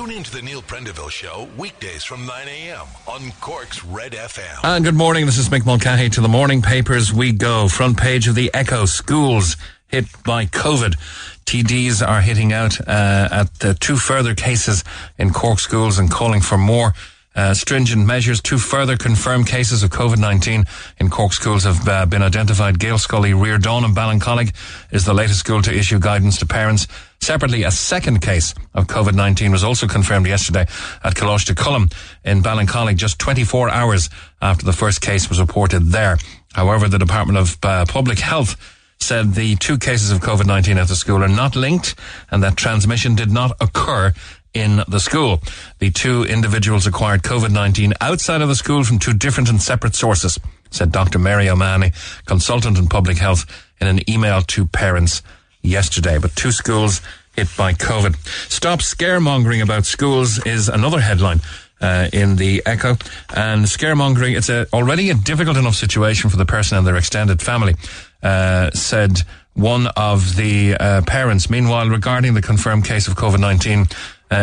Tune in to the Neil Prendeville Show weekdays from 9 a.m. on Cork's Red FM. And good morning, this is Mick Mulcahy. To the morning papers we go. Front page of the Echo, schools hit by COVID. TDs are hitting out at two further cases in Cork schools and calling for more stringent measures. Two further confirmed cases of COVID-19 in Cork schools have been identified. Gaelscoil Uí Riada and Ballincollig is the latest school to issue guidance to parents. Separately, a second case of COVID-19 was also confirmed yesterday at Coláiste Choilm in Ballincollig, just 24 hours after the first case was reported there. However, the Department of Public Health said the two cases of COVID-19 at the school are not linked and that transmission did not occur in the school. The two individuals acquired COVID-19 outside of the school from two different and separate sources, said Dr. Mary O'Mahony, consultant in public health, in an email to parents yesterday. But two schools hit by COVID. Stop scaremongering about schools is another headline in the Echo. And scaremongering, it's already a difficult enough situation for the person and their extended family, said one of the parents. Meanwhile, regarding the confirmed case of COVID-19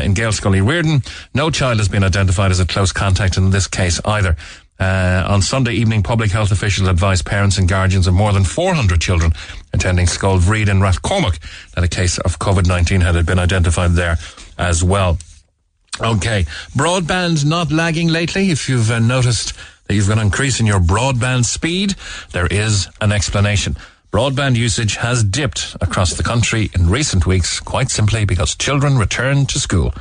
in Gaelscoil Uí Riada, no child has been identified as a close contact in this case either. On Sunday evening, public health officials advised parents and guardians of more than 400 children attending Scoil Mhuire in Rathcormac that a case of COVID-19 had been identified there as well. Okay, broadband not lagging lately. If you've noticed that you've got an increase in your broadband speed, there is an explanation. Broadband usage has dipped across the country in recent weeks, quite simply because children return to school.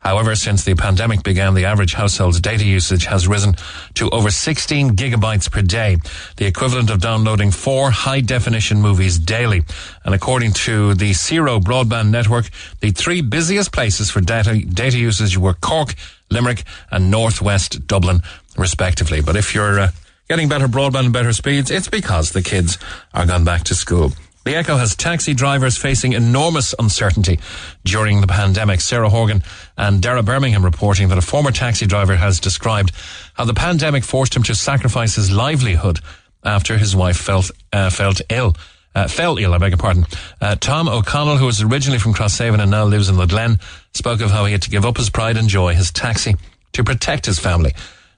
However, since the pandemic began, the average household's data usage has risen to over 16 gigabytes per day, the equivalent of downloading 4 high-definition movies daily. And according to the Siro broadband network, the 3 busiest places for data usage were Cork, Limerick and North West Dublin, respectively. But if you're getting better broadband and better speeds, it's because the kids are gone back to school. The Echo has taxi drivers facing enormous uncertainty during the pandemic. Sarah Horgan and Dara Birmingham reporting that a former taxi driver has described how the pandemic forced him to sacrifice his livelihood after his wife fell ill. Tom O'Connell, who was originally from Crosshaven and now lives in the Glen, spoke of how he had to give up his pride and joy, his taxi, to protect his family.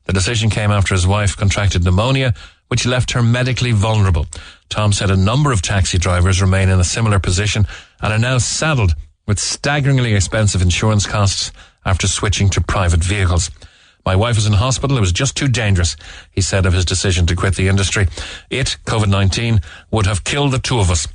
The decision came after his wife contracted pneumonia, which left her medically vulnerable. Tom said a number of taxi drivers remain in a similar position and are now saddled with staggeringly expensive insurance costs after switching to private vehicles. My wife was in hospital. It was just too dangerous, he said of his decision to quit the industry. It, COVID-19, would have killed the two of us.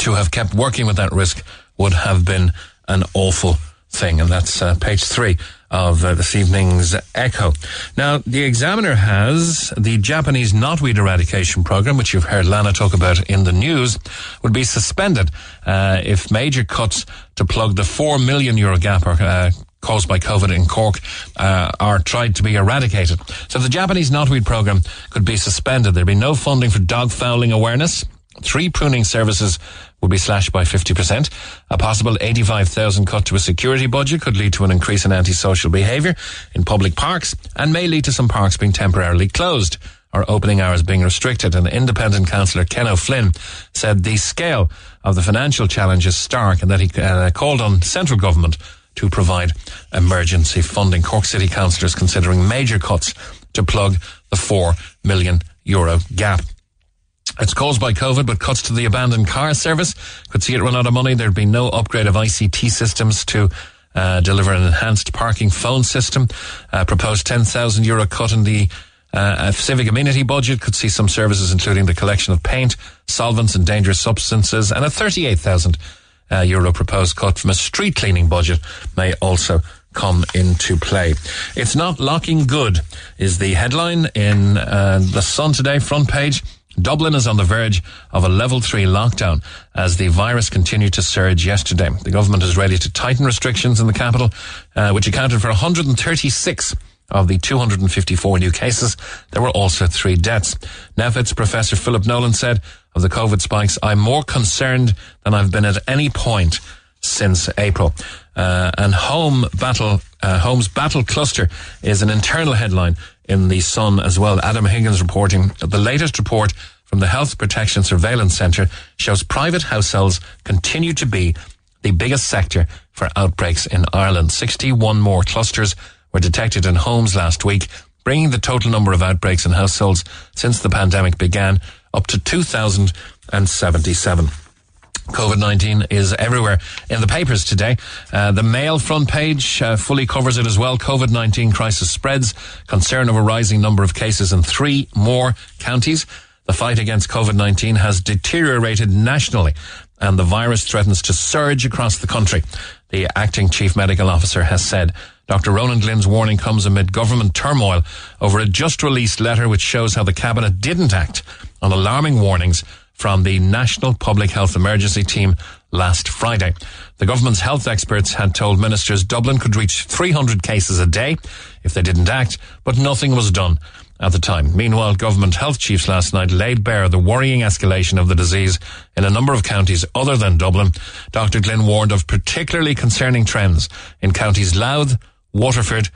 To have kept working with that risk would have been an awful thing. And that's page 3 of this evening's Echo. Now, the Examiner has the Japanese knotweed eradication program, which you've heard Lana talk about in the news, would be suspended if major cuts to plug the €4 million gap are caused by COVID in Cork are tried to be eradicated. So the Japanese knotweed program could be suspended. There'd be no funding for dog fouling awareness. 3 pruning services would be slashed by 50%. A possible 85,000 cut to a security budget could lead to an increase in antisocial behaviour in public parks and may lead to some parks being temporarily closed or opening hours being restricted. And independent councillor Ken O'Flynn said the scale of the financial challenge is stark and that he called on central government to provide emergency funding. Cork City Council is considering major cuts to plug the €4 million gap. It's caused by COVID, but cuts to the abandoned car service could see it run out of money. There'd be no upgrade of ICT systems to deliver an enhanced parking phone system. Proposed €10,000 cut in the civic amenity budget could see some services, including the collection of paint, solvents and dangerous substances, and a €38,000 proposed cut from a street cleaning budget may also come into play. It's not looking good is the headline in the Sun today, front page. Dublin is on the verge of a level 3 lockdown as the virus continued to surge yesterday. The government is ready to tighten restrictions in the capital, which accounted for 136 of the 254 new cases. There were also 3 deaths. NPHET's Professor Philip Nolan said of the COVID spikes, I'm more concerned than I've been at any point since April. And Home's Battle Cluster is an internal headline in the Sun as well. Adam Higgins reporting that the latest report from the Health Protection Surveillance Centre shows private households continue to be the biggest sector for outbreaks in Ireland. 61 more clusters were detected in homes last week, bringing the total number of outbreaks in households since the pandemic began up to 2,077. COVID-19 is everywhere. In the papers today, the Mail front page fully covers it as well. COVID-19 crisis spreads, concern over rising number of cases in three more counties. The fight against COVID-19 has deteriorated nationally, and the virus threatens to surge across the country, the acting chief medical officer has said. Dr. Ronan Glynn's warning comes amid government turmoil over a just-released letter which shows how the Cabinet didn't act on alarming warnings from the National Public Health Emergency Team last Friday. The government's health experts had told ministers Dublin could reach 300 cases a day if they didn't act, but nothing was done at the time. Meanwhile, government health chiefs last night laid bare the worrying escalation of the disease in a number of counties other than Dublin. Dr. Glynn warned of particularly concerning trends in counties Louth, Waterford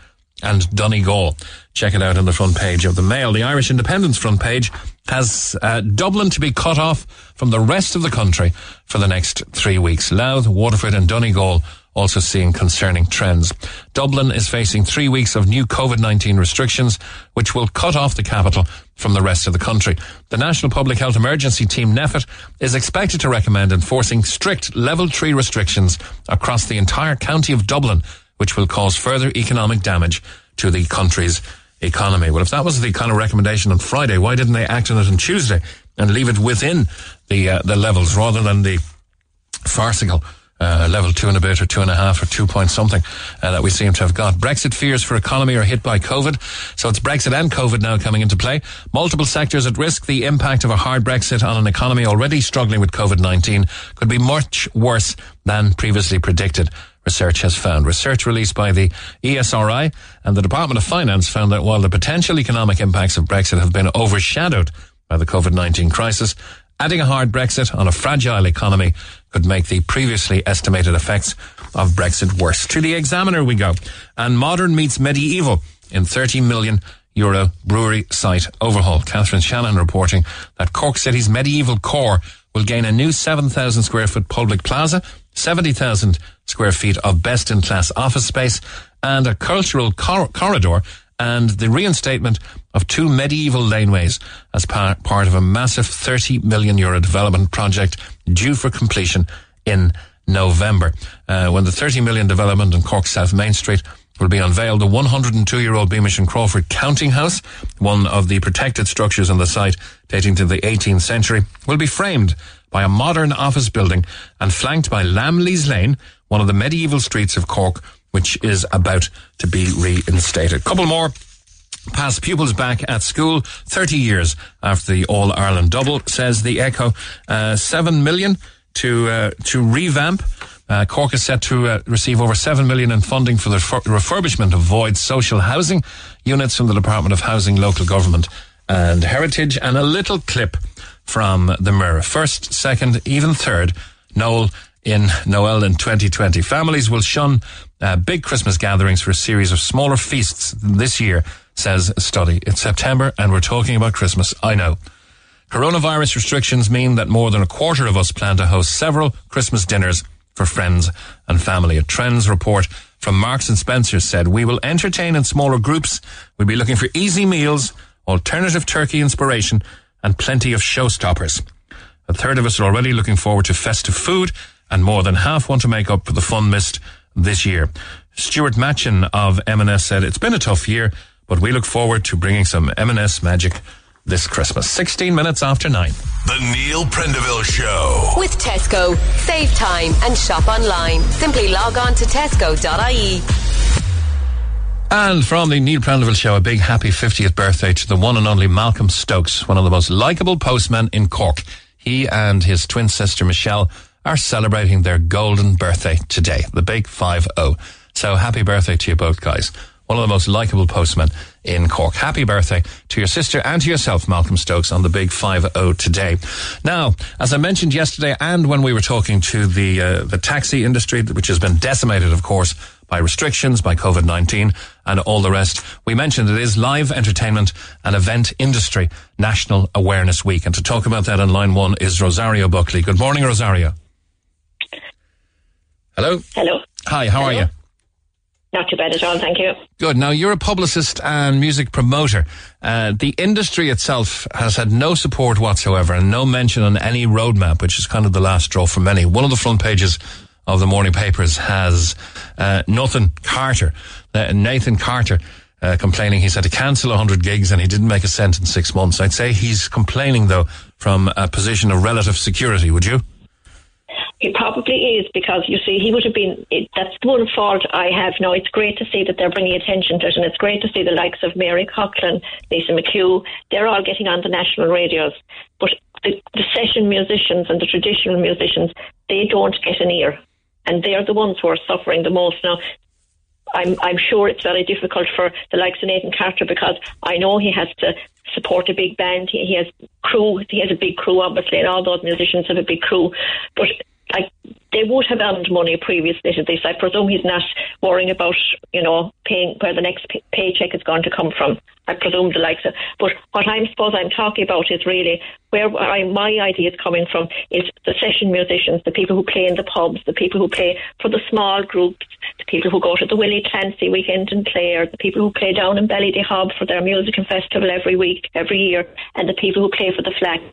and Donegal. Check it out on the front page of the Mail. The Irish Independent's front page has Dublin to be cut off from the rest of the country for the next 3 weeks. Louth, Waterford and Donegal also seeing concerning trends. Dublin is facing 3 weeks of new COVID-19 restrictions, which will cut off the capital from the rest of the country. The National Public Health Emergency Team, NPHET, is expected to recommend enforcing strict level 3 restrictions across the entire county of Dublin, which will cause further economic damage to the country's economy. Well, if that was the kind of recommendation on Friday, why didn't they act on it on Tuesday and leave it within the levels rather than the farcical level 2 and a bit or 2.5 or 2 point something that we seem to have got. Brexit fears for economy are hit by COVID. So it's Brexit and COVID now coming into play. Multiple sectors at risk. The impact of a hard Brexit on an economy already struggling with COVID-19 could be much worse than previously predicted, research has found. Research released by the ESRI and the Department of Finance found that while the potential economic impacts of Brexit have been overshadowed by the COVID-19 crisis, adding a hard Brexit on a fragile economy could make the previously estimated effects of Brexit worse. To the Examiner we go. And modern meets medieval in €30 million brewery site overhaul. Catherine Shannon reporting that Cork City's medieval core will gain a new 7,000 square foot public plaza, 70,000 square feet of best-in-class office space and a cultural corridor and the reinstatement of two medieval laneways as part of a massive €30 million development project due for completion in November. When the €30 million development in Cork South Main Street will be unveiled, the 102-year-old Beamish and Crawford Counting House, one of the protected structures on the site dating to the 18th century, will be framed by a modern office building and flanked by Lamley's Lane, one of the medieval streets of Cork, which is about to be reinstated. Couple more. Pass pupils back at school 30 years after the All-Ireland double, says the Echo. 7 million to revamp. Cork is set to receive over 7 million in funding for the refurbishment of void social housing units from the Department of Housing, Local Government and Heritage. And a little clip from the Mirror. First, second, even third, Noel in 2020. Families will shun big Christmas gatherings for a series of smaller feasts this year, says a study. It's September and we're talking about Christmas, I know. Coronavirus restrictions mean that more than a quarter of us plan to host several Christmas dinners for friends and family. A trends report from Marks and Spencer said, we will entertain in smaller groups. We'll be looking for easy meals, alternative turkey inspiration, and plenty of showstoppers. A third of us are already looking forward to festive food, and more than half want to make up for the fun missed this year. Stuart Machin of M&S said, it's been a tough year, but we look forward to bringing some M&S magic this Christmas. 16 minutes after 9. The Neil Prendeville Show. With Tesco. Save time and shop online. Simply log on to tesco.ie. And from the Neil Prendeville Show, a big happy 50th birthday to the one and only Malcolm Stokes, one of the most likeable postmen in Cork. He and his twin sister Michelle are celebrating their golden birthday today, the big 50. So happy birthday to you both, guys. One of the most likeable postmen in Cork. Happy birthday to your sister and to yourself, Malcolm Stokes, on the big 50 today. Now, as I mentioned yesterday, and when we were talking to the taxi industry, which has been decimated, of course, by restrictions, by COVID-19 and all the rest. We mentioned it is Live Entertainment and Event Industry National Awareness Week. And to talk about that on line one is Rosario Buckley. Good morning, Rosario. Hello? Hello. Hi, how are you? Not too bad at all, thank you. Good. Now, you're a publicist and music promoter. The industry itself has had no support whatsoever and no mention on any roadmap, which is kind of the last straw for many. One of the front pages of the morning papers has Nathan Carter complaining. He's had to cancel 100 gigs and he didn't make a cent in 6 months. I'd say he's complaining, though, from a position of relative security, would you? He probably is, because, you see, he would have been... That's one fault I have now. It's great to see that they're bringing attention to it, and it's great to see the likes of Mary Coughlan, Lisa McHugh, they're all getting on the national radios. But the session musicians and the traditional musicians, they don't get an ear. And they're the ones who are suffering the most now. I'm sure it's very difficult for the likes of Nathan Carter, because I know he has to support a big band. He has crew. He has a big crew, obviously, and all those musicians have a big crew. But... they would have earned money previously to this. I presume he's not worrying about, you know, paying where the next paycheck is going to come from. I presume the likes of... But what I suppose I'm talking about is really where my idea is coming from is the session musicians, the people who play in the pubs, the people who play for the small groups, the people who go to the Willie Clancy weekend and play, or the people who play down in Ballydehob for their music and festival every week, every year, and the people who play for the flags.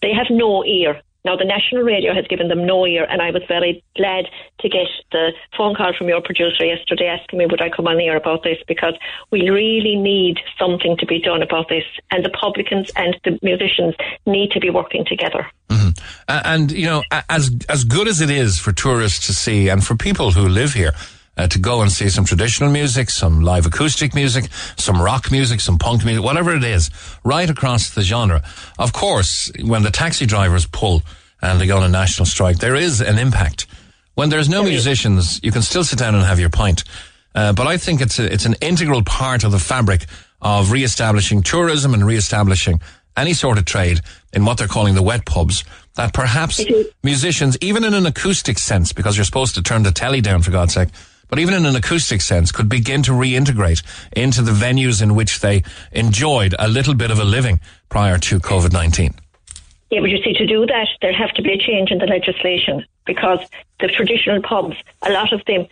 They have no ear. Now, the national radio has given them no ear, and I was very glad to get the phone call from your producer yesterday asking me would I come on the air about this, because we really need something to be done about this, and the publicans and the musicians need to be working together. Mm-hmm. And, you know, as good as it is for tourists to see, and for people who live here, to go and see some traditional music, some live acoustic music, some rock music, some punk music, whatever it is, right across the genre. Of course, when the taxi drivers pull and they go on a national strike, there is an impact. When there's no musicians, you can still sit down and have your pint. But I think it's an integral part of the fabric of re-establishing tourism and re-establishing any sort of trade in what they're calling the wet pubs, that perhaps musicians, even in an acoustic sense, because you're supposed to turn the telly down, for God's sake, but even in an acoustic sense, could begin to reintegrate into the venues in which they enjoyed a little bit of a living prior to COVID-19. Yeah, but you see, to do that, there'd have to be a change in the legislation, because the traditional pubs, a lot of them,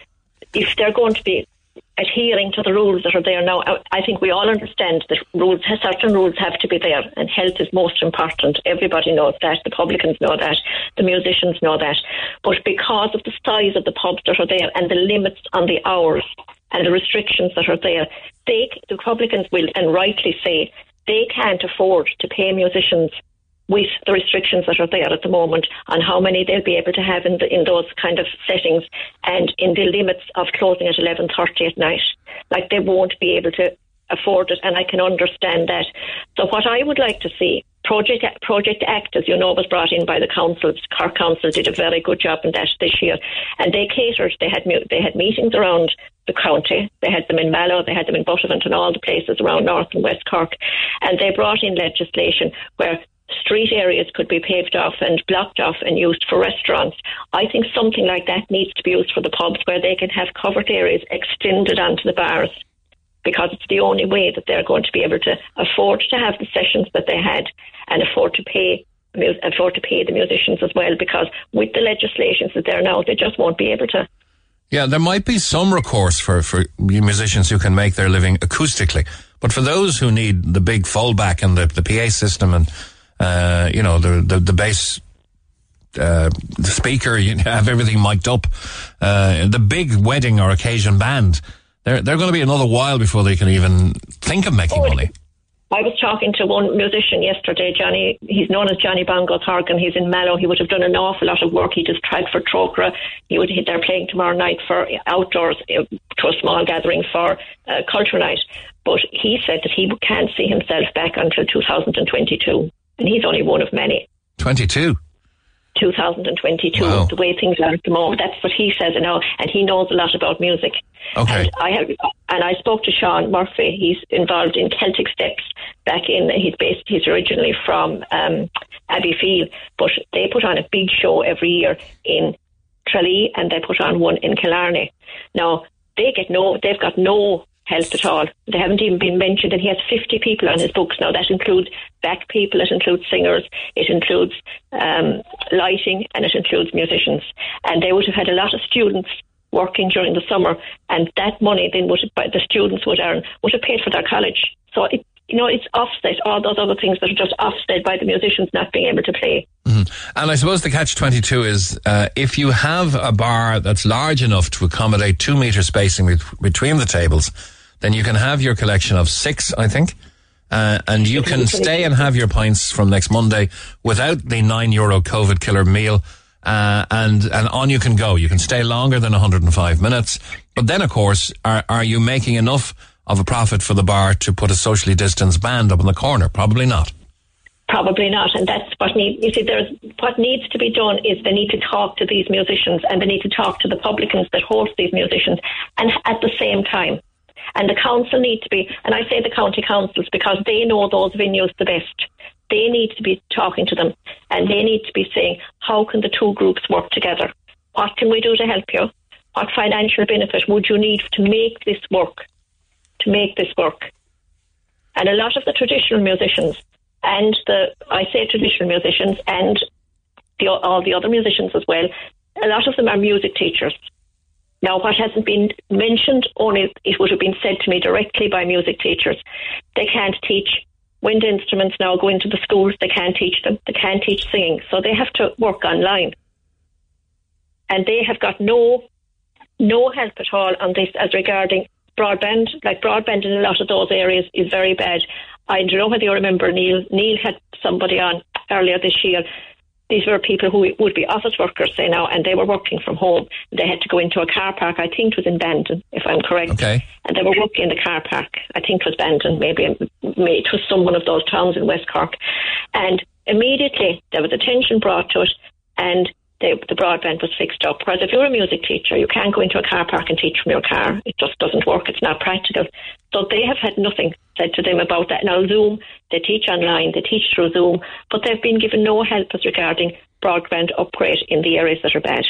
if they're going to be adhering to the rules that are there now, I think we all understand that rules, certain rules have to be there, and health is most important. Everybody knows that. The publicans know that. The musicians know that. But because of the size of the pubs that are there and the limits on the hours and the restrictions that are there, the publicans will, and rightly say, they can't afford to pay musicians with the restrictions that are there at the moment on how many they'll be able to have in those kind of settings, and in the limits of closing at 11:30 at night. Like, they won't be able to afford it, and I can understand that. So what I would like to see, Project Act, as you know, was brought in by the council. Cork Council did a very good job in that this year, and they catered. They had meetings around the county. They had them in Mallow, they had them in Buttevant, and all the places around North and West Cork, and they brought in legislation where street areas could be paved off and blocked off and used for restaurants. I think something like that needs to be used for the pubs, where they can have covered areas extended onto the bars, because it's the only way that they're going to be able to afford to have the sessions that they had and afford to pay the musicians as well, because with the legislations that they're now, they just won't be able to. Yeah, there might be some recourse for musicians who can make their living acoustically, but for those who need the big fallback and the PA system and you know, the bass, the speaker, you have everything mic'd up, the big wedding or occasion band, they're going to be another while before they can even think of making money. I was talking to one musician yesterday, Johnny. He's known as Johnny Bongo Thorgan. He's in Mallow. He would have done an awful lot of work. He just tried for Trocra. They're playing tomorrow night for outdoors to a small gathering for culture night. But he said that he can't see himself back until 2022. And he's only one of many. 2022. Wow. The way things are at the moment. That's what he says, you know, and he knows a lot about music. Okay. And I spoke to Sean Murphy. He's involved in Celtic Steps he's originally from Abbeyfield, but they put on a big show every year in Tralee, and they put on one in Killarney. Now, they've got no health at all. They haven't even been mentioned, and he has 50 people on his books now. That includes back people, it includes singers, it includes lighting, and it includes musicians. And they would have had a lot of students working during the summer, and that money then would have, the students would earn, would have paid for their college. So it, you know, it's offset, all those other things that are just offset by the musicians not being able to play. Mm-hmm. And I suppose the catch-22 is if you have a bar that's large enough to accommodate 2 metre spacing between the tables, then you can have your collection of six, I think, and you can stay and have your pints from next Monday without the €9 COVID killer meal, and on you can go. You can stay longer than 105 minutes. But then, of course, are you making enough of a profit for the bar to put a socially distanced band up in the corner? Probably not. Probably not. And that's what need, you see, there's, what needs to be done is they need to talk to these musicians, and they need to talk to the publicans that host these musicians, and at the same time. And the council need to be, and I say the county councils because they know those venues the best. They need to be talking to them, and they need to be saying, how can the two groups work together? What can we do to help you? What financial benefit would you need to make this work? And a lot of the traditional musicians and the, I say traditional musicians and the, all the other musicians as well, a lot of them are music teachers. Now, what hasn't been mentioned, only it would have been said to me directly by music teachers, they can't teach wind instruments now, go into the schools, they can't teach them, they can't teach singing, so they have to work online. And they have got no help at all on this as regarding broadband. Like, broadband in a lot of those areas is very bad. I don't know whether you remember Neil. Neil had somebody on earlier this year. These were people who would be office workers, say now, and they were working from home. They had to go into a car park. I think it was in Bandon, if I'm correct. Okay. And they were working in the car park. I think it was Bandon, maybe it was some one of those towns in West Cork. And immediately there was attention brought to it, and the broadband was fixed up. Whereas if you're a music teacher, you can't go into a car park and teach from your car. It just doesn't work. It's not practical. So they have had nothing said to them about that. Now, Zoom, they teach online, they teach through Zoom, but they've been given no help as regarding broadband upgrade in the areas that are bad.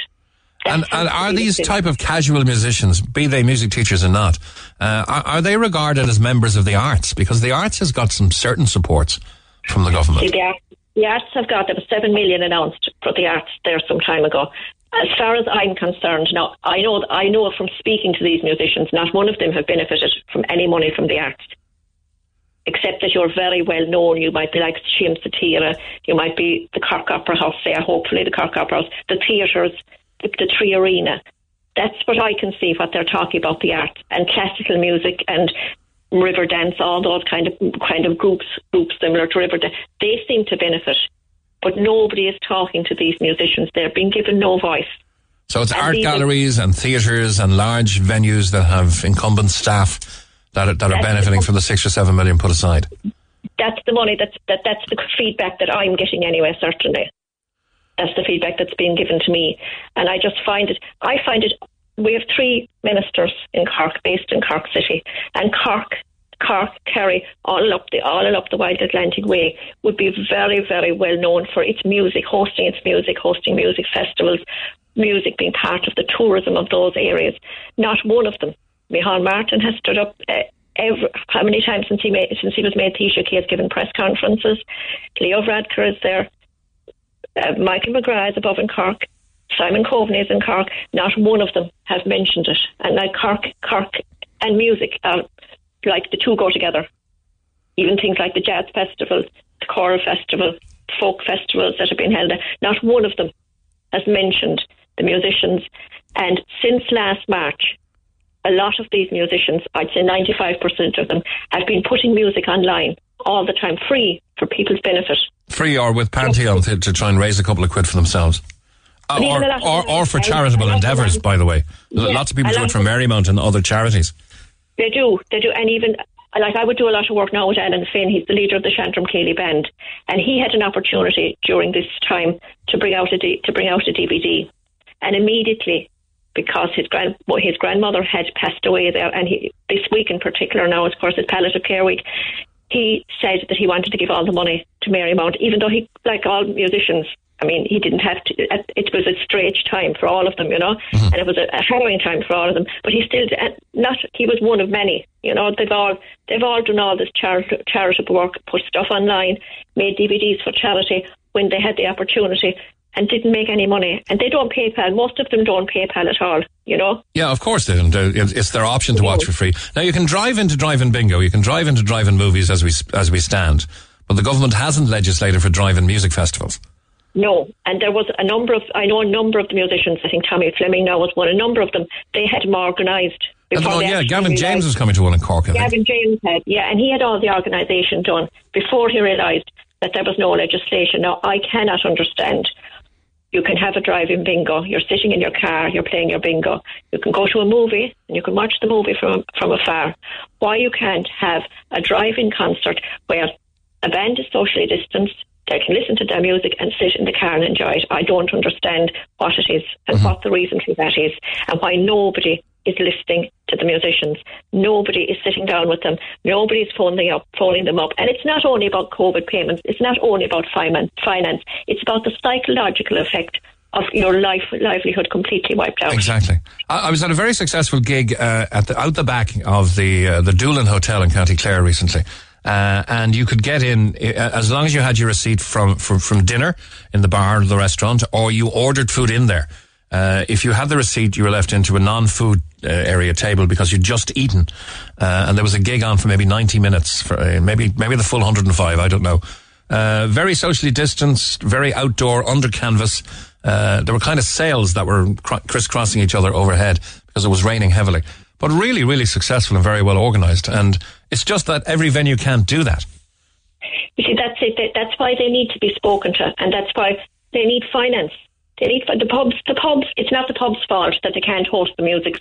And are these type of casual musicians, be they music teachers or not, are they regarded as members of the arts? Because the arts has got some certain supports from the government. Yeah. The arts have got, there was 7 million announced for the arts there some time ago. As far as I'm concerned, now, I know from speaking to these musicians, not one of them have benefited from any money from the arts, except that you're very well known. You might be like Shim Satira, you might be the Cork Opera House, say, hopefully the Cork Opera House, the theatres, the Tree Arena. That's what I can see, what they're talking about, the arts and classical music and river dance, all those kind of groups similar to river dance. They seem to benefit, but nobody is talking to these musicians. They're being given no voice. So it's art galleries and theatres and large venues that have incumbent staff that are benefiting from the 6 or 7 million put aside. That's the money. That's the feedback that I'm getting anyway. Certainly, that's the feedback that's being given to me, and I just find it. I find it. We have three ministers in Cork, based in Cork City, and Cork, Kerry, all up the Wild Atlantic Way would be very, very well known for its music, hosting music festivals, music being part of the tourism of those areas. Not one of them. Micheál Martin has stood up. How many times since he was made Taoiseach, he has given press conferences. Leo Varadkar is there. Michael McGrath is above in Cork. Simon Coveney is in Cork. Not one of them has mentioned it. And like Cork and music, like the two go together. Even things like the jazz festival, the choral festival, folk festivals that have been held, not one of them has mentioned the musicians. And since last March, a lot of these musicians, I'd say 95% of them, have been putting music online all the time, free, for people's benefit. Free or with Pantheon to try and raise a couple of quid for themselves. Or for charitable endeavours, by the way. Yes, lots of people do it for Marymount and other charities. They do. And even, like, I would do a lot of work now with Alan Finn. He's the leader of the Shantrahm Cayley Band. And he had an opportunity during this time to bring out a DVD. And immediately, because his grandmother had passed away there, and this week in particular now, of course, is palliative care week, he said that he wanted to give all the money to Marymount, even though he, like all musicians, I mean, he didn't have to. It was a strange time for all of them, you know, and it was a harrowing time for all of them. But he still, not he was one of many, you know. They've all done all this charitable work, put stuff online, made DVDs for charity when they had the opportunity, and didn't make any money. And they don't PayPal. Most of them don't PayPal at all, you know. Yeah, of course they don't. It's their option to watch for free. Now you can drive into drive-in bingo. You can drive into drive-in movies as we stand. But the government hasn't legislated for drive-in music festivals. No, and there was a number of the musicians, I think Tommy Fleming now was one, a number of them, they had them organised. Yeah, Gavin James was coming to one in Cork, I think. Gavin James had, yeah, and he had all the organisation done before he realised that there was no legislation. Now, I cannot understand. You can have a drive-in bingo, you're sitting in your car, you're playing your bingo, you can go to a movie and you can watch the movie from afar. Why you can't have a drive-in concert where a band is socially distanced, they can listen to their music and sit in the car and enjoy it. I don't understand what it is and what the reason for that is and why nobody is listening to the musicians. Nobody is sitting down with them. Nobody is phoning them up. And it's not only about COVID payments. It's not only about finance. It's about the psychological effect of your livelihood completely wiped out. Exactly. I was at a very successful gig out the back of the Doolin Hotel in County Clare recently. And you could get in as long as you had your receipt from dinner in the bar or the restaurant, or you ordered food in there. If you had the receipt, you were left into a non-food area table because you'd just eaten. And there was a gig on for maybe 90 minutes, for maybe the full 105, I don't know. Very socially distanced, very outdoor, under canvas. There were kind of sails that were crisscrossing each other overhead because it was raining heavily. But really, really successful and very well organised. And it's just that every venue can't do that. You see, that's it. That's why they need to be spoken to. And that's why they need finance. They need the pubs. The pubs. It's not the pubs' fault that they can't host the music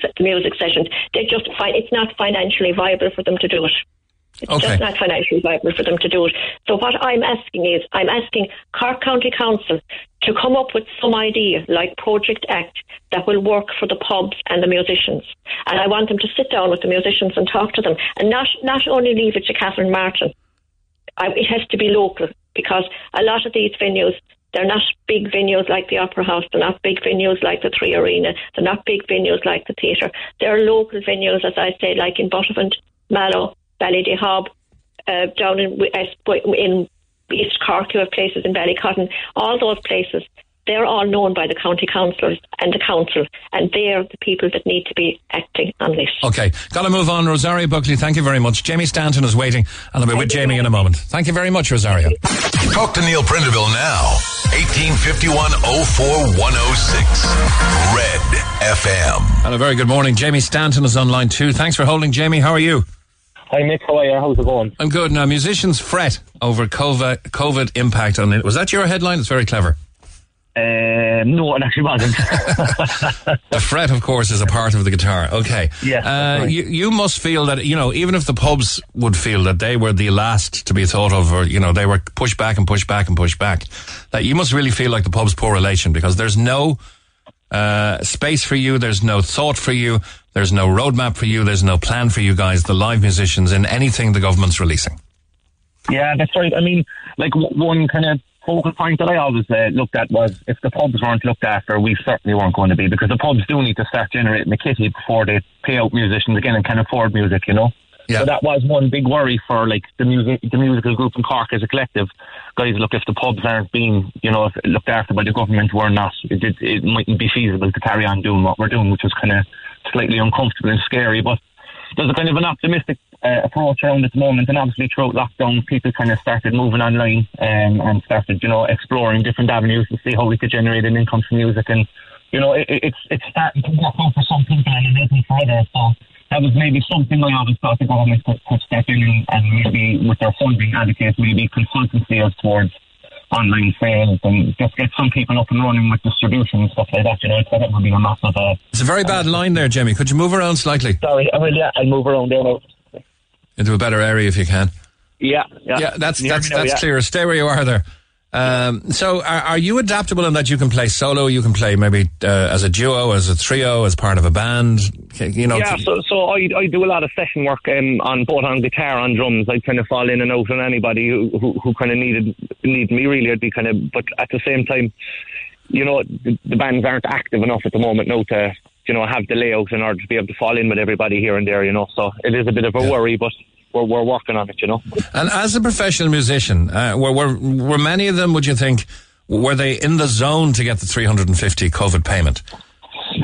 sessions. They just find it's not financially viable for them to do it. It's just not financially viable for them to do it. So what I'm asking is, I'm asking Cork County Council to come up with some idea like Project Act that will work for the pubs and the musicians. And I want them to sit down with the musicians and talk to them, and not only leave it to Catherine Martin. It has to be local, because a lot of these venues, they're not big venues like the Opera House. They're not big venues like the Three Arena. They're not big venues like the theatre. They're local venues, as I say, like in Buttevant, Mallow, Ballydehob, down in East Cork, you have places in Ballycotton. All those places, they're all known by the county councillors and the council, and they're the people that need to be acting on this. Okay, got to move on. Rosario Buckley, thank you very much. Jamie Stanton is waiting, and I'll be with Jamie in a moment. Thank you very much, Rosario. Talk to Neil Prendeville now. 1851 04 106 Red FM. And a very good morning. Jamie Stanton is on line 2. Thanks for holding, Jamie. How are you? Hi Mick, how are you? How's it going? I'm good. Now, musicians fret over COVID impact on it. Was that your headline? It's very clever. No, it actually wasn't. The fret, of course, is a part of the guitar. Okay. Yes, right. You must feel that, you know, even if the pubs would feel that they were the last to be thought of, or, you know, they were pushed back, that you must really feel like the pub's poor relation, because there's no space for you, there's no thought for you, there's no roadmap for you, there's no plan for you guys, the live musicians, in anything the government's releasing. Yeah, that's right. I mean, like, one kind of focal point that I always looked at was, if the pubs weren't looked after, we certainly weren't going to be, because the pubs do need to start generating a kitty before they pay out musicians again and can afford music, you know. Yeah. So that was one big worry for, like, the musical group in Cork as a collective. Guys, look, if the pubs aren't being, you know, looked after by the government, we're not. It mightn't be feasible to carry on doing what we're doing, which was kind of slightly uncomfortable and scary. But there's a kind of an optimistic approach around at the moment, and obviously throughout lockdown, people kind of started moving online and started, you know, exploring different avenues to see how we could generate an income from music. And, you know, it's starting to work out for some people and it isn't for others, so that was maybe something I always thought the government could step in and maybe with their funding allocate maybe consultancy towards online sales and just get some people up and running with distribution and stuff like that, you know. So that would be a massive... it's a very bad line there, Jamie. Could you move around slightly? Sorry, I'll move around there now. Into a better area if you can. Yeah. That's clear. Stay where you are there. So are you adaptable in that you can play solo, you can play maybe as a duo, as a trio, as part of a band? You know, yeah, so I do a lot of session work on both on guitar, on drums. I kind of fall in and out on anybody who kind of needed me really. I'd be kind of, but at the same time, you know, the bands aren't active enough at the moment now to, you know, have the layout in order to be able to fall in with everybody here and there, you know. So it is a bit of a worry, but we're working on it, you know. And as a professional musician, were many of them, would you think, were they in the zone to get the 350 COVID payment?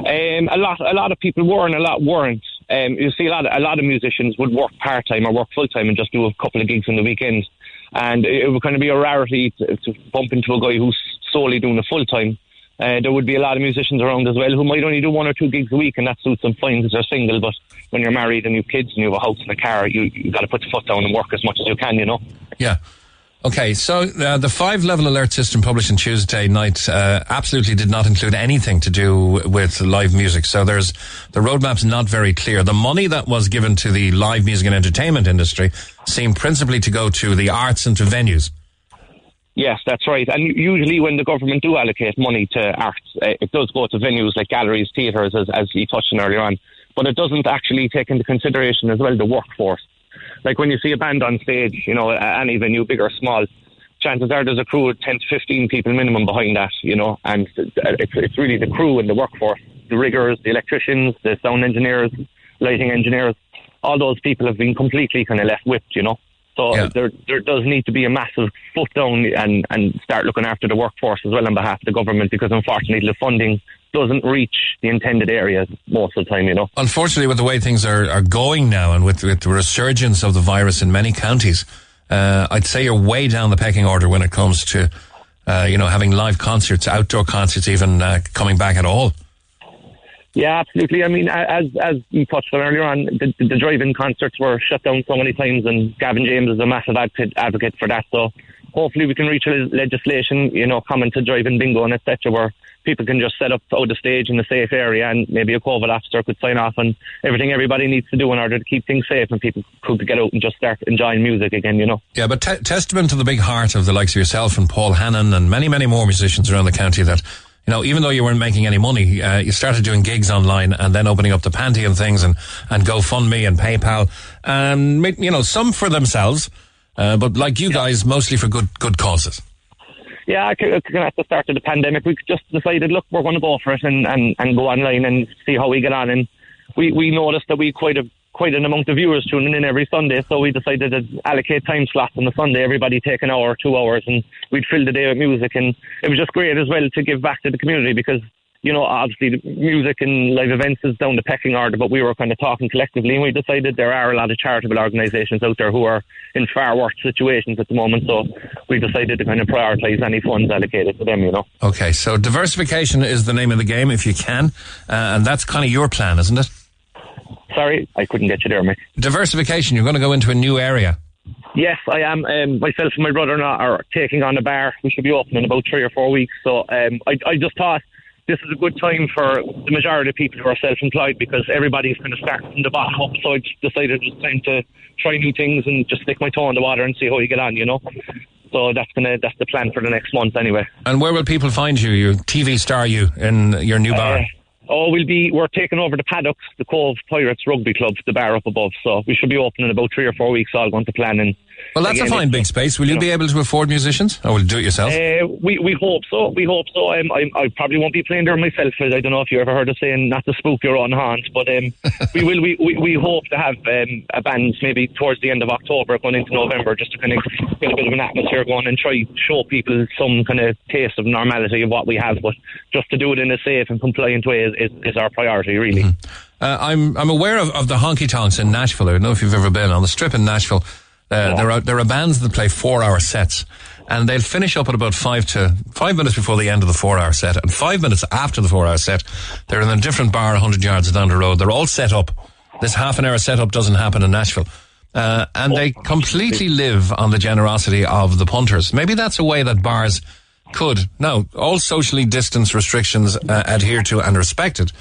A lot of people were and a lot weren't. You see, a lot of musicians would work part-time or work full-time and just do a couple of gigs on the weekends. And it would kind of be a rarity to bump into a guy who's solely doing a full-time. There would be a lot of musicians around as well who might only do one or two gigs a week, and that suits them fine because they're single. But when you're married and you have kids and you have a house and a car, you got to put your foot down and work as much as you can, you know. Yeah. Okay, so the five-level alert system published on Tuesday night absolutely did not include anything to do with live music. So there's the roadmap's not very clear. The money that was given to the live music and entertainment industry seemed principally to go to the arts and to venues. Yes, that's right. And usually when the government do allocate money to arts, it does go to venues like galleries, theatres, as you touched on earlier on. But it doesn't actually take into consideration as well the workforce. Like when you see a band on stage, you know, any venue, big or small, chances are there's a crew of 10 to 15 people minimum behind that, you know. And it's really the crew and the workforce, the riggers, the electricians, the sound engineers, lighting engineers, all those people have been completely kind of left whipped, you know. So yeah, there does need to be a massive foot down and start looking after the workforce as well on behalf of the government, because unfortunately the funding doesn't reach the intended areas most of the time, you know. Unfortunately, with the way things are going now and with the resurgence of the virus in many counties, I'd say you're way down the pecking order when it comes to, you know, having live concerts, outdoor concerts, even coming back at all. Yeah, absolutely. I mean, as you touched on earlier on, the drive-in concerts were shut down so many times, and Gavin James is a massive advocate for that. So hopefully we can reach legislation, you know, common to drive-in bingo and etc., where people can just set up out the stage in a safe area, and maybe a COVID officer could sign off on everything everybody needs to do in order to keep things safe, and people could get out and just start enjoying music again, you know. Yeah, but testament to the big heart of the likes of yourself and Paul Hannon and many, many more musicians around the county that, you know, even though you weren't making any money, you started doing gigs online and then opening up the Panty and things and GoFundMe and PayPal. And, you know, some for themselves, but like you guys, mostly for good causes. Yeah, at the start of the pandemic, we just decided, look, we're going to go for it and go online and see how we get on. And we noticed that we quite an amount of viewers tuning in every Sunday, so we decided to allocate time slots on the Sunday. Everybody take an hour, 2 hours, and we'd fill the day with music. And it was just great as well to give back to the community because, you know, obviously the music and live events is down the pecking order, but we were kind of talking collectively, and we decided there are a lot of charitable organisations out there who are in far worse situations at the moment, so we decided to kind of prioritise any funds allocated to them, you know. Okay, so diversification is the name of the game, if you can, and that's kind of your plan, isn't it? Sorry, I couldn't get you there, Mick. Diversification, you're going to go into a new area. Yes, I am. Myself and my brother-in-law are taking on a bar. We should be open in about 3 or 4 weeks. So I just thought this is a good time for the majority of people who are self-employed because everybody's kind of starting from the bottom up. So I decided it's time to try new things and just stick my toe in the water and see how you get on, you know. So that's the plan for the next month anyway. And where will people find you, your TV star you, in your new bar? Oh, we're taking over the Paddocks, the Cove Pirates Rugby Club, the bar up above. So we should be open in about 3 or 4 weeks, all going to plan. And well, that's again, a fine big space. Will you be able to afford musicians? Or will you do it yourself? We hope so. We hope so. I probably won't be playing there myself. I don't know if you ever heard of saying not to spook your own haunt, but we will. We hope to have a band maybe towards the end of October, going into November, just to kind of get a bit of an atmosphere going and try show people some kind of taste of normality of what we have, but just to do it in a safe and compliant way is our priority, really. Mm. I'm aware of the honky tonks in Nashville. I don't know if you've ever been on the strip in Nashville. There are bands that play 4 hour sets, and they'll finish up at about 5 minutes before the end of the 4 hour set, and 5 minutes after the 4 hour set, they're in a different bar 100 yards down the road. They're all set up. This half an hour setup doesn't happen in Nashville, and they completely live on the generosity of the punters. Maybe that's a way that bars could. Now, all socially distanced restrictions adhered to and respected.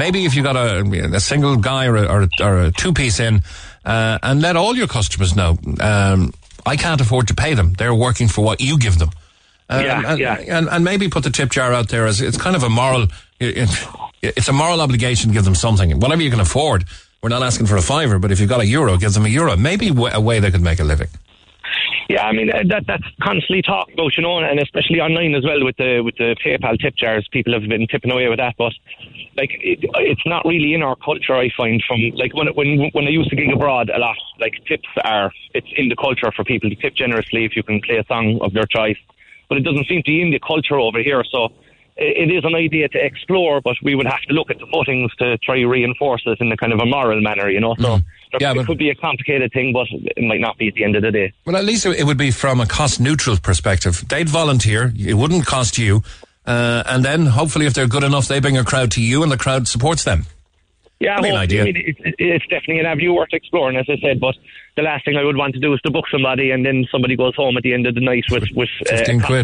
Maybe if you got a single guy or a two-piece in, and let all your customers know, I can't afford to pay them. They're working for what you give them. And maybe put the tip jar out there as it's kind of a moral. It's a moral obligation to give them something, whatever you can afford. We're not asking for a fiver, but if you've got a euro, give them a euro. Maybe a way they could make a living. Yeah, I mean, that's constantly talked about, you know, and especially online as well with the PayPal tip jars. People have been tipping away with that, but like it's not really in our culture. I find from like when I used to gig abroad a lot, like tips are, it's in the culture for people to tip generously if you can play a song of their choice, but it doesn't seem to be in the culture over here. So it is an idea to explore, but we would have to look at the footings to try to reinforce it in a kind of a moral manner, you know. No. It could be a complicated thing, but it might not be at the end of the day. Well, at least it would be from a cost-neutral perspective. They'd volunteer, it wouldn't cost you, and then hopefully if they're good enough, they bring a crowd to you and the crowd supports them. Yeah, well, I mean, it's definitely an avenue worth exploring, as I said, but the last thing I would want to do is to book somebody and then somebody goes home at the end of the night with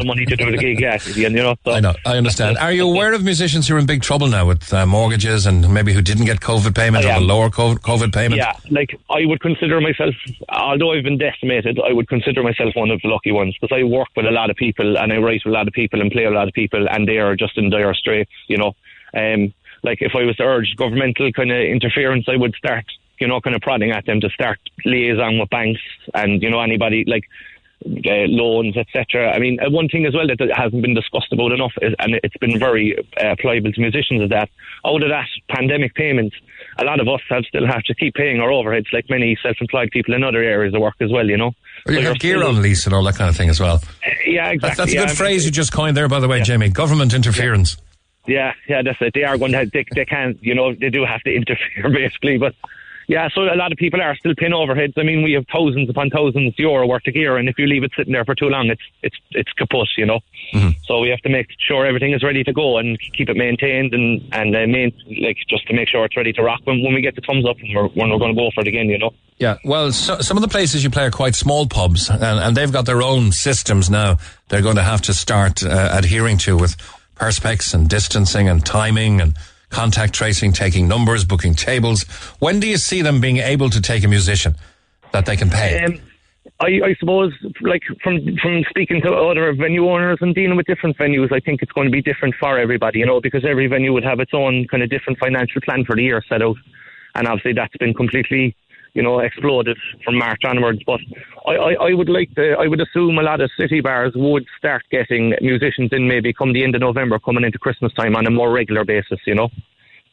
money to do the gig. Yeah, you know, so. I know, I understand. Are you aware of musicians who are in big trouble now with mortgages and maybe who didn't get COVID payment or a lower COVID payment? Yeah, like I would consider myself, although I've been decimated, I would consider myself one of the lucky ones, because I work with a lot of people and I write with a lot of people and play with a lot of people, and they are just in dire straits, you know. Like if I was to urge governmental kind of interference, I would start, you know, kind of prodding at them to start liaison with banks and, you know, anybody like loans, etc. I mean, one thing as well that hasn't been discussed about enough is, and it's been very pliable to musicians, is that out of that pandemic payments, a lot of us still have to keep paying our overheads, like many self-employed people in other areas of work as well, you know. Or you have gear on lease and all that kind of thing as well. Yeah, exactly. That's a good phrase you just coined there, by the way, Jamie. Government interference. Yeah. Yeah, that's it. They are going to have, they can, you know, they do have to interfere basically. But yeah, so a lot of people are still paying overheads. I mean, we have thousands upon thousands of euro worth of gear, and if you leave it sitting there for too long, it's kaput, you know. Mm-hmm. So we have to make sure everything is ready to go and keep it maintained and just to make sure it's ready to rock when we get the thumbs up and we're going to go for it again, you know. Yeah, well, so, some of the places you play are quite small pubs, and they've got their own systems now. They're going to have to start adhering to with perspex and distancing and timing and contact tracing, taking numbers, booking tables. When do you see them being able to take a musician that they can pay? I suppose, like from speaking to other venue owners and dealing with different venues, I think it's going to be different for everybody, you know, because every venue would have its own kind of different financial plan for the year set out, and obviously that's been completely, you know, exploded from March onwards. But I would assume a lot of city bars would start getting musicians in maybe come the end of November, coming into Christmas time on a more regular basis, you know.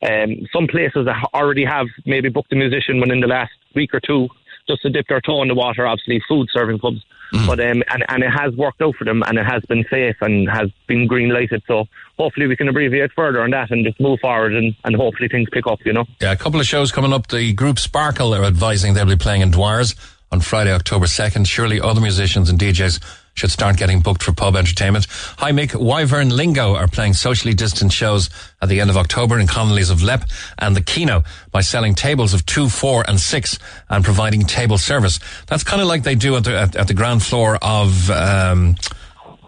Some places already have maybe booked a musician within the last week or two just to dip their toe in the water, obviously food serving pubs. Mm. But and it has worked out for them, and it has been safe and has been green lighted. So hopefully we can abbreviate further on that and just move forward and hopefully things pick up, you know. Yeah, a couple of shows coming up. The group Sparkle are advising they'll be playing in Dwars on Friday, October 2nd. Surely other musicians and DJs should start getting booked for pub entertainment. Hi, Mick. Wyvern Lingo are playing socially distant shows at the end of October in Connolly's of Lepp and the Kino by selling tables of 2, 4 and 6 and providing table service. That's kind of like they do at the ground floor of,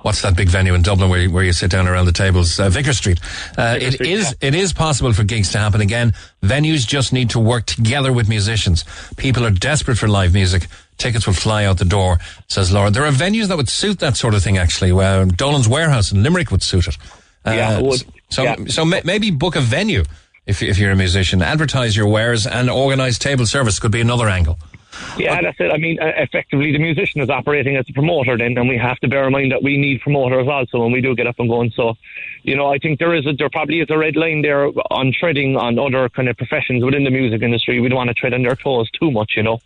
what's that big venue in Dublin where you sit down around the tables? Vicar Street. It is possible for gigs to happen again. Venues just need to work together with musicians. People are desperate for live music. Tickets will fly out the door, says Laura. There are venues that would suit that sort of thing, actually. Dolan's Warehouse in Limerick would suit it. Yeah, it would. So maybe book a venue if you're a musician. Advertise your wares and organise table service could be another angle. Yeah, that's it. I mean, effectively, the musician is operating as a promoter then, and we have to bear in mind that we need promoters also when we do get up and going. So, you know, I think there probably is a red line there on treading on other kind of professions within the music industry. We don't want to tread on their toes too much, you know.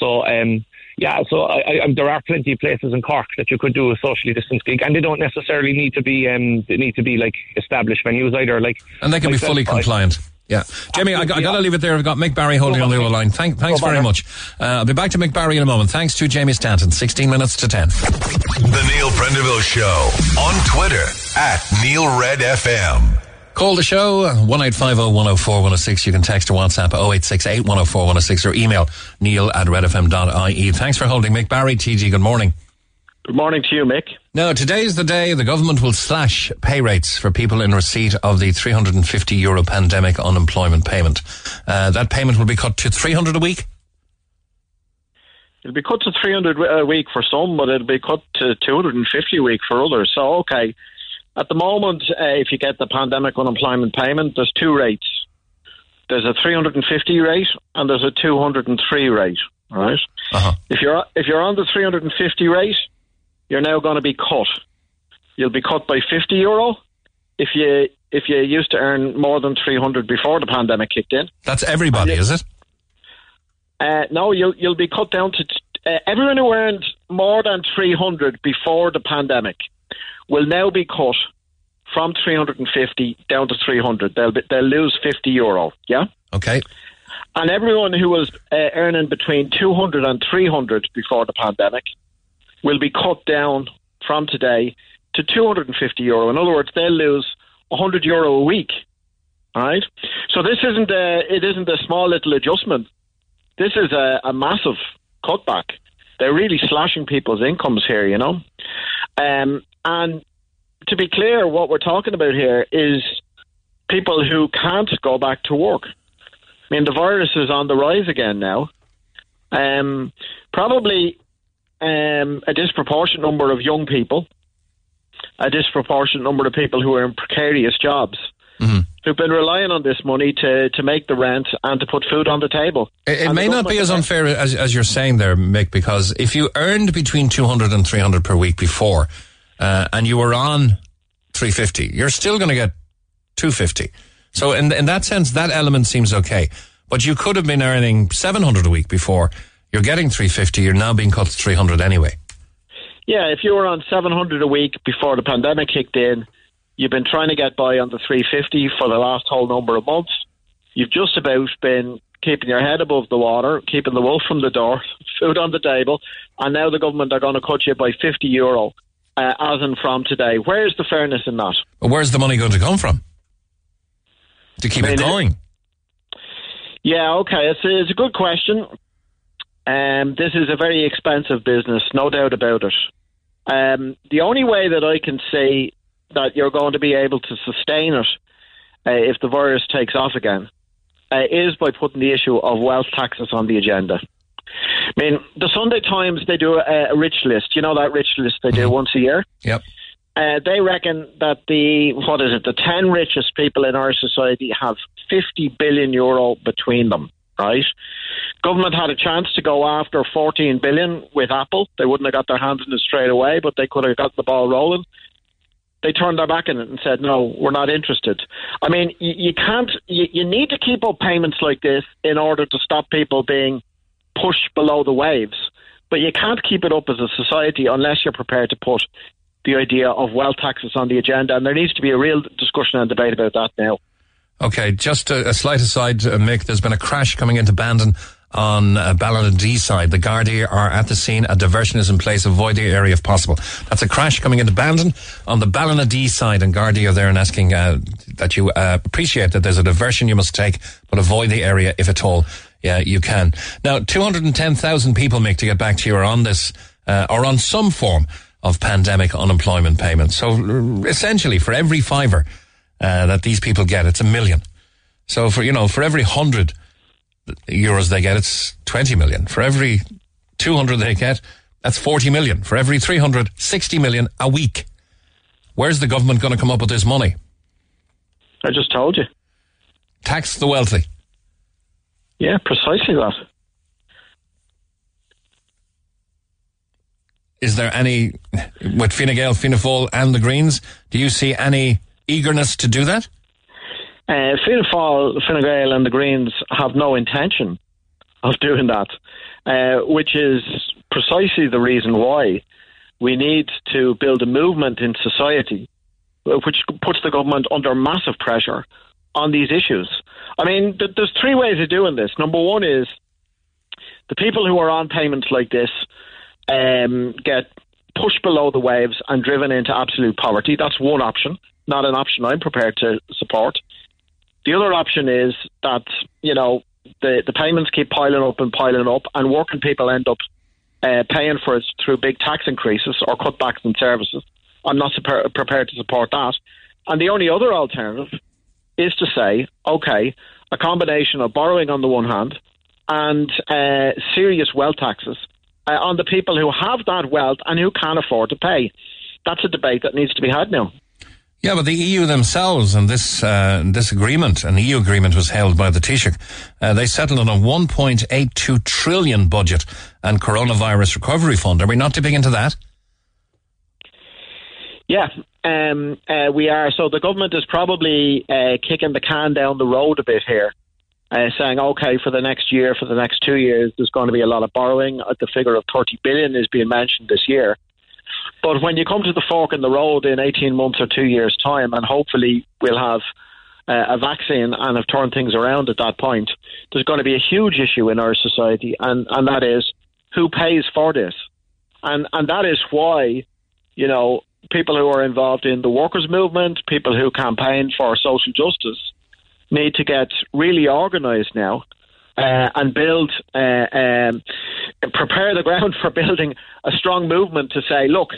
So, so there are plenty of places in Cork that you could do a socially distanced gig, and they don't necessarily need to be like established venues either. Like, and they can be fully compliant. Yeah. Jamie, I got to leave it there. I've got Mick Barry holding on the other line. Thanks very much. I'll be back to Mick Barry in a moment. Thanks to Jamie Stanton. 16 minutes to 10. The Neil Prendeville Show on Twitter @NeilRedFM. Call the show 1850 104 106. You can text to WhatsApp 0868 104 106 or email neil@redfm.ie. Thanks for holding, Mick Barry. TG, good morning. Good morning to you, Mick. Now, today's the day the government will slash pay rates for people in receipt of the €350 pandemic unemployment payment. That payment will be cut to 300 a week? It'll be cut to 300 a week for some, but it'll be cut to 250 a week for others. So, okay, at the moment, if you get the pandemic unemployment payment, there's two rates. There's a 350 rate and there's a 203 rate, right? Uh-huh. If you're on the 350 rate, you're now going to be cut. You'll be cut by €50 if you used to earn more than 300 before the pandemic kicked in. That's everybody, is it? No, you'll be cut down to everyone who earned more than 300 before the pandemic will now be cut from 350 down to 300. They'll lose €50. Yeah. Okay. And everyone who was earning between 200 and 300 before the pandemic will be cut down from today to €250. In other words, they'll lose €100 a week. All right. So this isn't a small little adjustment. This is a massive cutback. They're really slashing people's incomes here, you know. And to be clear, what we're talking about here is people who can't go back to work. I mean, the virus is on the rise again now. Probably a disproportionate number of young people, a disproportionate number of people who are in precarious jobs, mm-hmm. who've been relying on this money to make the rent and to put food on the table. It may not be as unfair as you're saying there, Mick, because if you earned between 200 and 300 per week before, and you were on 350, you're still going to get 250. So in that sense, that element seems okay. But you could have been earning 700 a week before. You're getting 350. You're now being cut to 300 anyway. Yeah, if you were on 700 a week before the pandemic kicked in, you've been trying to get by on the 350 for the last whole number of months. You've just about been keeping your head above the water, keeping the wolf from the door, food on the table, and now the government are going to cut you by €50 as and from today. Where's the fairness in that? Well, where's the money going to come from to keep it going? Yeah, okay, it's a good question. This is a very expensive business, no doubt about it. The only way that I can see that you're going to be able to sustain it if the virus takes off again is by putting the issue of wealth taxes on the agenda. I mean, the Sunday Times, they do a rich list. You know that rich list they do once a year? Yep. They reckon that the 10 richest people in our society have €50 billion between them, right? Government had a chance to go after 14 billion with Apple. They wouldn't have got their hands in it straight away, but they could have got the ball rolling. They turned their back on it and said, no, we're not interested. I mean, you need to keep up payments like this in order to stop people being pushed below the waves. But you can't keep it up as a society unless you're prepared to put the idea of wealth taxes on the agenda. And there needs to be a real discussion and debate about that now. Okay, just a slight aside, Mick, there's been a crash coming into Bandon on Ballincollig side. The Gardaí are at the scene. A diversion is in place. Avoid the area if possible. That's a crash coming into Bandon on the Ballincollig side, and Gardaí are there and asking that you appreciate that there's a diversion you must take, but avoid the area if at all. Yeah, you can. Now, 210,000 people, Mick, to get back to you, are on this, or on some form of pandemic unemployment payment. So essentially, for every fiver that these people get, it's $1 million. So for every €100 they get, it's 20 million. For every 200 they get, that's 40 million. For every 300, 60 million a week. Where's the government going to come up with this money? I just told you. Tax the wealthy. Yeah, precisely that. Is there any, with Fine Gael, Fianna Fáil and the Greens, do you see any eagerness to do that? Fianna Fáil, Fine Gael and the Greens have no intention of doing that, which is precisely the reason why we need to build a movement in society which puts the government under massive pressure on these issues. I mean, there's three ways of doing this. Number one is the people who are on payments like this get pushed below the waves and driven into absolute poverty. That's one option, not an option I'm prepared to support. The other option is that, the payments keep piling up and working people end up paying for it through big tax increases or cutbacks in services. I'm not prepared to support that. And the only other alternative is to say, okay, a combination of borrowing on the one hand and serious wealth taxes on the people who have that wealth and who can't afford to pay. That's a debate that needs to be had now. Yeah, but the EU themselves, and this agreement, an EU agreement was held by the Taoiseach, they settled on a 1.82 trillion budget and coronavirus recovery fund. Are we not dipping into that? Yeah, we are. So the government is probably kicking the can down the road a bit here, saying, OK, for the next year, for the next 2 years, there's going to be a lot of borrowing. The figure of 30 billion is being mentioned this year. But when you come to the fork in the road in 18 months or 2 years' time, and hopefully we'll have a vaccine and have turned things around at that point, there's going to be a huge issue in our society, and that is who pays for this. And that is why, you know, people who are involved in the workers' movement, people who campaign for social justice, need to get really organised now. And build, prepare the ground for building a strong movement to say, look,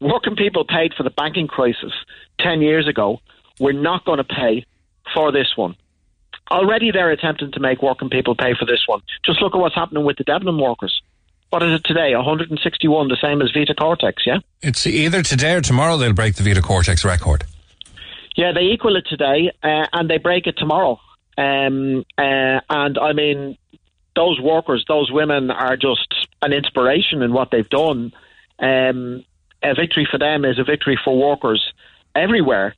working people paid for the banking crisis 10 years ago. We're not going to pay for this one. Already they're attempting to make working people pay for this one. Just look at what's happening with the Debenhams workers. What is it today? 161, the same as Vita Cortex, yeah? It's either today or tomorrow they'll break the Vita Cortex record. Yeah, they equal it today and they break it tomorrow. And I mean, those workers, those women are just an inspiration in what they've done. A victory for them is a victory for workers everywhere.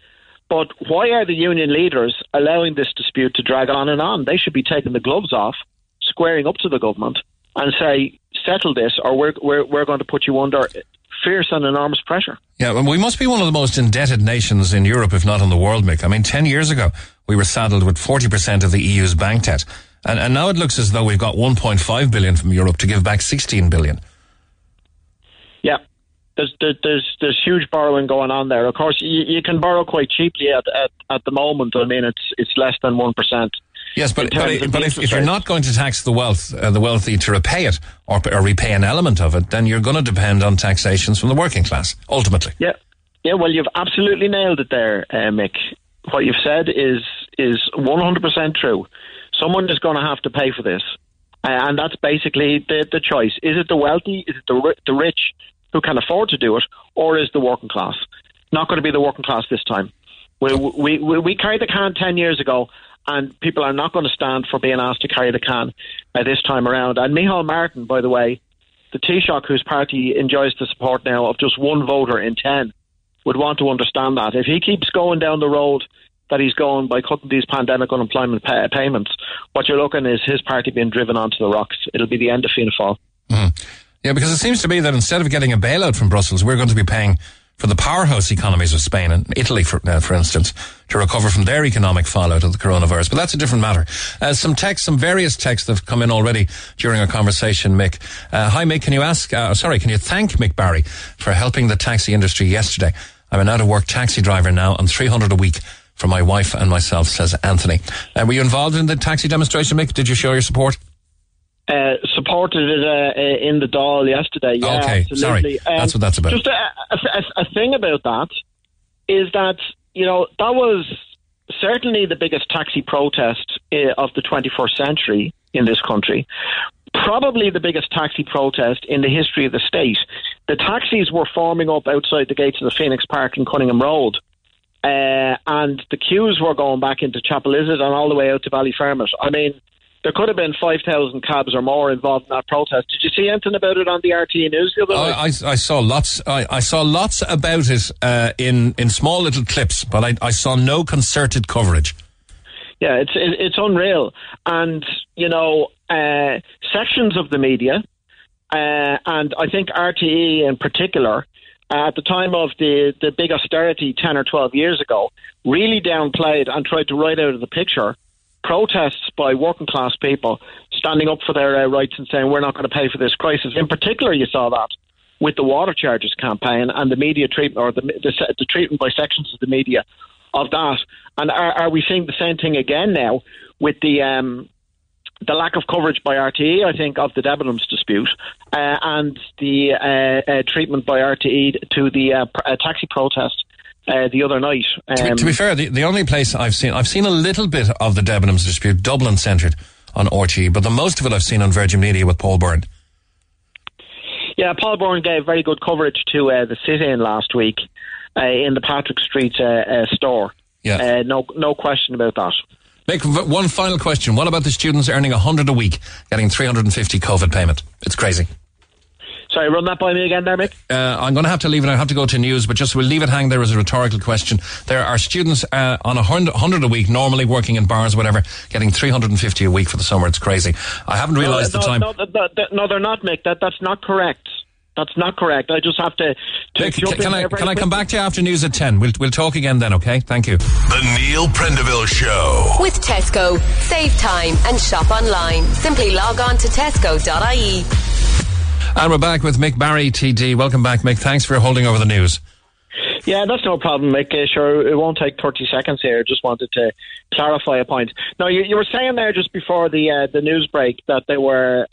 But why are the union leaders allowing this dispute to drag on and on? They should be taking the gloves off, squaring up to the government and say, settle this or we're going to put you under fierce and enormous pressure. Yeah, we must be one of the most indebted nations in Europe, if not in the world, Mick. I mean, 10 years ago, we were saddled with 40% of the EU's bank debt. And now it looks as though we've got 1.5 billion from Europe to give back 16 billion. Yeah, there's huge borrowing going on there. Of course, you can borrow quite cheaply at the moment. I mean, it's less than 1%. Yes, but if you're not going to tax the wealthy to repay it or repay an element of it, then you're going to depend on taxations from the working class, ultimately. Yeah. Well, you've absolutely nailed it there, Mick. What you've said is 100% true. Someone is going to have to pay for this, and that's basically the choice. Is it the wealthy? Is it the rich who can afford to do it, or is the working class? Not going to be the working class this time. We carried the can 10 years ago. And people are not going to stand for being asked to carry the can this time around. And Micheál Martin, by the way, the Taoiseach, whose party enjoys the support now of just one voter in 10, would want to understand that. If he keeps going down the road that he's going by cutting these pandemic unemployment payments, what you're looking is his party being driven onto the rocks. It'll be the end of Fianna Fáil. Mm. Yeah, because it seems to me that instead of getting a bailout from Brussels, we're going to be paying for the powerhouse economies of Spain and Italy, for instance, to recover from their economic fallout of the coronavirus. But that's a different matter. Some various texts that have come in already during our conversation, Mick. Hi, Mick, can you thank Mick Barry for helping the taxi industry yesterday? I'm an out-of-work taxi driver now on 300 a week for my wife and myself, says Anthony. Were you involved in the taxi demonstration, Mick? Did you show your support? Supported it in the Dáil yesterday. Yeah, okay, absolutely. Sorry. That's what that's about. Just a thing about that is that, you know, that was certainly the biggest taxi protest of the 21st century in this country. Probably the biggest taxi protest in the history of the state. The taxis were forming up outside the gates of the Phoenix Park in Cunningham Road. And the queues were going back into Chapel Izzard and all the way out to Ballyfermot. I mean, there could have been 5,000 cabs or more involved in that protest. Did you see anything about it on the RTE News the other night? I saw lots. I saw lots about it in small little clips, but I saw no concerted coverage. Yeah, it's unreal, and you know, sections of the media, and I think RTE in particular, at the time of the big austerity 10 or 12 years ago, really downplayed and tried to write out of the picture protests by working class people standing up for their rights and saying we're not going to pay for this crisis. In particular, you saw that with the water charges campaign and the media treatment, or the treatment by sections of the media of that. And are we seeing the same thing again now with the lack of coverage by RTE, I think, of the Debenhams dispute and the treatment by RTE to the taxi protest the other night. To be fair, the only place I've seen a little bit of the Debenhams dispute, Dublin centred on RTE, but the most of it I've seen on Virgin Media with Paul Byrne. Yeah, Paul Byrne gave very good coverage to the sit-in last week in the Patrick Street store. Yeah. No question about that. Mick, one final question. What about the students earning 100 a week, getting 350 COVID payment? It's crazy. Sorry, run that by me again there, Mick. I'm going to have to leave it. I have to go to news, but just we'll leave it hang there as a rhetorical question. There are students on 100 a week, normally working in bars, whatever, getting 350 a week for the summer. It's crazy. I haven't realised the time. No, they're not, Mick. That's not correct. That's not correct. I just have to... Can I come back to you after news at 10? We'll talk again then, okay? Thank you. The Neil Prendeville Show. With Tesco. Save time and shop online. Simply log on to tesco.ie. And we're back with Mick Barry, TD. Welcome back, Mick. Thanks for holding over the news. Yeah, that's no problem, Mick. Sure, it won't take 30 seconds here. Just wanted to clarify a point. No, you were saying there just before the news break that they were...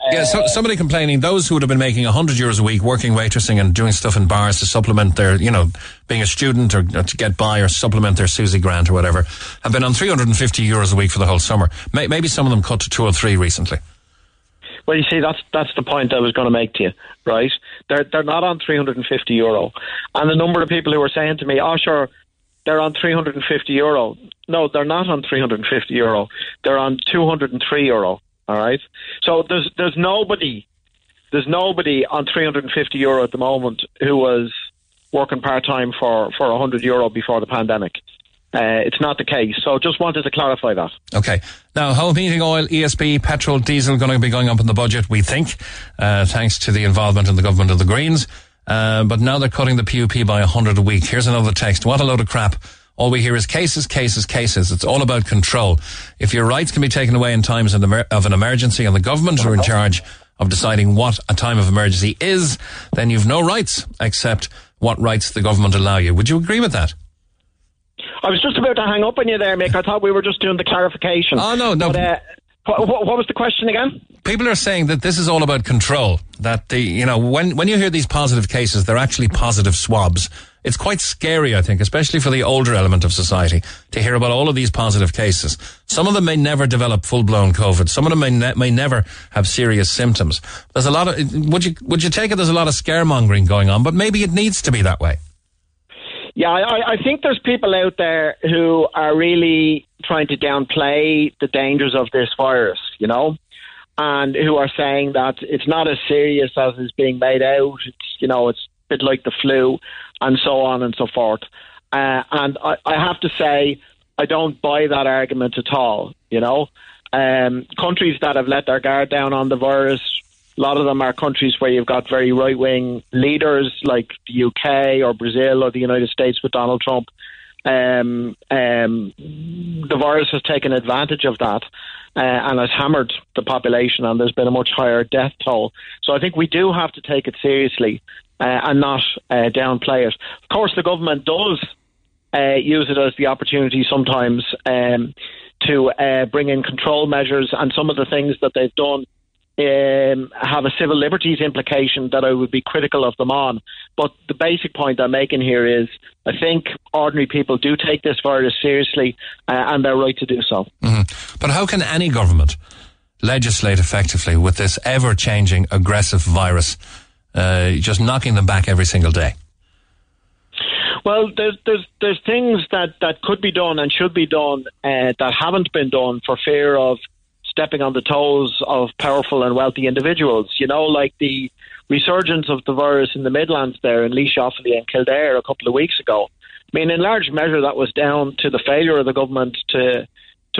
somebody complaining, those who would have been making 100 euros a week working waitressing and doing stuff in bars to supplement their, being a student or to get by or supplement their Susie Grant or whatever, have been on 350 euros a week for the whole summer. Maybe some of them cut to 2 or 3 recently. Well, you see, that's the point I was going to make to you, right? They're not on 350 euro. And the number of people who are saying to me, oh, sure, they're on 350 euro. No, they're not on 350 euro. They're on 203 euro, all right? So there's nobody on 350 euro at the moment who was working part-time for 100 euro before the pandemic. It's not the case. So just wanted to clarify that. Okay. Now, whole heating oil, ESP, petrol, diesel going to be going up in the budget, we think, thanks to the involvement in the government of the Greens. But now they're cutting the PUP by 100 a week. Here's another text. What a load of crap. All we hear is cases, cases, cases. It's all about control. If your rights can be taken away in times of an emergency and the government are in charge of deciding what a time of emergency is, then you've no rights except what rights the government allow you. Would you agree with that? I was just about to hang up on you there, Mick. I thought we were just doing the clarification. Oh, no. But, what was the question again? People are saying that this is all about control, that when you hear these positive cases, they're actually positive swabs. It's quite scary, I think, especially for the older element of society, to hear about all of these positive cases. Some of them may never develop full-blown COVID. Some of them may never have serious symptoms. There's a lot of... Would you take it there's a lot of scaremongering going on, but maybe it needs to be that way? Yeah, I think there's people out there who are really trying to downplay the dangers of this virus, and who are saying that it's not as serious as it's being made out. It's a bit like the flu and so on and so forth. And I have to say, I don't buy that argument at all, Countries that have let their guard down on the virus, a lot of them are countries where you've got very right-wing leaders like the UK or Brazil or the United States with Donald Trump. The virus has taken advantage of that and has hammered the population, and there's been a much higher death toll. So I think we do have to take it seriously and not downplay it. Of course, the government does use it as the opportunity sometimes to bring in control measures, and some of the things that they've done have a civil liberties implication that I would be critical of them on. But the basic point I'm making here is I think ordinary people do take this virus seriously and they're right to do so. Mm-hmm. But how can any government legislate effectively with this ever-changing aggressive virus just knocking them back every single day? Well, there's things that could be done and should be done that haven't been done for fear of stepping on the toes of powerful and wealthy individuals, like the resurgence of the virus in the Midlands there in Laois, Offaly and Kildare a couple of weeks ago. I mean, in large measure, that was down to the failure of the government to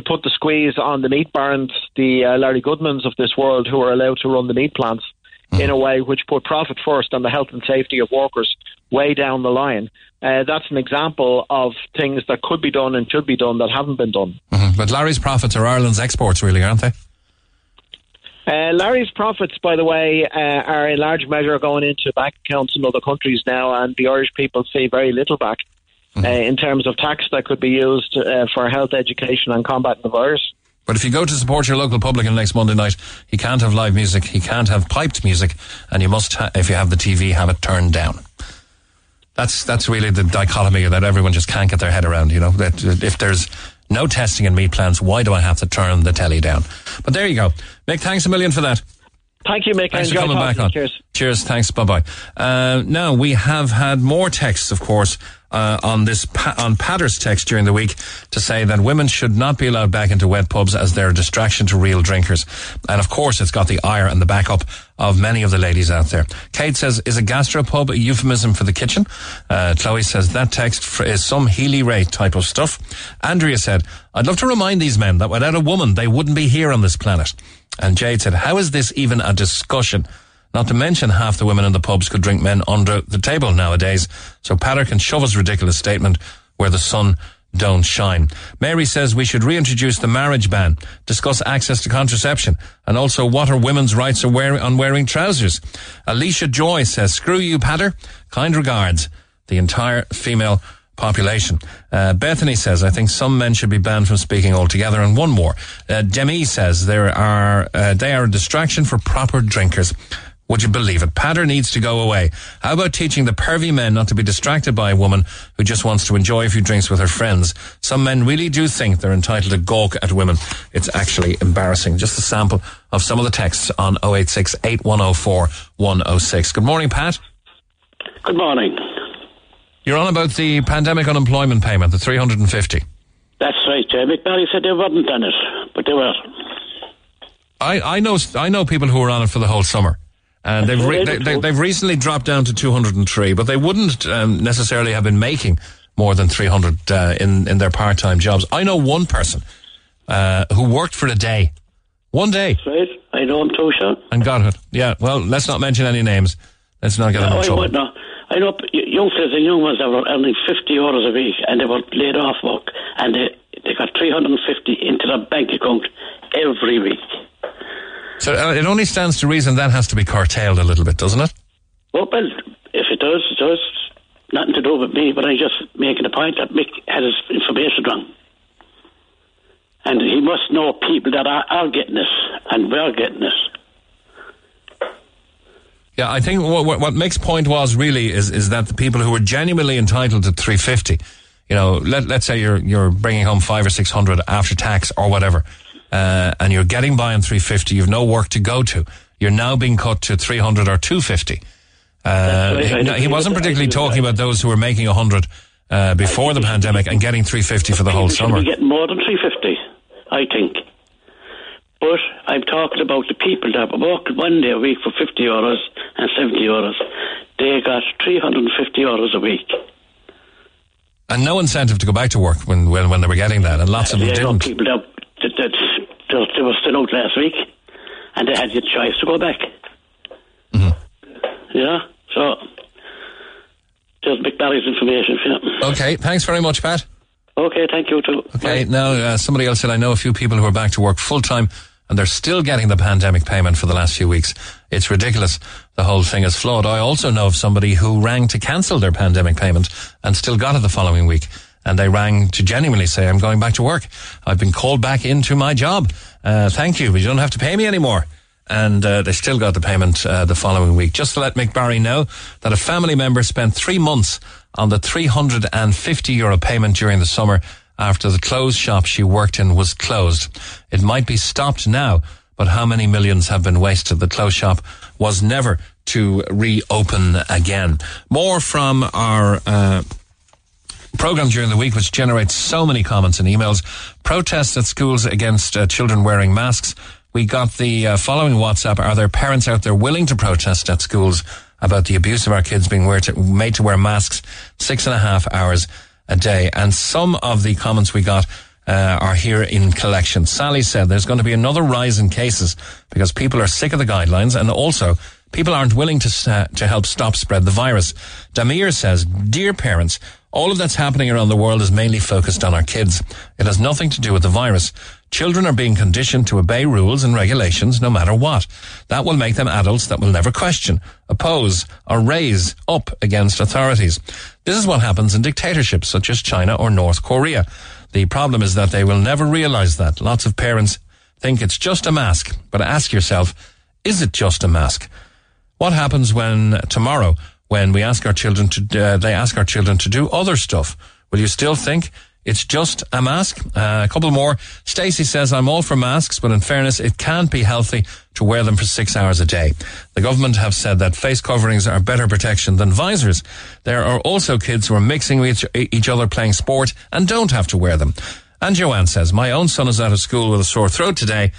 put the squeeze on the meat barons, the Larry Goodmans of this world who are allowed to run the meat plants in a way which put profit first and the health and safety of workers way down the line. That's an example of things that could be done and should be done that haven't been done. Mm-hmm. But Larry's profits are Ireland's exports, really, aren't they? Larry's profits, by the way, are in large measure going into bank accounts in other countries now, and the Irish people see very little back in terms of tax that could be used for health, education and combating the virus. But if you go to support your local publican next Monday night, he can't have live music, he can't have piped music, and you must, if you have the TV, have it turned down. That's really the dichotomy that everyone just can't get their head around, that if there's no testing in meat plants, why do I have to turn the telly down? But there you go. Mick, thanks a million for that. Thank you, Mick. Thanks for coming back on. Cheers. Cheers. Thanks. Bye-bye. Now, we have had more texts, of course, on Patter's text during the week to say that women should not be allowed back into wet pubs as they're a distraction to real drinkers. And, of course, it's got the ire and the backup of many of the ladies out there. Kate says, is a gastropub a euphemism for the kitchen? Chloe says, that text is some Healy Ray type of stuff. Andrea said, I'd love to remind these men that without a woman, they wouldn't be here on this planet. And Jade said, how is this even a discussion? Not to mention half the women in the pubs could drink men under the table nowadays. So Patter can shove his ridiculous statement where the sun don't shine. Mary says we should reintroduce the marriage ban, discuss access to contraception, and also what are women's rights on wearing trousers. Alicia Joy says, screw you, Patter. Kind regards, the entire female population. Bethany says, I think some men should be banned from speaking altogether. And one more. Demi says, they are a distraction for proper drinkers. Would you believe it? Patter needs to go away. How about teaching the pervy men not to be distracted by a woman who just wants to enjoy a few drinks with her friends? Some men really do think they're entitled to gawk at women. It's actually embarrassing. Just a sample of some of the texts on 086 8104 106. Good morning, Pat. Good morning. You're on about the pandemic unemployment payment, the 350. That's right, Mick Barry said they wouldn't done it, but they were. I know people who were on it for the whole summer, and they've recently dropped down to 203, but they wouldn't necessarily have been making more than 300 in their part-time jobs. I know one person who worked for a day. One day. That's right. I know him too, Sean. And got it. Yeah, well, let's not mention any names. Let's not get in trouble. I know young fellas and young ones that were earning 50 euros a week and they were laid off work, and they got 350 into their bank account every week. So it only stands to reason that has to be curtailed a little bit, doesn't it? Well, if it does, it does. Nothing to do with me, but I'm just making a point that Mick had his information wrong. And he must know people that are getting this and we're getting this. Yeah, I think what Mick's point was really is that the people who are genuinely entitled to 350, you know, let's say you're bringing home 500 or 600 after tax or whatever, and you're getting by on 350, you've no work to go to. You're now being cut to 300 or 250. He wasn't particularly talking about those who were making 100 before the pandemic and getting 350 for the whole summer. You're getting more than 350, I think. But I'm talking about the people that work one day a week for 50 euros and 70 euros. They got 350 euros a week. And no incentive to go back to work when they were getting that. And lots of them didn't. People that they were still out last week and they had the choice to go back. Mm-hmm. Yeah? So, just McBarry's information. Yeah. Okay, thanks very much, Pat. Okay, thank you too. Okay, bye. Now somebody else said, I know a few people who are back to work full-time and they're still getting the pandemic payment for the last few weeks. It's ridiculous. The whole thing is flawed. I also know of somebody who rang to cancel their pandemic payment and still got it the following week. And they rang to genuinely say, I'm going back to work. I've been called back into my job. Thank you, but you don't have to pay me anymore. And they still got the payment the following week. Just to let Mick Barry know that a family member spent 3 months on the 350 euro payment during the summer after the clothes shop she worked in was closed. It might be stopped now, but how many millions have been wasted? The clothes shop was never to reopen again. More from our program during the week, which generates so many comments and emails. Protests at schools against children wearing masks. We got the following WhatsApp. Are there parents out there willing to protest at schools about the abuse of our kids being made to wear masks 6.5 hours a day? And some of the comments we got are here in collection. Sally said there's going to be another rise in cases because people are sick of the guidelines and also people aren't willing to help stop spread the virus. Damir says, dear parents, all of that's happening around the world is mainly focused on our kids. It has nothing to do with the virus. Children are being conditioned to obey rules and regulations no matter what. That will make them adults that will never question, oppose, or raise up against authorities. This is what happens in dictatorships such as China or North Korea. The problem is that they will never realize that. Lots of parents think it's just a mask, but ask yourself, is it just a mask? What happens when tomorrow, when we ask our children to do other stuff? Will you still think It's just a mask. A couple more. Stacey says, I'm all for masks, but in fairness, it can't be healthy to wear them for 6 hours a day. The government have said that face coverings are better protection than visors. There are also kids who are mixing with each other playing sport and don't have to wear them. And Joanne says, my own son is out of school with a sore throat today.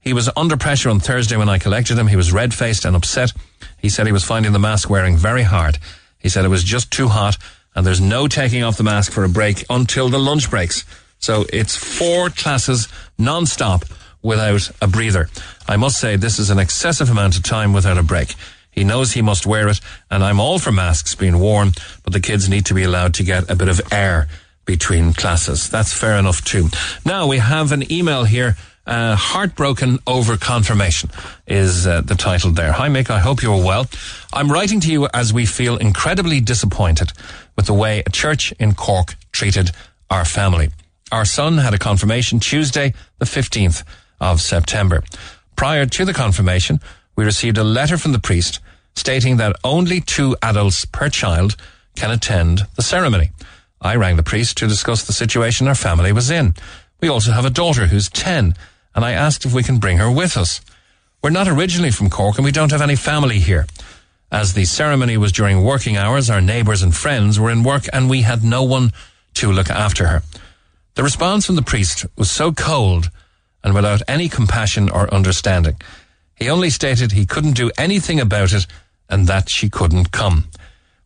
He was under pressure on Thursday when I collected him. He was red-faced and upset. He said he was finding the mask wearing very hard. He said it was just too hot and there's no taking off the mask for a break until the lunch breaks. So it's 4 classes non-stop without a breather. I must say this is an excessive amount of time without a break. He knows he must wear it, and I'm all for masks being worn, but the kids need to be allowed to get a bit of air between classes. That's fair enough too. Now we have an email here. Heartbroken over confirmation is the title there. Hi Mick, I hope you're well. I'm writing to you as we feel incredibly disappointed with the way a church in Cork treated our family. Our son had a confirmation Tuesday, the 15th of September. Prior to the confirmation, we received a letter from the priest stating that only 2 adults per child can attend the ceremony. I rang the priest to discuss the situation our family was in. We also have a daughter who's 10. And I asked if we can bring her with us. We're not originally from Cork and we don't have any family here. As the ceremony was during working hours, our neighbours and friends were in work and we had no one to look after her. The response from the priest was so cold and without any compassion or understanding. He only stated he couldn't do anything about it and that she couldn't come.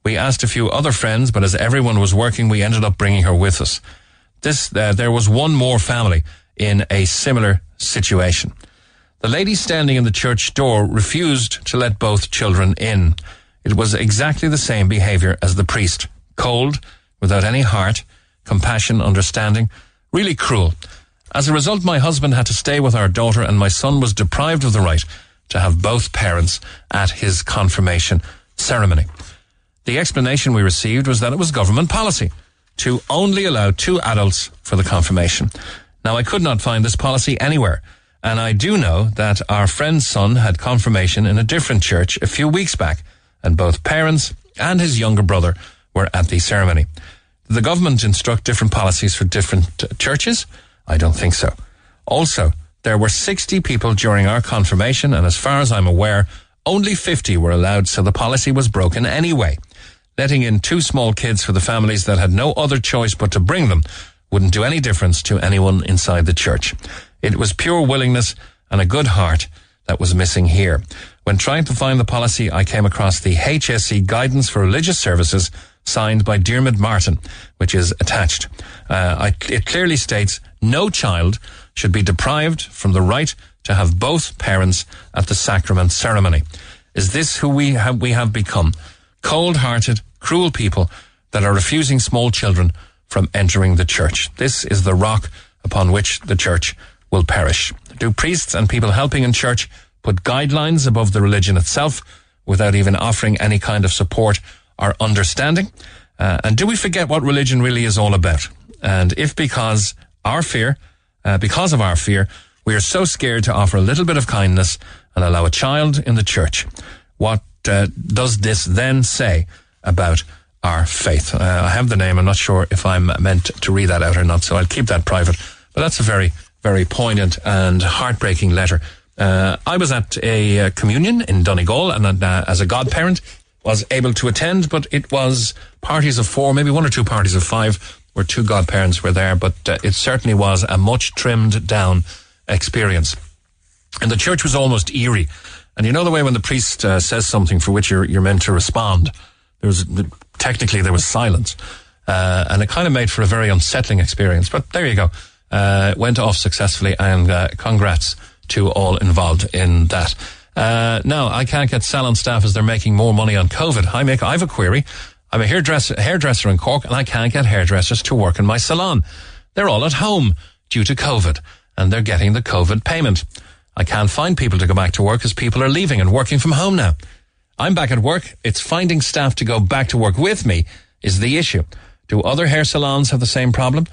We asked a few other friends, but as everyone was working, we ended up bringing her with us. There was one more family in a similar situation. The lady standing in the church door refused to let both children in. It was exactly the same behaviour as the priest. Cold, without any heart, compassion, understanding, really cruel. As a result, my husband had to stay with our daughter and my son was deprived of the right to have both parents at his confirmation ceremony. The explanation we received was that it was government policy to only allow 2 adults for the confirmation. Now, I could not find this policy anywhere, and I do know that our friend's son had confirmation in a different church a few weeks back, and both parents and his younger brother were at the ceremony. Did the government instruct different policies for different churches? I don't think so. Also, there were 60 people during our confirmation, and as far as I'm aware, only 50 were allowed, so the policy was broken anyway. Letting in 2 small kids for the families that had no other choice but to bring them wouldn't do any difference to anyone inside the church. It was pure willingness and a good heart that was missing here. When trying to find the policy, I came across the HSE Guidance for Religious Services signed by Micheál Martin, which is attached. It clearly states no child should be deprived from the right to have both parents at the sacrament ceremony. Is this who we have become? Cold-hearted, cruel people that are refusing small children from entering the church. This is the rock upon which the church will perish. Do priests and people helping in church put guidelines above the religion itself without even offering any kind of support or understanding? And do we forget what religion really is all about? And if because of our fear, we are so scared to offer a little bit of kindness and allow a child in the church, what does this then say about our faith? I have the name. I'm not sure if I'm meant to read that out or not, so I'll keep that private. But that's a very, very poignant and heartbreaking letter. I was at a communion in Donegal, and as a godparent, was able to attend, but it was parties of 4, maybe 1 or 2 parties of 5, where 2 godparents were there, but it certainly was a much trimmed down experience. And the church was almost eerie. And you know the way when the priest says something for which you're meant to respond, there was silence. And it kind of made for a very unsettling experience. But there you go. It went off successfully, and congrats to all involved in that. Now, I can't get salon staff as they're making more money on COVID. Hi, Mick, I have a query. I'm a hairdresser in Cork, and I can't get hairdressers to work in my salon. They're all at home due to COVID, and they're getting the COVID payment. I can't find people to go back to work as people are leaving and working from home now. I'm back at work. It's finding staff to go back to work with me is the issue. Do other hair salons have the same problem?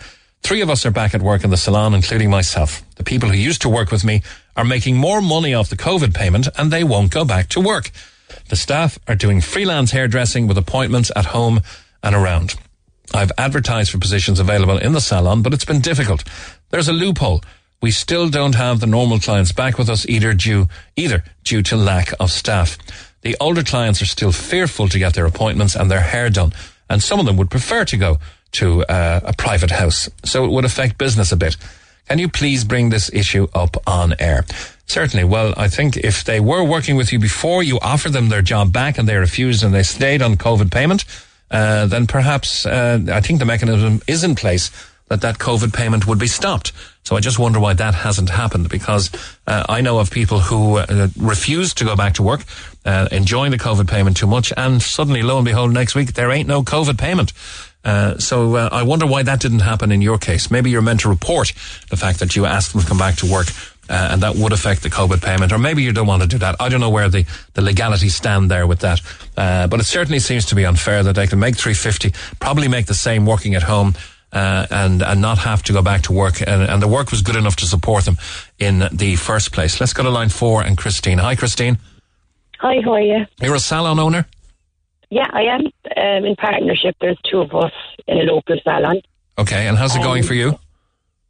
3 of us are back at work in the salon, including myself. The people who used to work with me are making more money off the COVID payment and they won't go back to work. The staff are doing freelance hairdressing with appointments at home and around. I've advertised for positions available in the salon, but it's been difficult. There's a loophole. We still don't have the normal clients back with us either due to lack of staff. The older clients are still fearful to get their appointments and their hair done, and some of them would prefer to go to a private house, so it would affect business a bit. Can you please bring this issue up on air? Certainly. Well, I think if they were working with you before you offered them their job back and they refused and they stayed on COVID payment, then perhaps I think the mechanism is in place that COVID payment would be stopped. So I just wonder why that hasn't happened, because I know of people who refused to go back to work, enjoying the COVID payment too much, and suddenly, lo and behold, next week there ain't no COVID payment. So I wonder why that didn't happen in your case. Maybe you're meant to report the fact that you asked them to come back to work, and that would affect the COVID payment, or maybe you don't want to do that. I don't know where the legalities stand there with that, but it certainly seems to be unfair that they can make $350, probably make the same working at home, and not have to go back to work, and the work was good enough to support them in the first place. Let's go to line 4 and Christine. Hi, Christine. Hi, how are you? You're a salon owner? Yeah, I am, in partnership. There's two of us in a local salon. Okay, and how's it going for you?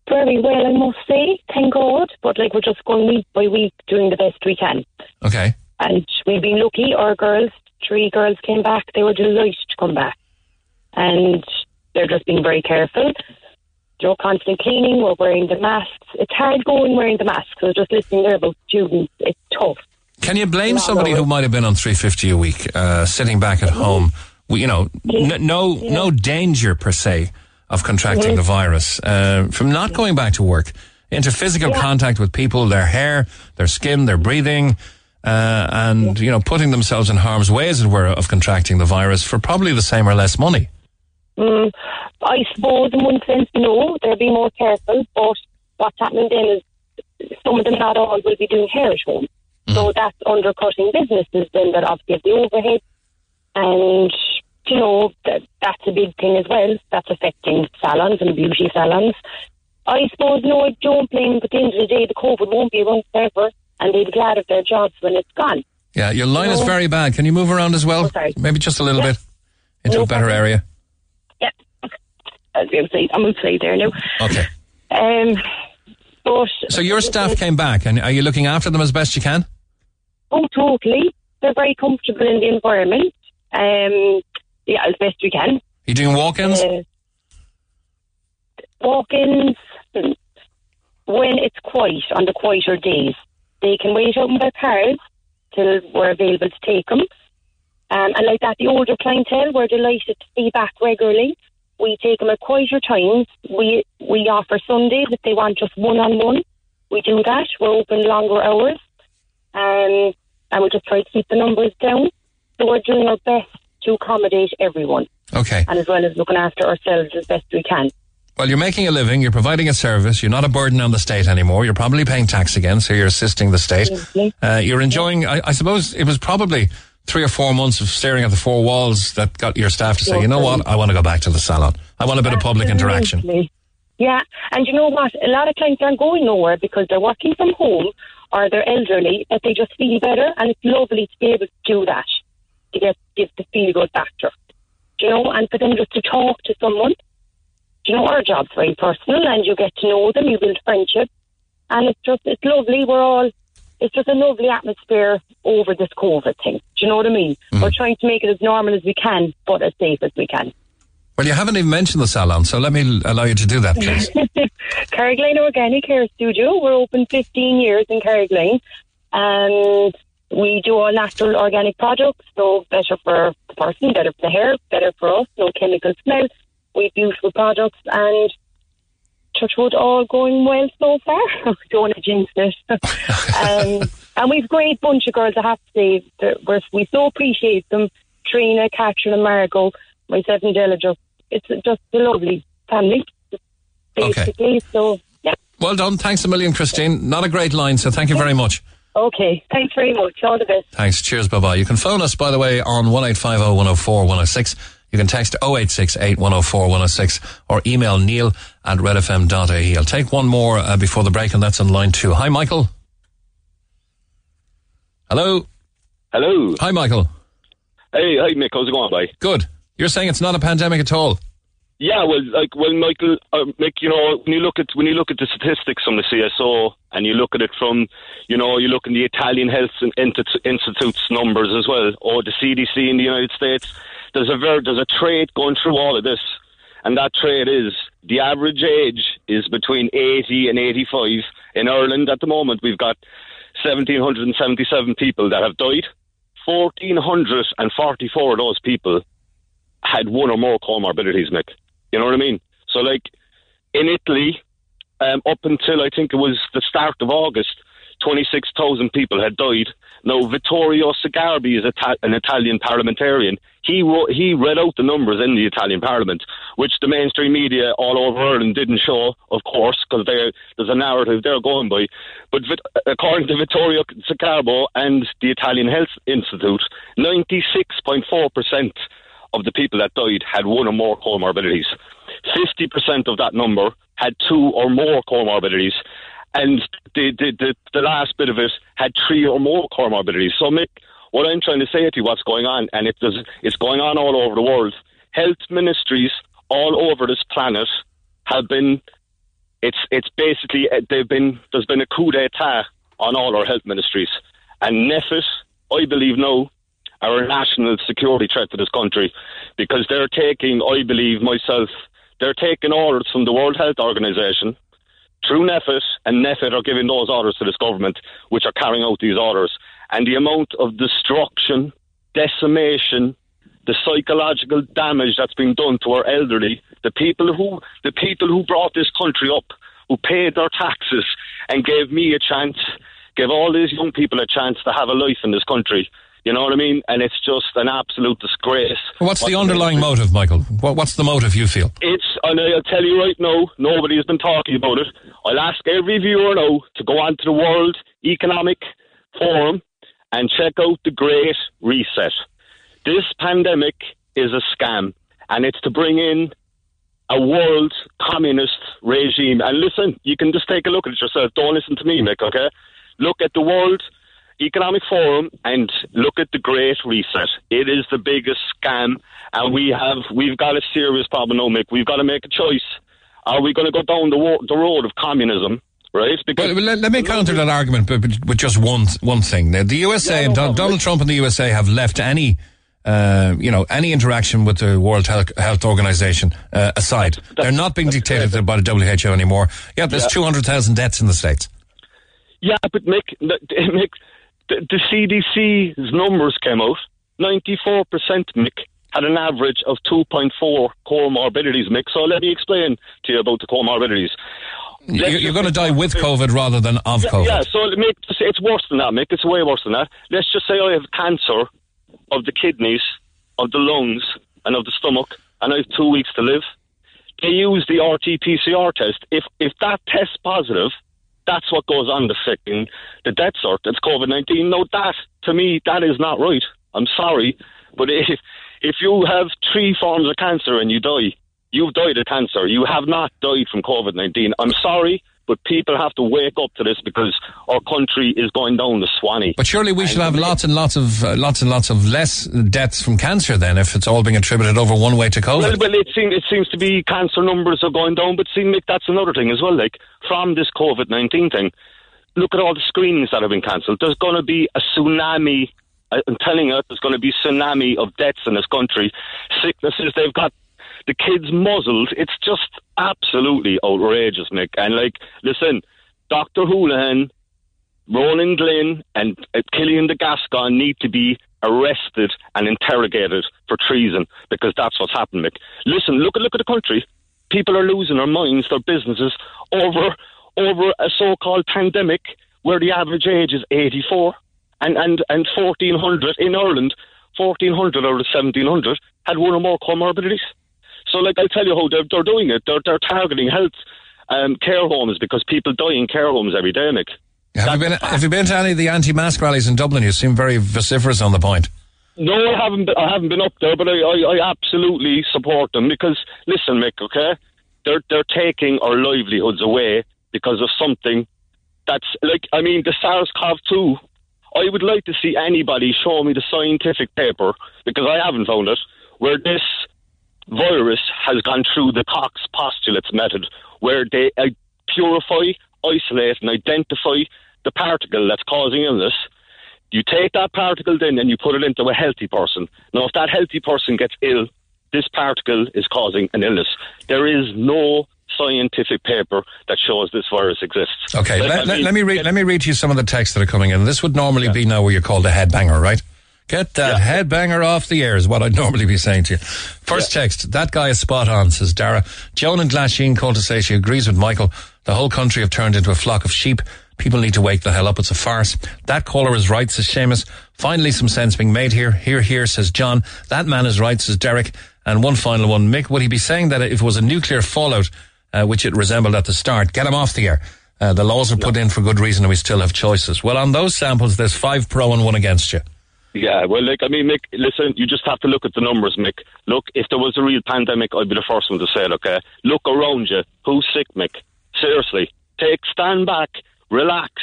Very well, I must say, thank God, but we're just going week by week doing the best we can. Okay. And we've been lucky. Our girls, 3 girls came back. They were delighted to come back. And they're just being very careful. They're constant cleaning. We're wearing the masks. It's hard going wearing the masks. I was just listening there about students. It's tough. Can you blame somebody who might have been on $350 a week, sitting back at home? No danger per se of contracting the virus from not going back to work into physical contact with people, their hair, their skin, their breathing, and putting themselves in harm's way, as it were, of contracting the virus for probably the same or less money. I suppose in one sense, no, they'll be more careful, but what's happening then is some of them, not all, will be doing hair at home. Mm. So that's undercutting businesses then that obviously have the overhead, and, that's a big thing as well. That's affecting salons and beauty salons. I suppose, no, I don't blame, but at the end of the day, the COVID won't be around forever, and they'll be glad of their jobs when it's gone. Yeah, your line is very bad. Can you move around as well? Oh, maybe just a little bit into a better area. Yeah, I'm outside there now. Okay. So your staff came back, and are you looking after them as best you can? Oh, totally. They're very comfortable in the environment. As best we can. Are you doing walk-ins? Walk-ins, when it's quiet, on the quieter days, they can wait out in their cars till we're available to take them. And like that, the older clientele, we're delighted to be back regularly. We take them at quieter times. We offer Sundays if they want just one-on-one. We do that. We're open longer hours. And we just try to keep the numbers down. So we're doing our best to accommodate everyone. Okay. And as well as looking after ourselves as best we can. Well, you're making a living, you're providing a service, you're not a burden on the state anymore, you're probably paying tax again, so you're assisting the state. Mm-hmm. You're enjoying, I suppose it was probably 3 or 4 months of staring at the 4 walls that got your staff to say, you know what, I want to go back to the salon. I want a bit of public interaction. Yeah, and you know what, a lot of clients aren't going nowhere because they're working from home or they're elderly, that they just feel better, and it's lovely to be able to do that, to give the feel-good factor, and for them just to talk to someone. Our job's very personal, and you get to know them, you build friendship, and it's lovely. It's just a lovely atmosphere over this COVID thing. Do you know what I mean? Mm-hmm. We're trying to make it as normal as we can, but as safe as we can. Well, you haven't even mentioned the salon, so let me allow you to do that, please. Carriglane Organic Hair Studio. We're open 15 years in Carriglane, and we do all natural organic products, so better for the person, better for the hair, better for us, no chemical smell. We have beautiful products, and touch wood, all going well so far. Don't want to jinx it. And we've a great bunch of girls, I have to say. We so appreciate them. Trina, Catherine and Margot, myself and Della, it's just a lovely family, basically. Okay. So, yeah. Well done. Thanks a million, Christine. Not a great line, so thank you very much. Okay, thanks very much. All the best. Thanks. Cheers. Bye-bye. You can phone us, by the way, on 1850 104 106. You can text 0868 104 106 or email neil@redfm.ie. I'll take one more before the break, and that's on line 2. Hi, Michael. Hello. Hello. Hi, Michael. Hey, Mick. How's it going, bye? Good. You're saying it's not a pandemic at all? Yeah, well, Michael, Mick, you know, when you look at the statistics from the CSO and you look at it from, you know, you look at the Italian Health Institute's numbers as well, or the CDC in the United States, there's a trait going through all of this, and that trait is the average age is between 80 and 85. In Ireland at the moment, we've got 1,777 people that have died. 1,444 of those people had one or more comorbidities, Mick. You know what I mean? So, like, in Italy, up until I think it was the start of August, 26,000 people had died. Now, Vittorio Sigarbi is an Italian parliamentarian. He read out the numbers in the Italian Parliament, which the mainstream media all over Ireland didn't show, of course, because there's a narrative they're going by. But according to Vittorio Sigarbo and the Italian Health Institute, 96.4% of the people that died had one or more comorbidities. 50% of that number had two or more comorbidities. And the last bit of it had three or more comorbidities. So, Mick, what I'm trying to say to you, what's going on, and it's going on all over the world, health ministries all over this planet have been, it's basically, there's been a coup d'etat on all our health ministries. And NPHET, I believe now, are a national security threat to this country, because they're taking, I believe myself, they're taking orders from the World Health Organization through NPHET, and NPHET are giving those orders to this government, which are carrying out these orders. And the amount of destruction, decimation, the psychological damage that's being done to our elderly, the people who brought this country up, who paid their taxes and gave me a chance, gave all these young people a chance to have a life in this country. You know what I mean? And it's just an absolute disgrace. What's the underlying motive, Michael? What's the motive you feel? And I'll tell you right now, nobody has been talking about it. I'll ask every viewer now to go on to the World Economic Forum and check out the Great Reset. This pandemic is a scam, and it's to bring in a world communist regime. And listen, you can just take a look at it yourself. Don't listen to me, Mick, okay? Look at the World Economic Forum and look at the Great Reset. It is the biggest scam, and we've got a serious problem now, Mick. We've got to make a choice. Are we going to go down the road of communism? Right? Because let me counter that argument with just one thing. Now, the USA Donald Trump and the USA have left any interaction with the World Health Organization aside. They're not being dictated by the WHO anymore. Yeah, there's 200,000 deaths in the States. Yeah, but Mick, the CDC's numbers came out. 94%, Mick, had an average of 2.4 comorbidities, Mick. So let me explain to you about the comorbidities. You're going to die with COVID rather than of COVID. Yeah, so Mick, it's worse than that, Mick. It's way worse than that. Let's just say I have cancer of the kidneys, of the lungs, and of the stomach, and I have 2 weeks to live. They use the RT-PCR test. If that test's positive, that's what goes on the death cert. It's COVID-19. No, that, to me, that is not right. I'm sorry. But if you have three forms of cancer and you die, you've died of cancer. You have not died from COVID-19. I'm sorry, but people have to wake up to this, because our country is going down the swanny. But surely we should have lots and lots of less deaths from cancer then, if it's all being attributed over one way to COVID. Well, it seems to be cancer numbers are going down, but see, Mick, that's another thing as well. Like, from this COVID-19 thing, look at all the screenings that have been cancelled. There's going to be a tsunami. I'm telling you, there's going to be a tsunami of deaths in this country. Sicknesses, they've got the kids muzzled. It's just absolutely outrageous, Mick. And, like, listen, Dr. Houlihan, Ronan Glynn and Killian de Gascon need to be arrested and interrogated for treason, because that's what's happened, Mick. Listen, look at the country. People are losing their minds, their businesses, over a so-called pandemic where the average age is 84 and 1,400 in Ireland, 1,400 out of 1,700 had one or more comorbidities. So, like, I'll tell you how they're doing it. They're targeting health care homes, because people die in care homes every day, Mick. Have you been to any of the anti-mask rallies in Dublin? You seem very vociferous on the point. No, I haven't been up there, but I absolutely support them, because, listen, Mick, okay, they're taking our livelihoods away because of something that's, like, I mean, the SARS-CoV-2, I would like to see anybody show me the scientific paper, because I haven't found it, where this virus has gone through the Cox postulates method, where they purify, isolate and identify the particle that's causing illness. You take that particle then and you put it into a healthy person. Now, if that healthy person gets ill, this particle is causing an illness. There is no scientific paper that shows this virus exists. Okay, let me read to you some of the texts that are coming in. This would normally be now where you're called a headbanger, right? Get that headbanger off the air is what I'd normally be saying to you. First text, that guy is spot on, says Dara. Joan in Glasheen called to say she agrees with Michael. The whole country have turned into a flock of sheep. People need to wake the hell up. It's a farce. That caller is right, says Seamus. Finally, some sense being made here. Hear, hear, says John. That man is right, says Derek. And one final one. Mick, would he be saying that if it was a nuclear fallout, which it resembled at the start, get him off the air? The laws are put in for good reason and we still have choices. Well, on those samples, there's 5 pro and 1 against you. Yeah, well, Mick, listen, you just have to look at the numbers, Mick. Look, if there was a real pandemic, I'd be the first one to say it, okay? Look around you. Who's sick, Mick? Seriously. Stand back. Relax,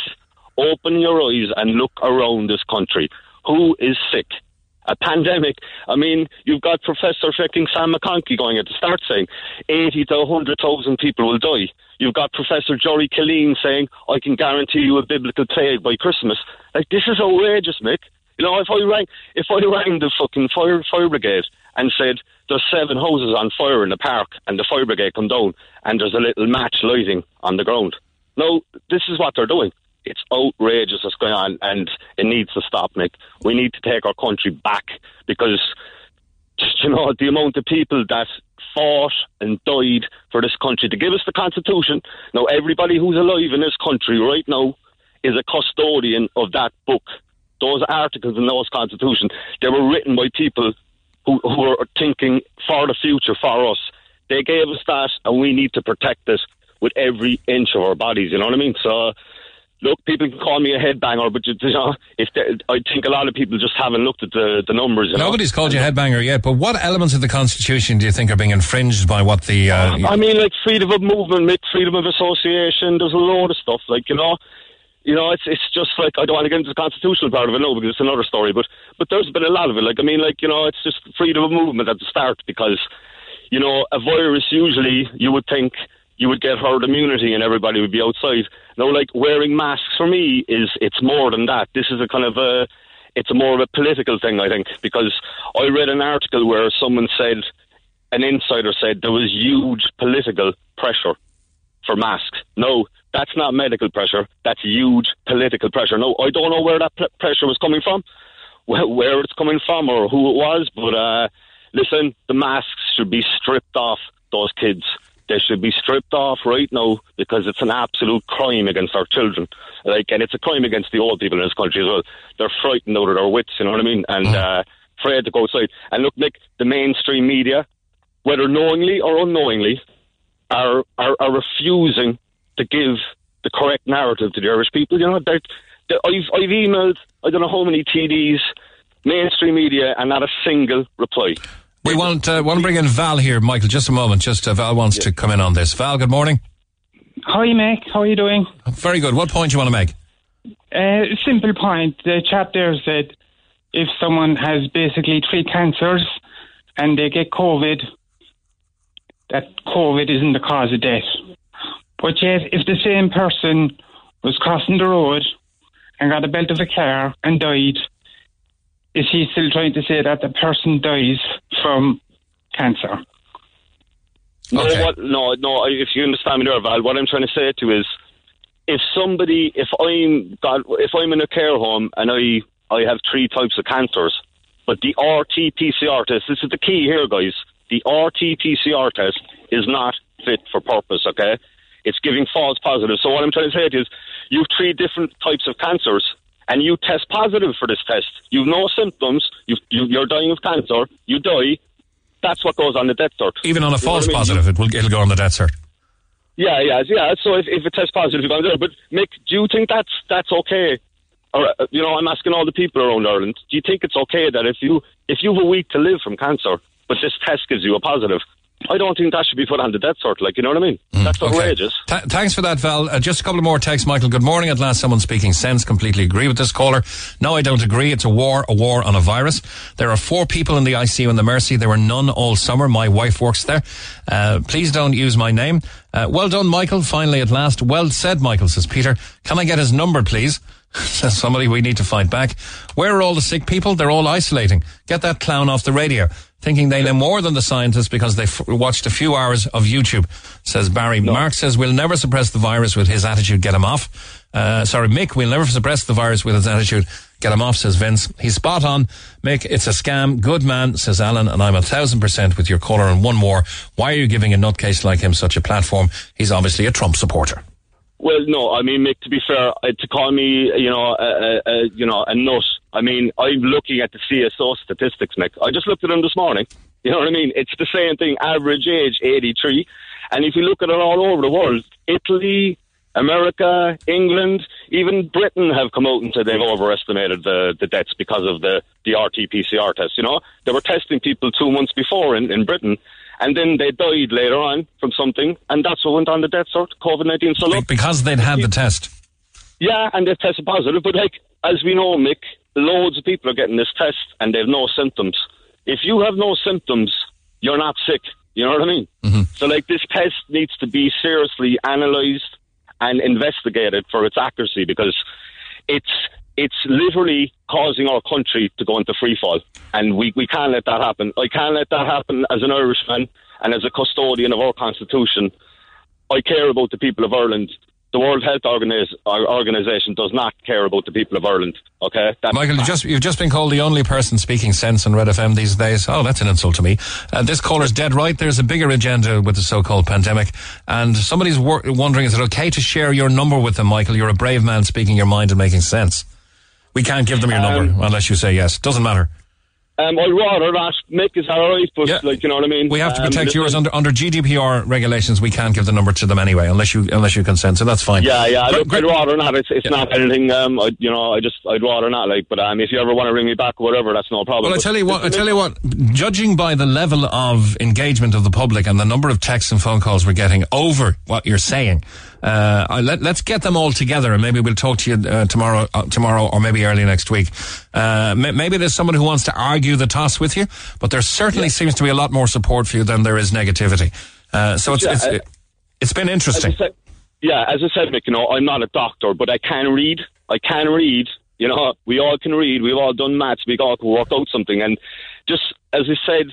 open your eyes and look around this country. Who is sick? A pandemic. I mean, you've got Professor fucking Sam McConkey going at the start saying 80 to 100,000 people will die. You've got Professor Jory Killeen saying, I can guarantee you a biblical plague by Christmas. Like, this is outrageous, Mick. You know, if I rang the fucking fire brigade and said, there's 7 houses on fire in the park and the fire brigade come down and there's a little match lighting on the ground. No, this is what they're doing. It's outrageous what's going on, and it needs to stop, Mick. We need to take our country back because, you know, the amount of people that fought and died for this country to give us the Constitution. Now, everybody who's alive in this country right now is a custodian of that book. Those articles in those Constitution, they were written by people who were thinking for the future, for us. They gave us that, and we need to protect it with every inch of our bodies, you know what I mean? So, look, people can call me a headbanger, but you know, I think a lot of people just haven't looked at the numbers. Nobody's called you a headbanger yet, but what elements of the Constitution do you think are being infringed by what the... I mean, like, freedom of movement, freedom of association, there's a load of stuff, like, you know, it's just like, I don't want to get into the constitutional part of it now because it's another story, but there's been a lot of it. Like, I mean, like, you know, it's just freedom of movement at the start because, you know, a virus usually, you would think, you would get herd immunity and everybody would be outside. Now, like, wearing masks for me it's more than that. This is a kind of it's more of a political thing, I think, because I read an article where someone said, an insider said, there was huge political pressure for masks. No, that's not medical pressure. That's huge political pressure. No, I don't know where that pressure was coming from, where it's coming from or who it was, but listen, the masks should be stripped off those kids. They should be stripped off right now because it's an absolute crime against our children. Like, and it's a crime against the old people in this country as well. They're frightened out of their wits, you know what I mean? And afraid to go outside. And look, Mick, the mainstream media, whether knowingly or unknowingly, are refusing to give the correct narrative to the Irish people. You know, I've emailed, I don't know how many TDs, mainstream media, and not a single reply. We want to bring in Val here, Michael, just a moment. Just Val wants to come in on this. Val, good morning. Hi, Mick. How are you doing? Very good. What point do you want to make? Simple point. The chap there said if someone has basically 3 cancers and they get COVID, that COVID isn't the cause of death. But yet, if the same person was crossing the road and got a belt of a car and died, is he still trying to say that the person dies from cancer? Okay. No, if you understand me there, Val, what I'm trying to say to you is, if I'm in a care home and I have 3 types of cancers, but the RT-PCR test, this is the key here, guys, the RT-PCR test is not fit for purpose, okay? It's giving false positives. So what I'm trying to say to you is, you have 3 different types of cancers, and you test positive for this test, you've no symptoms, you're dying of cancer, you die, that's what goes on the death cert. Even on a false positive, it'll go on the death cert. Yeah, so if it tests positive, you're going to do it. But Mick, do you think that's okay? Or, you know, I'm asking all the people around Ireland, do you think it's okay that if you have a week to live from cancer, but this test gives you a positive, I don't think that should be put on the death sort, like, you know what I mean? That's outrageous. Okay. Thanks for that, Val. Just a couple more texts. Michael, good morning. At last, someone speaking sense. Completely agree with this caller. No, I don't agree. It's a war on a virus. There are 4 people in the ICU in the Mercy. There were none all summer. My wife works there. Please don't use my name. Well done, Michael. Finally, at last. Well said, Michael, says Peter. Can I get his number, please? Says somebody we need to fight back. Where are all the sick people? They're all isolating. Get that clown off the radio. Thinking they know more than the scientists because they watched a few hours of YouTube, says Barry. No. Mark says, we'll never suppress the virus with his attitude, get him off. Mick, we'll never suppress the virus with his attitude, get him off, says Vince. He's spot on. Mick, it's a scam. Good man, says Alan, and I'm 1,000% with your caller. And one more, why are you giving a nutcase like him such a platform? He's obviously a Trump supporter. Well, no, I mean, Mick, to be fair, to call me, a nut, I mean, I'm looking at the CSO statistics, Mick. I just looked at them this morning. You know what I mean? It's the same thing, average age, 83. And if you look at it all over the world, Italy, America, England, even Britain have come out and said they've overestimated the deaths because of the RT-PCR test, you know? They were testing people 2 months before in Britain, and then they died later on from something, and that's what went on the death sort, COVID-19. So look, because they'd had the test. Yeah, and they've tested positive, but like, as we know, Mick, loads of people are getting this test and they have no symptoms. If you have no symptoms, you're not sick. You know what I mean? Mm-hmm. So like, this test needs to be seriously analysed and investigated for its accuracy, because it's literally causing our country to go into freefall, and we can't let that happen. I can't let that happen as an Irishman and as a custodian of our constitution. I care about the people of Ireland. The World Health Organization does not care about the people of Ireland, okay? That's Michael, you've just been called the only person speaking sense on Red FM these days. Oh, that's an insult to me. This caller's dead right. There's a bigger agenda with the so-called pandemic. And somebody's wondering, is it okay to share your number with them, Michael? You're a brave man speaking your mind and making sense. We can't give them your number unless you say yes. Doesn't matter. I'd rather not. Mick, is that alright? But yeah, like, you know what I mean? We have to protect yours under GDPR regulations. We can't give the number to them anyway, unless you consent. So that's fine. Yeah, yeah. But, look, I'd rather not. It's not anything. I'd rather not. Like, but if you ever want to ring me back, or whatever, that's no problem. Well, I tell you what. Judging by the level of engagement of the public and the number of texts and phone calls we're getting over what you're saying, let's get them all together, and maybe we'll talk to you tomorrow, or maybe early next week. Maybe there's someone who wants to argue the toss with you, but there certainly seems to be a lot more support for you than there is negativity. So it's been interesting. As I said, Mick, you know, I'm not a doctor, but I can read. You know, we all can read. We've all done maths. We all can work out something. And just as I said,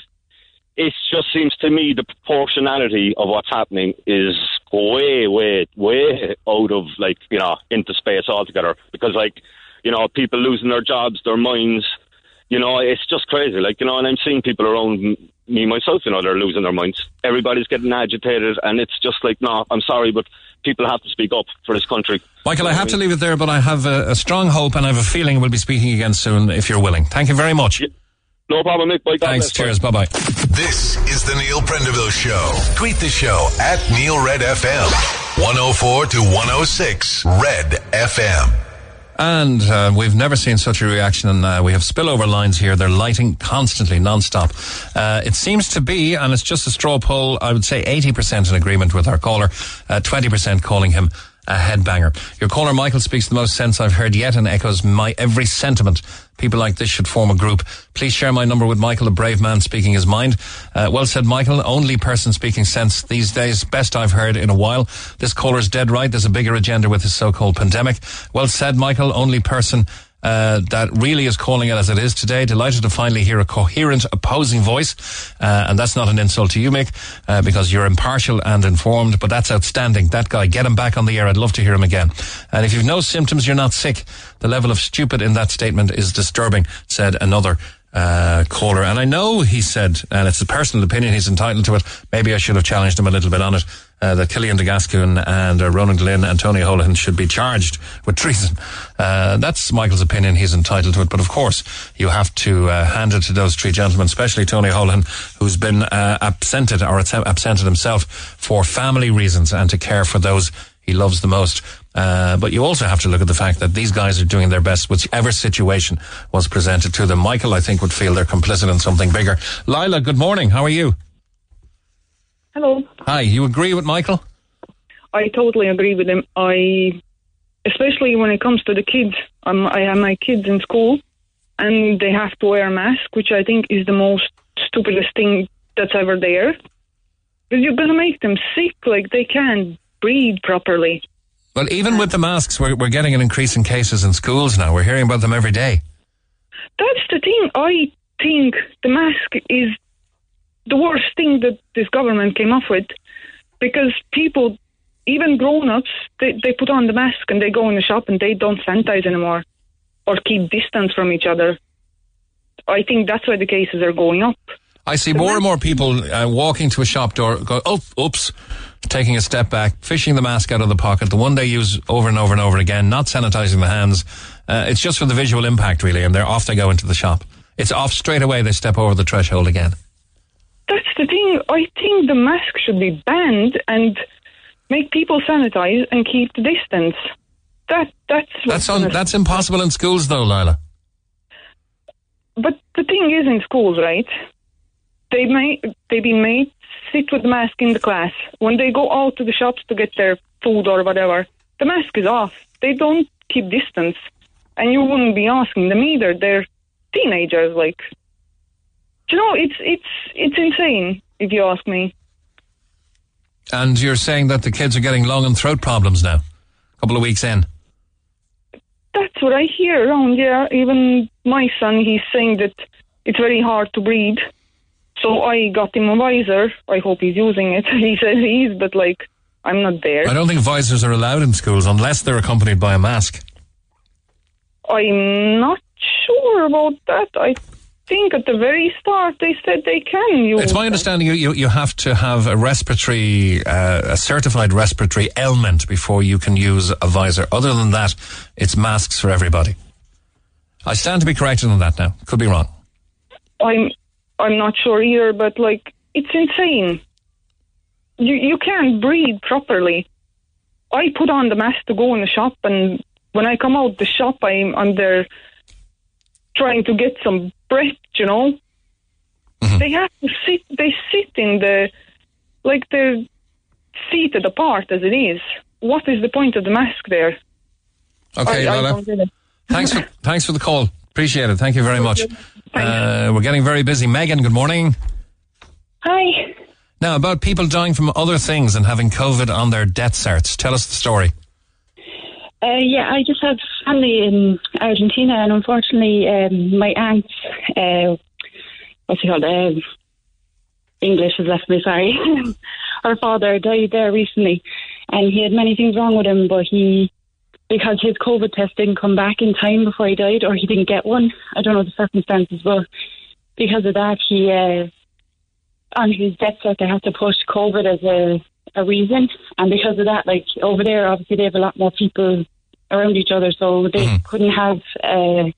it just seems to me the proportionality of what's happening is way out of, like, you know, into space altogether, because, like, you know, people losing their jobs, their minds, you know, it's just crazy, like, you know, and I'm seeing people around me myself, you know, they're losing their minds. Everybody's getting agitated, and it's just like, no, I'm sorry, but people have to speak up for this country. Michael, I have to leave it there, but I have a strong hope, and I have a feeling we'll be speaking again soon, if you're willing. Thank you very much. Yeah. No problem, Mick. Bye. Thanks. Cheers. Bye-bye. This is the Neil Prendeville Show. Tweet the show at NeilRedFM. 104 to 106 Red FM. And we've never seen such a reaction, and we have spillover lines here. They're lighting constantly, non-stop. It seems to be, and it's just a straw poll, I would say 80% in agreement with our caller, 20% calling him a headbanger. Your caller, Michael, speaks the most sense I've heard yet and echoes my every sentiment. People like this should form a group. Please share my number with Michael, a brave man speaking his mind. Well said, Michael. Only person speaking sense these days. Best I've heard in a while. This caller's dead right. There's a bigger agenda with this so-called pandemic. Well said, Michael. Only person that really is calling it as it is today. Delighted to finally hear a coherent opposing voice, and that's not an insult to you, Mick, because you're impartial and informed, but that's outstanding. That guy, get him back on the air. I'd love to hear him again. And if you've no symptoms, you're not sick. The level of stupid in that statement is disturbing, said another caller. And I know he said, and it's a personal opinion, he's entitled to it, maybe I should have challenged him a little bit on it, that Killian de Gascoigne and Ronan Glynn and Tony Holohan should be charged with treason. That's Michael's opinion. He's entitled to it. But of course, you have to hand it to those three gentlemen, especially Tony Holohan, who's been absented himself for family reasons and to care for those he loves the most. But you also have to look at the fact that these guys are doing their best, whichever situation was presented to them. Michael, I think, would feel they're complicit in something bigger. Lila, good morning. How are you? Hello. Hi, you agree with Michael? I totally agree with him. Especially when it comes to the kids. I have my kids in school and they have to wear a mask, which I think is the most stupidest thing that's ever there. Because you're going to make them sick, like they can't breathe properly. Well, even with the masks, we're getting an increase in cases in schools now. We're hearing about them every day. That's the thing. I think the mask is the worst thing that this government came up with, because people, even grown-ups, they put on the mask and they go in the shop and they don't sanitize anymore or keep distance from each other. I think that's why the cases are going up. I see more and more people walking to a shop door, go, oh, oops, taking a step back, fishing the mask out of the pocket, the one they use over and over and over again, not sanitizing the hands. It's just for the visual impact, really, and they're off, they go into the shop. It's off straight away, they step over the threshold again. That's the thing. I think the mask should be banned and make people sanitize and keep the distance. That's impossible in schools, though, Lila. But the thing is, in schools, right? They've been made sit with the mask in the class. When they go out to the shops to get their food or whatever, the mask is off. They don't keep distance. And you wouldn't be asking them either. They're teenagers, like. You know, it's insane, if you ask me. And you're saying that the kids are getting lung and throat problems now, a couple of weeks in. That's what I hear around, yeah. Even my son, he's saying that it's very hard to breathe. So I got him a visor. I hope he's using it. He says he is, but like, I'm not there. I don't think visors are allowed in schools unless they're accompanied by a mask. I'm not sure about that. I think at the very start they said they can use. It's my understanding you have to have a certified respiratory ailment before you can use a visor. Other than that, it's masks for everybody. I stand to be corrected on that now. Could be wrong. I'm not sure either, but like, it's insane. You can't breathe properly. I put on the mask to go in the shop, and when I come out the shop, I'm there trying to get some breath, you know. Mm-hmm. They have to sit. They sit in the, like, they're seated apart as it is. What is the point of the mask there? Okay, Lala. Thanks for the call. Appreciate it. Thank you very much. We're getting very busy. Megan, good morning. Hi. Now, about people dying from other things and having COVID on their death certs. Tell us the story. I just had family in Argentina, and unfortunately, my aunt's, English has left me, sorry. Her father died there recently, and he had many things wrong with him, but because his COVID test didn't come back in time before he died, or he didn't get one, I don't know the circumstances, but because of that, he, on his death cert, they had to push COVID as a reason, and because of that, like, over there obviously they have a lot more people around each other, so they couldn't have a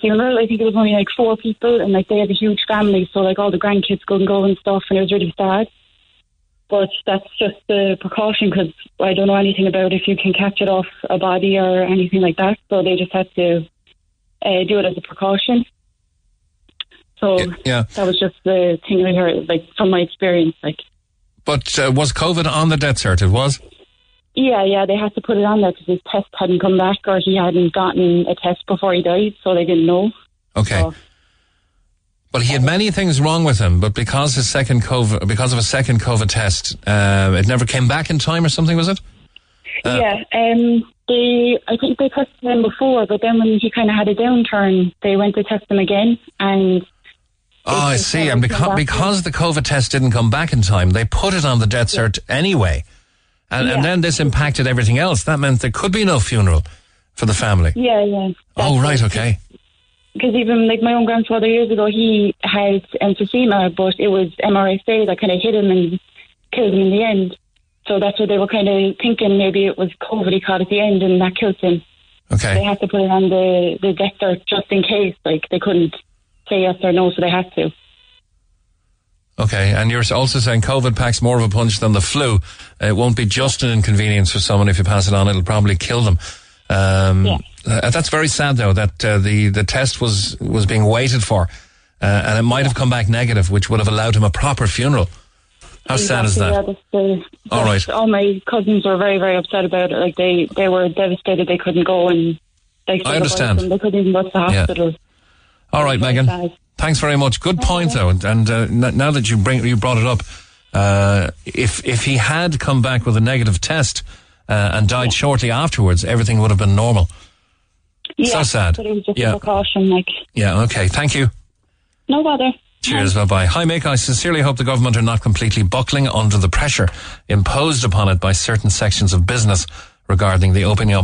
funeral. I think it was only like 4 people, and like they had a huge family, so like all the grandkids couldn't go and stuff, and it was really sad. But that's just the precaution, because I don't know anything about if you can catch it off a body or anything like that, so they just had to do it as a precaution. So yeah. That was just the thing I heard, like, from my experience, like. But was COVID on the death cert? It was? Yeah, they had to put it on there because his test hadn't come back, or he hadn't gotten a test before he died, so they didn't know. Okay. So. But he had many things wrong with him, but because of a second COVID test, it never came back in time or something, was it? I think they tested him before, but then when he kind of had a downturn, they went to test him again, and... Oh, I see. And because the COVID test didn't come back in time, they put it on the death cert anyway. And then this impacted everything else. That meant there could be no funeral for the family. Yeah. Oh, right, okay. Because even, like, my own grandfather years ago, he had emphysema, but it was MRSA that kind of hit him and killed him in the end. So that's what they were kind of thinking. Maybe it was COVID he caught at the end and that killed him. Okay. They had to put it on the death cert just in case. Like, they couldn't say yes or no, so they have to. Okay, and you're also saying COVID packs more of a punch than the flu. It won't be just an inconvenience for someone if you pass it on. It'll probably kill them. That's very sad, though, that the test was being waited for, and it might have come back negative, which would have allowed him a proper funeral. How sad is that? All right. All my cousins were very, very upset about it. Like they were devastated. They couldn't go, and they I understand. They couldn't even go to the hospital. Yeah. All right, Megan. Sad. Thanks very much. Good point, though. And now that you brought it up, if he had come back with a negative test and died shortly afterwards, everything would have been normal. Yeah, so sad. But it was just a precaution, like. Yeah. Okay. Thank you. No bother. Cheers, bye-bye. Hi, Mick. I sincerely hope the government are not completely buckling under the pressure imposed upon it by certain sections of business regarding the opening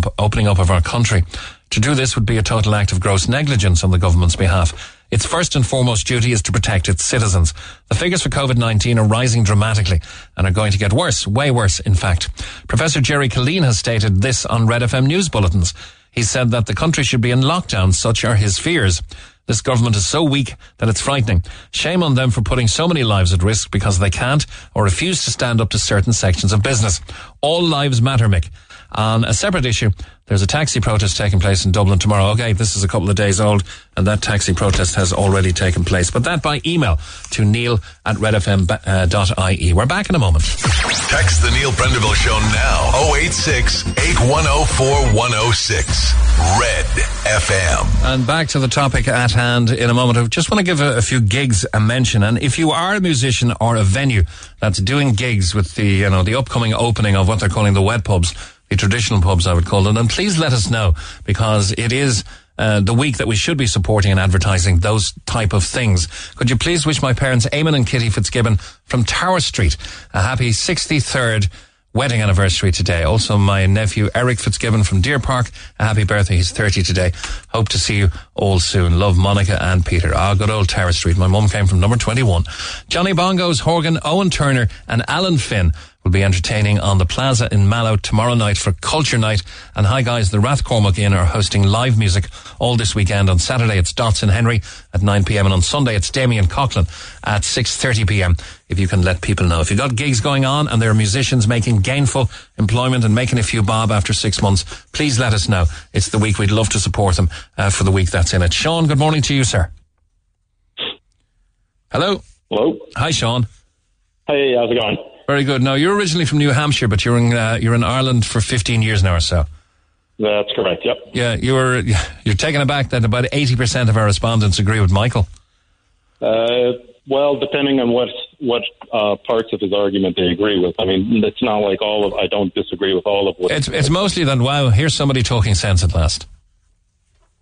up of our country. To do this would be a total act of gross negligence on the government's behalf. Its first and foremost duty is to protect its citizens. The figures for COVID-19 are rising dramatically and are going to get worse, way worse, in fact. Professor Jerry Killeen has stated this on Red FM news bulletins. He said that the country should be in lockdown, such are his fears. This government is so weak that it's frightening. Shame on them for putting so many lives at risk because they can't or refuse to stand up to certain sections of business. All lives matter, Mick. On a separate issue, there's a taxi protest taking place in Dublin tomorrow. Okay, this is a couple of days old, and that taxi protest has already taken place. But that by email to neil@redfm.ie. We're back in a moment. Text the Neil Prendeville Show now, 086-8104-106, Red FM. And back to the topic at hand in a moment. I just want to give a few gigs a mention. And if you are a musician or a venue that's doing gigs with the, you know, the upcoming opening of what they're calling the wet pubs, the traditional pubs, I would call them. And please let us know, because it is the week that we should be supporting and advertising those type of things. Could you please wish my parents, Eamon and Kitty Fitzgibbon, from Tower Street, a happy 63rd wedding anniversary today. Also, my nephew, Eric Fitzgibbon from Deer Park, a happy birthday. He's 30 today. Hope to see you all soon. Love, Monica and Peter. Ah, good old Tower Street. My mum came from number 21. Johnny Bongos, Horgan, Owen Turner and Alan Finn will be entertaining on the Plaza in Mallow tomorrow night for Culture Night. And hi guys, the Rathcormac Inn are hosting live music all this weekend. On Saturday, it's Dotson Henry at 9 p.m. and on Sunday, it's Damien Coughlin at 6:30 p.m. If you can let people know. If you've got gigs going on and there are musicians making gainful employment and making a few bob after 6 months, please let us know. It's the week. We'd love to support them for the week that's in it. Sean, good morning to you, sir. Hello. Hello. Hi, Sean. Hey, how's it going? Very good. Now, you're originally from New Hampshire, but you're in Ireland for 15 years now or so. That's correct, yep. Yeah, you're taken aback that about 80% of our respondents agree with Michael. Well, depending on what parts of his argument they agree with. I mean, it's not like I don't disagree with all of what... It's mostly that, wow, here's somebody talking sense at last.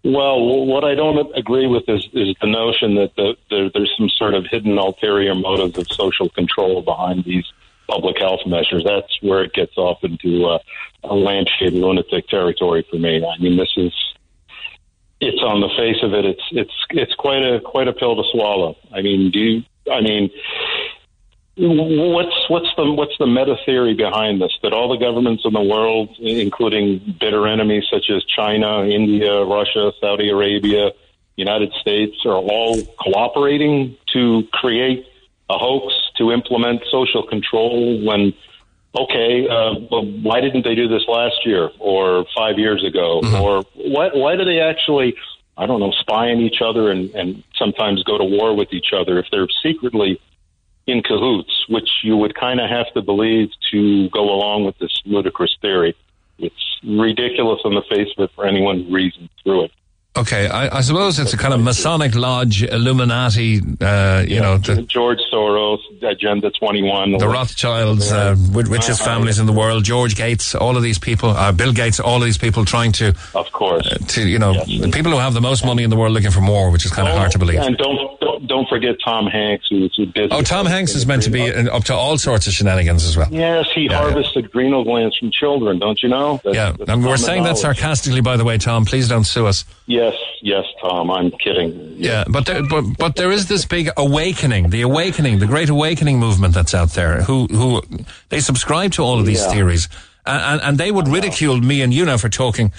Well, what I don't agree with is the notion that there's some sort of hidden ulterior motives of social control behind these public health measures. That's where it gets off into a lampshade lunatic territory for me. I mean, it's on the face of it. It's quite a pill to swallow. I mean, what's the meta theory behind this? That all the governments in the world, including bitter enemies such as China, India, Russia, Saudi Arabia, United States, are all cooperating to create a hoax to implement social control when, well, why didn't they do this last year or 5 years ago? Mm-hmm. Or why do they actually, I don't know, spy on each other and sometimes go to war with each other if they're secretly in cahoots, which you would kind of have to believe to go along with this ludicrous theory. It's ridiculous on the face of it for anyone who reasons through it. Okay, I suppose it's a kind of Masonic Lodge, Illuminati, George Soros, Agenda 21. The Rothschilds, with richest families in the world, George Gates, all of these people, Bill Gates, all of these people trying to... Of course. People who have the most money in the world looking for more, which is kind of hard to believe. And don't forget Tom Hanks, who's busy. Oh, Tom Hanks is meant to be up to all sorts of shenanigans as well. Yes, he harvested adrenal glands from children, don't you know? That's and we're saying that sarcastically, by the way, Tom. Please don't sue us. Yes, Tom, I'm kidding. Yeah, but there is this big awakening, the great awakening movement that's out there, who they subscribe to all of these theories. And they would ridicule me and you now for talking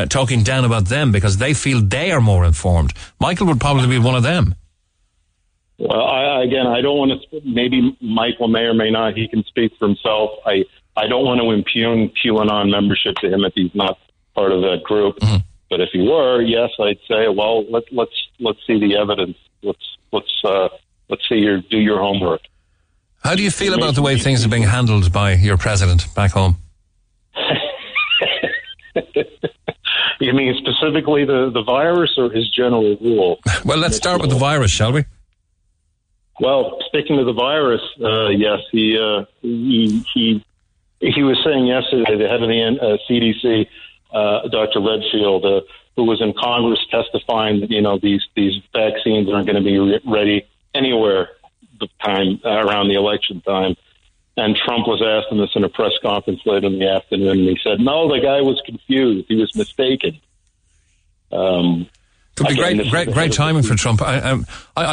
down about them because they feel they are more informed. Michael would probably be one of them. Well, I don't want to... Maybe Michael may or may not. He can speak for himself. I don't want to impugn QAnon membership to him if he's not part of that group. Mm-hmm. But if he were, yes, I'd say, well, let's see the evidence. Let's see do your homework. How do you feel about the way things are being handled by your president back home? You mean specifically the virus or his general rule? Well, let's start with the virus, shall we? Well, speaking of the virus, yes, he was saying yesterday, the head of the CDC, Dr. Redfield, who was in Congress testifying that, you know, these vaccines aren't going to be ready anywhere the time around the election time. And Trump was asked him this in a press conference later in the afternoon, and he said, no, the guy was confused. He was mistaken. Could be again, great timing for Trump. I'd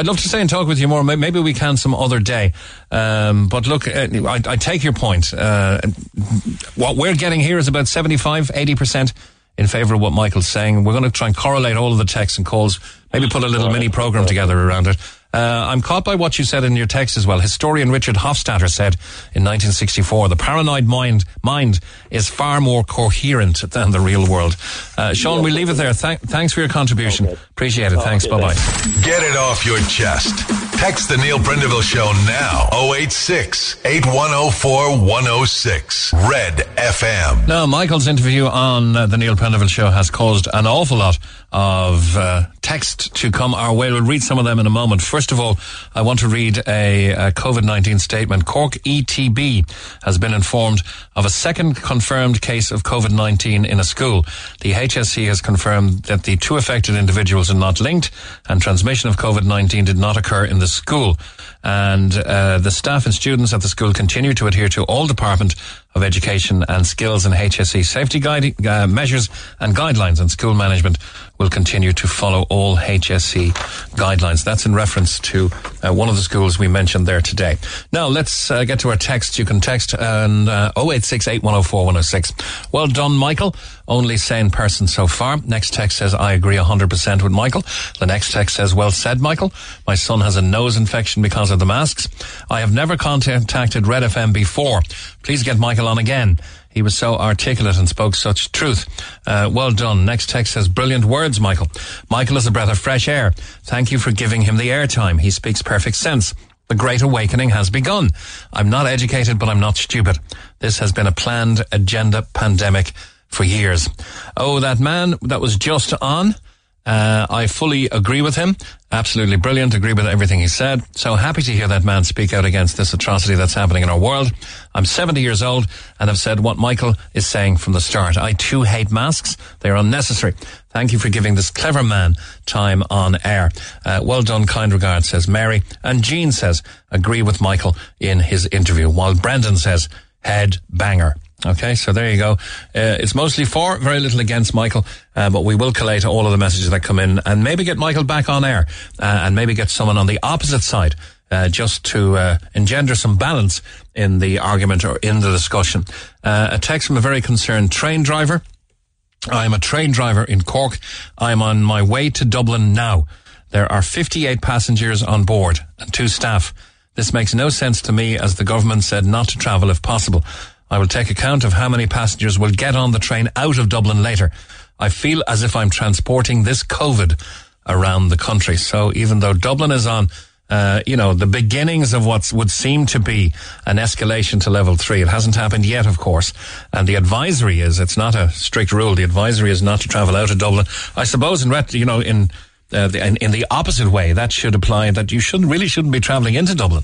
love to stay and talk with you more. Maybe we can some other day. But look, I take your point. What we're getting here is about 75-80% in favour of what Michael's saying. We're going to try and correlate all of the texts and calls, maybe put a little mini programme together around it. I'm caught by what you said in your text as well. Historian Richard Hofstadter said in 1964, the paranoid mind is far more coherent than the real world. Sean, we leave it there. Thanks for your contribution. Okay. Appreciate it. Thanks. Bye-bye. Get it off your chest. Text the Neil Prendeville Show now. 086-8104-106. Red FM. Now, Michael's interview on the Neil Prendeville Show has caused an awful lot of text to come our way. We'll read some of them in a moment. First of all, I want to read a COVID-19 statement. Cork ETB has been informed of a second confirmed case of COVID-19 in a school. The HSC has confirmed that the two affected individuals are not linked and transmission of COVID-19 did not occur in the school. And the staff and students at the school continue to adhere to all Department of Education and Skills and HSE safety measures and guidelines, and school management will continue to follow all HSE guidelines. That's in reference to one of the schools we mentioned there today. Now, let's get to our text. You can text 086-8104-106. Well done, Michael. Only sane person so far. Next text says, I agree 100% with Michael. The next text says, well said, Michael. My son has a nose infection because of the masks. I have never contacted Red FM before. Please get Michael on again. He was so articulate and spoke such truth. Well done. Next text says, brilliant words, Michael. Michael is a breath of fresh air. Thank you for giving him the airtime. He speaks perfect sense. The Great Awakening has begun. I'm not educated, but I'm not stupid. This has been a planned agenda pandemic for years. Oh, that man that was just on. I fully agree with him. Absolutely brilliant. Agree with everything he said. So happy to hear that man speak out against this atrocity that's happening in our world. I'm 70 years old and have said what Michael is saying from the start. I too hate masks. They're unnecessary. Thank you for giving this clever man time on air. Well done, kind regards, says Mary. And Jean says, agree with Michael in his interview. While Brendan says, head banger. Okay, so there you go. It's mostly for, very little against Michael, but we will collate all of the messages that come in and maybe get Michael back on air and maybe get someone on the opposite side just to engender some balance in the argument or in the discussion. A text from a very concerned train driver. I am a train driver in Cork. I am on my way to Dublin now. There are 58 passengers on board and 2 staff. This makes no sense to me, as the government said not to travel if possible. I will take account of how many passengers will get on the train out of Dublin later. I feel as if I'm transporting this COVID around the country. So even though Dublin is on, the beginnings of what would seem to be an escalation to level 3, it hasn't happened yet, of course. And the advisory is, it's not a strict rule. The advisory is not to travel out of Dublin. I suppose in the opposite way, that should apply, that you really shouldn't be traveling into Dublin.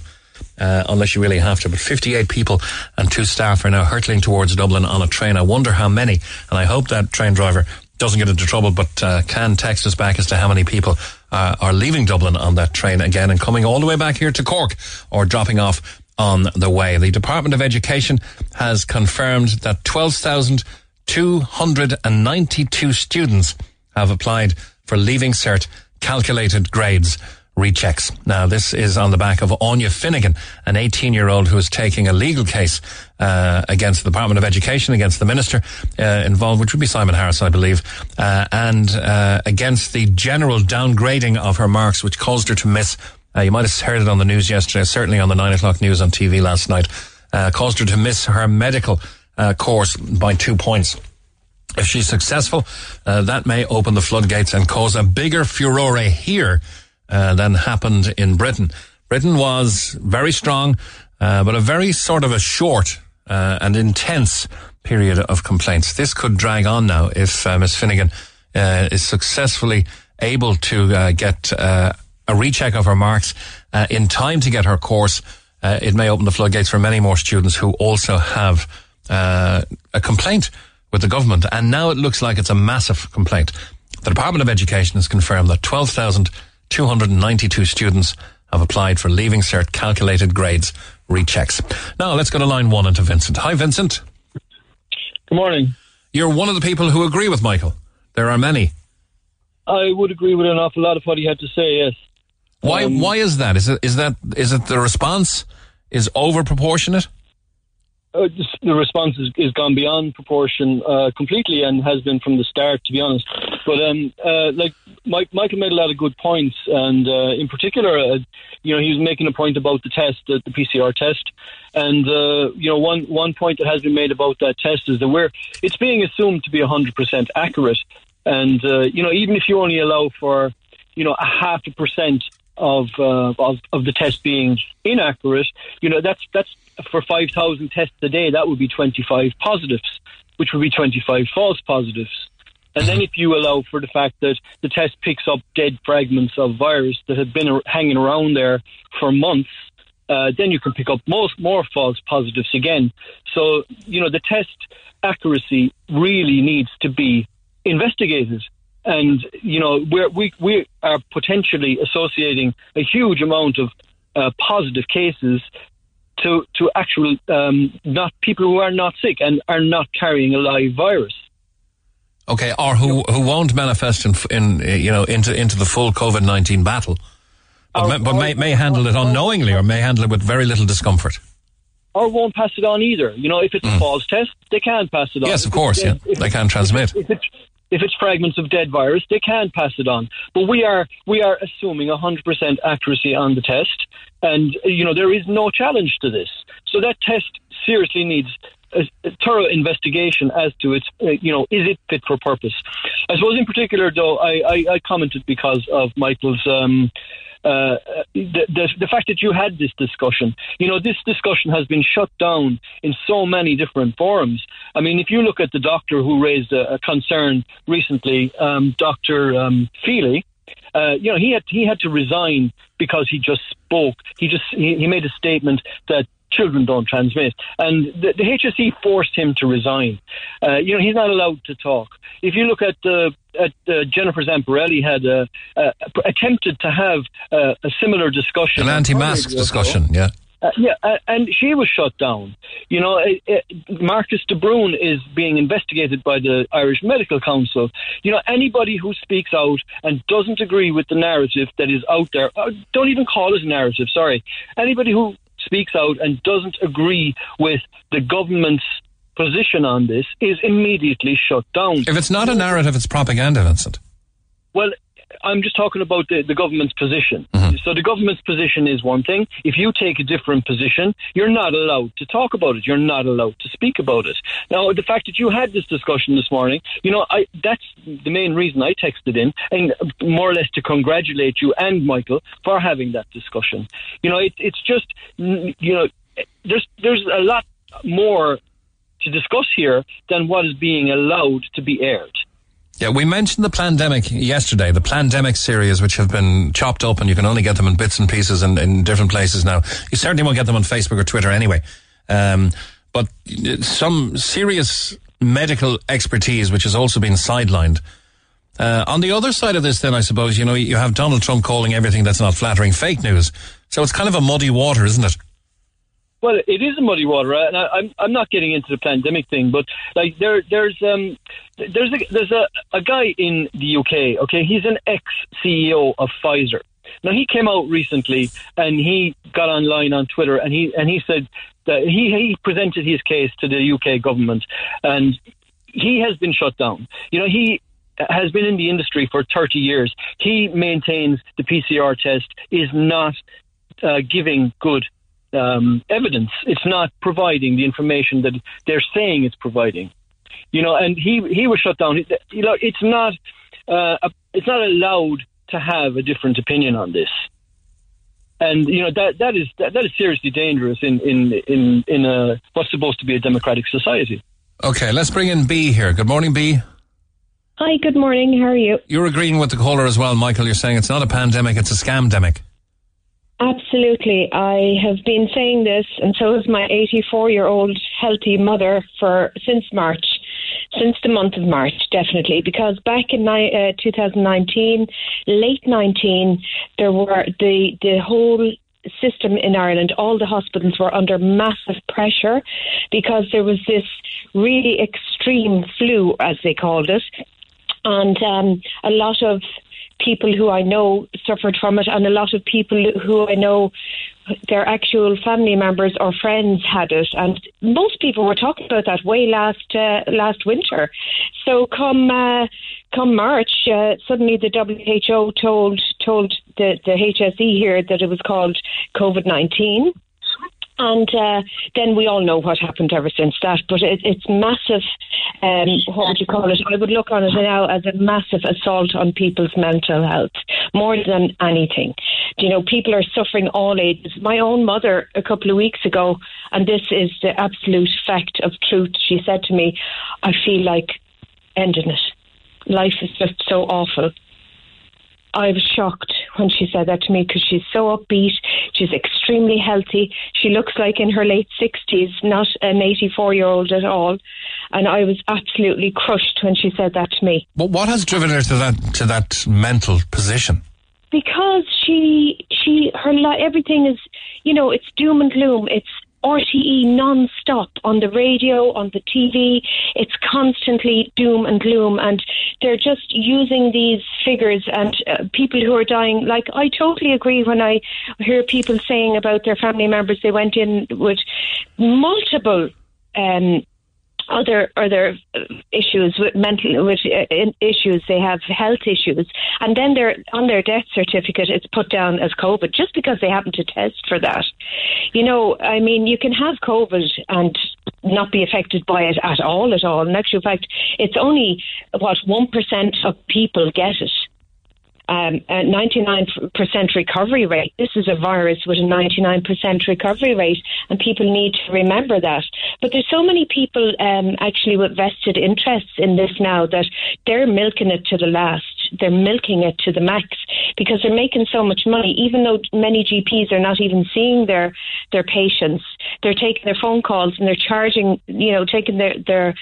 Unless you really have to. But 58 people and 2 staff are now hurtling towards Dublin on a train. I wonder how many, and I hope that train driver doesn't get into trouble, but can text us back as to how many people are leaving Dublin on that train again and coming all the way back here to Cork or dropping off on the way. The Department of Education has confirmed that 12,292 students have applied for Leaving Cert calculated grades rechecks. Now, this is on the back of Áine Finnegan, an 18-year-old who is taking a legal case against the Department of Education, against the minister involved, which would be Simon Harris, I believe, and against the general downgrading of her marks, which caused her to miss, you might have heard it on the news yesterday, certainly on the 9 o'clock news on TV last night, caused her to miss her medical course by 2 points. If she's successful, that may open the floodgates and cause a bigger furore here than happened in Britain. Britain was very strong but a very sort of a short and intense period of complaints. This could drag on now if Ms Finnegan is successfully able to get a recheck of her marks in time to get her course. It may open the floodgates for many more students who also have a complaint with the government. And now it looks like it's a massive complaint. The Department of Education has confirmed that 12,292 students have applied for Leaving Cert calculated grades rechecks. Now let's go to line one and to Vincent. Hi, Vincent. Good morning. You're one of the people who agree with Michael. There are many. I would agree with an awful lot of what he had to say, yes. Why is that? Is it the response is over proportionate? The response is gone beyond proportion completely, and has been from the start, to be honest. But like Michael made a lot of good points, and in particular, he was making a point about the test, the PCR test, and one point that has been made about that test is that it's being assumed to be 100% accurate, and even if you only allow for a 0.5% of the test being inaccurate, that's for 5,000 tests a day, that would be 25 positives, which would be 25 false positives. And then if you allow for the fact that the test picks up dead fragments of virus that have been hanging around there for months, then you can pick up more false positives again. So, the test accuracy really needs to be investigated. And, we are potentially associating a huge amount of positive cases to actual not people who are not sick and are not carrying a live virus. Okay, or who won't manifest into the full COVID-19 battle, but may handle it unknowingly, or may handle it with very little discomfort, or won't pass it on either. If it's a false test, they can't pass it on. Yes, of course, they can't transmit. If it's fragments of dead virus, they can pass it on. But we are assuming 100% accuracy on the test, and there is no challenge to this. So that test seriously needs a thorough investigation as to its, is it fit for purpose? I suppose in particular, though, I commented because of Michael's the fact that you had this discussion. This discussion has been shut down in so many different forums. I mean, if you look at the doctor who raised a concern recently, Dr. Feeley, he had to resign because he just spoke. He made a statement that children don't transmit, and the HSE forced him to resign. He's not allowed to talk. If you look at Jennifer Zamparelli had attempted to have a similar discussion, an anti-mask discussion, yeah. And she was shut down. Marcus de Bruyn is being investigated by the Irish Medical Council. Anybody who speaks out and doesn't agree with the narrative that is out there, don't even call it a narrative, sorry. Anybody who speaks out and doesn't agree with the government's position on this is immediately shut down. If it's not a narrative, it's propaganda, Vincent. Well, I'm just talking about the government's position. Mm-hmm. So the government's position is one thing. If you take a different position, you're not allowed to talk about it. You're not allowed to speak about it. Now, the fact that you had this discussion this morning, that's the main reason I texted in, and more or less to congratulate you and Michael for having that discussion. It's just, there's a lot more to discuss here than what is being allowed to be aired. Yeah, we mentioned the Plandemic yesterday, the Plandemic series, which have been chopped up, and you can only get them in bits and pieces and in different places now. You certainly won't get them on Facebook or Twitter anyway. But some serious medical expertise, which has also been sidelined. On the other side of this, then, I suppose, you have Donald Trump calling everything that's not flattering fake news. So it's kind of a muddy water, isn't it? Well, it is a muddy water, and I'm not getting into the pandemic thing, but like there's a guy in the UK. Okay, he's an ex-CEO of Pfizer. Now he came out recently and he got online on Twitter and he said that he presented his case to the UK government, and he has been shut down. He has been in the industry for 30 years. He maintains the PCR test is not giving good evidence. It's not providing the information that they're saying it's providing, and he was shut down. It's not allowed to have a different opinion on this. And you know that is seriously dangerous in what's supposed to be a democratic society. Okay, let's bring in Bea here. Good morning, Bea. Hi, good morning. How are you? You're agreeing with the caller as well, Michael. You're saying it's not a pandemic, it's a scamdemic. Absolutely. I have been saying this, and so has my 84-year-old healthy mother since the month of March, definitely, because back in 2019, late 19, there were the whole system in Ireland, all the hospitals were under massive pressure because there was this really extreme flu, as they called it, and a lot of people who I know suffered from it, and a lot of people who I know, their actual family members or friends had it, and most people were talking about that way last winter. So come March, suddenly the WHO told the HSE here that it was called COVID-19. And then we all know what happened ever since that. But it's massive, what would you call it? I would look on it now as a massive assault on people's mental health, more than anything. You know, people are suffering all ages. My own mother, a couple of weeks ago, and this is the absolute fact of truth, she said to me, I feel like ending it. Life is just so awful. I was shocked when she said that to me because she's so upbeat. She's extremely healthy. She looks like in her late 60s, not an 84-year-old at all. And I was absolutely crushed when she said that to me. But what has driven her to that mental position? Because everything is, you know, it's doom and gloom. It's RTE non-stop on the radio, on the TV. It's constantly doom and gloom, and they're just using these figures and people who are dying. Like, I totally agree when I hear people saying about their family members they went in with multiple other issues, with mental issues. They have health issues, and then they're on their death certificate, it's put down as COVID just because they happen to test for that. You know, I mean, you can have COVID and not be affected by it at all. In actual fact, it's only what 1% of people get it. A 99% recovery rate. This is a virus with a 99% recovery rate, and people need to remember that. But there's so many people actually with vested interests in this now that they're milking it to the last. They're milking it to the max because they're making so much money, even though many GPs are not even seeing their patients. They're taking their phone calls and they're charging, you know, taking their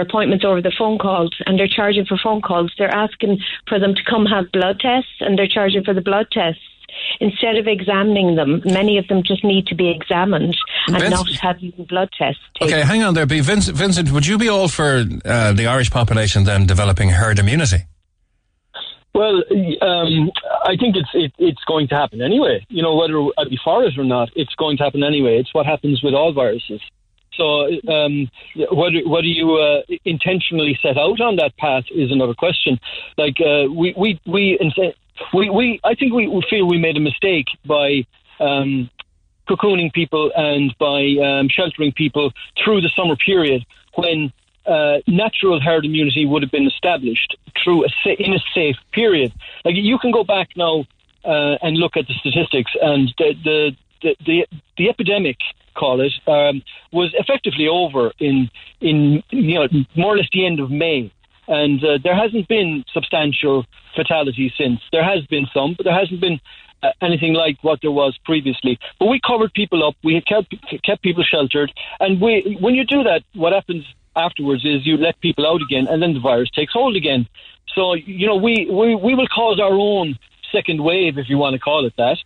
appointments over the phone calls, and they're charging for phone calls. They're asking for them to come have blood tests, and they're charging for the blood tests instead of examining them. Many of them just need to be examined and not have even blood tests taken. Okay, hang on there, B. Vincent, would you be all for the Irish population then developing herd immunity? Well, I think it's going to happen anyway. You know, whether I'd be for it or not, it's going to happen anyway. It's what happens with all viruses. So whether you intentionally set out on that path is another question. Like I think we feel we made a mistake by cocooning people and by sheltering people through the summer period when natural herd immunity would have been established through in a safe period. Like, you can go back now and look at the statistics, and the epidemic, call it, was effectively over in you know, more or less the end of May, and there hasn't been substantial fatalities since. There has been some, but there hasn't been anything like what there was previously. But we covered people up, we kept people sheltered, and when you do that, what happens afterwards is you let people out again, and then the virus takes hold again. So, you know, we will cause our own second wave, if you want to call it that,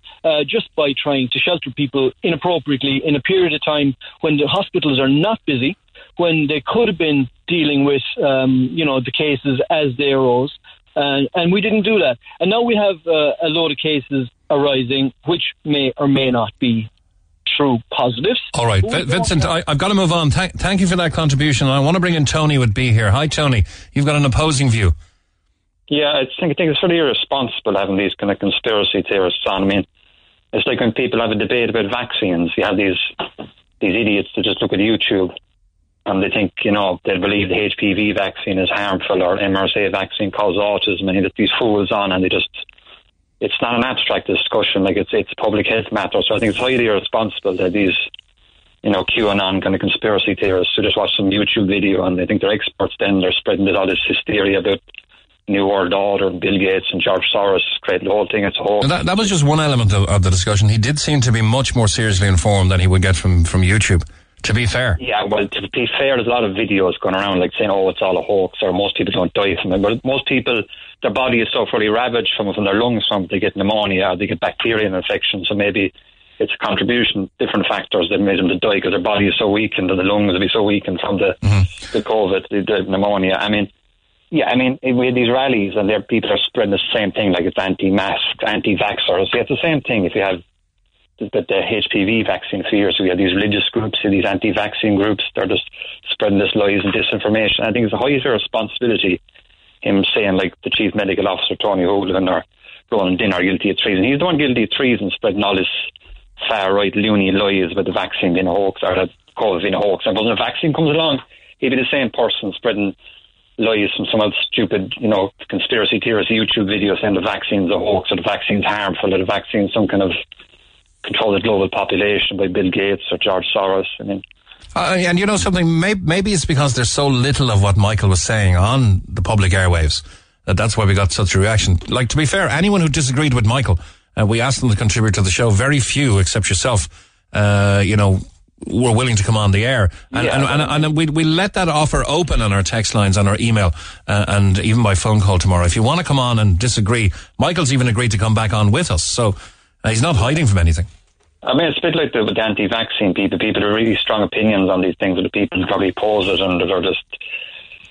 just by trying to shelter people inappropriately in a period of time when the hospitals are not busy, when they could have been dealing with, you know, the cases as they arose. And we didn't do that. And now we have a load of cases arising, which may or may not be true positives. All right, Vincent, I've got to move on. Thank you for that contribution. I want to bring in Tony would be here. Hi, Tony. You've got an opposing view. Yeah, I think it's really irresponsible having these kind of conspiracy theorists on. I mean, it's like when people have a debate about vaccines. You have these idiots that just look at YouTube and they think, you know, they believe the HPV vaccine is harmful or MRSA vaccine causes autism, and you get these fools on and they just it's not an abstract discussion. Like it's a public health matter. So I think it's highly irresponsible that these, you know, QAnon kind of conspiracy theorists who just watch some YouTube video and they think they're experts. Then they're spreading all this hysteria about New World Order and Bill Gates and George Soros created the whole thing. It's a whole. That was just one element of the discussion. He did seem to be much more seriously informed than he would get from YouTube. To be fair. Yeah, well, to be fair, there's a lot of videos going around like saying, oh, it's all a hoax, or most people don't die from it. But most people, their body is so fully ravaged from their lungs, from they get pneumonia, or they get bacterial infections. So maybe it's a contribution, different factors that made them to die because their body is so weakened and the lungs will be so weakened from the COVID, the pneumonia. I mean, we had these rallies and there people are spreading the same thing, like it's anti-mask, anti-vaxxers. Yeah, it's the same thing if you have the HPV vaccine for years. We had these religious groups, these anti-vaccine groups. They're just spreading this lies and disinformation. I think it's the highest irresponsibility, him saying, like, the chief medical officer, Tony Hogan, or Ronan Glynn are guilty of treason. He's the one guilty of treason, spreading all this far-right loony lies about the vaccine being a hoax, or the COVID being a hoax. And when the vaccine comes along, he'd be the same person spreading lies from some other stupid, you know, conspiracy theorist YouTube video saying the vaccine's a hoax, or the vaccine's harmful, or the vaccine's some kind of control the global population by Bill Gates or George Soros. I mean, and you know something, maybe it's because there's so little of what Michael was saying on the public airwaves that's why we got such a reaction. Like, to be fair, anyone who disagreed with Michael, we asked them to contribute to the show. Very few, except yourself, were willing to come on the air. And we let that offer open on our text lines, on our email, and even by phone call tomorrow. If you want to come on and disagree, Michael's even agreed to come back on with us. So he's not hiding from anything. I mean, it's a bit like the anti-vaccine people who have really strong opinions on these things, but the people who probably pose it and are just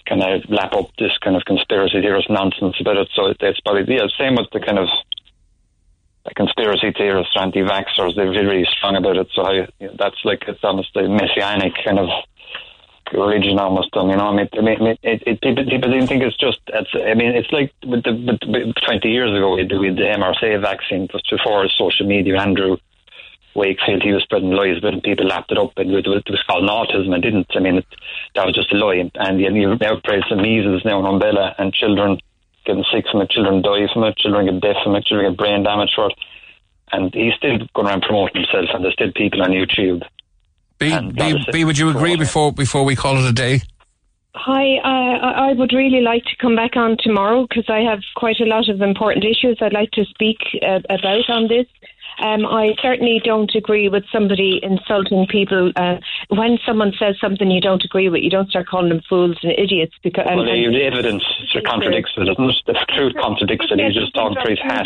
kind of lap up this kind of conspiracy theorist nonsense about it. So it's probably, yeah, same with the kind of conspiracy theorists or anti-vaxxers. They're really strong about it. So that's like, it's almost a messianic kind of religion almost. You know, people didn't think it's just, it's like with 20 years ago with the MRSA vaccine, just before social media, Andrew Wakefield, he was spreading lies, but people lapped it up and it was called autism and didn't. I mean, that was just a lie. And you now praise the measles, now and rubella, and children getting sick from it, children die from it, children get deaf from it, children get brain damage for it. And he's still going around promoting himself, and there's still people on YouTube. B, would you agree before we call it a day? Hi, I would really like to come back on tomorrow because I have quite a lot of important issues I'd like to speak about on this. I certainly don't agree with somebody insulting people. When someone says something you don't agree with, you don't start calling them fools and idiots. Because the evidence contradicts it, doesn't it? The truth contradicts it. You just talk through his hat.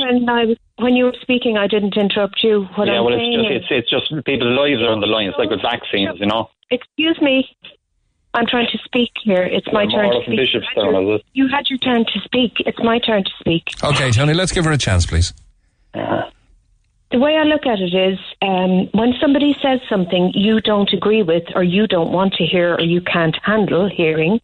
When you were speaking, I didn't interrupt you. It's just people's lives are on the line. It's like with vaccines, you know. Excuse me. I'm trying to speak here. It's my turn to speak. You had your turn to speak. It's my turn to speak. Okay, Tony, let's give her a chance, please. Yeah. The way I look at it is when somebody says something you don't agree with or you don't want to hear or you can't handle hearing,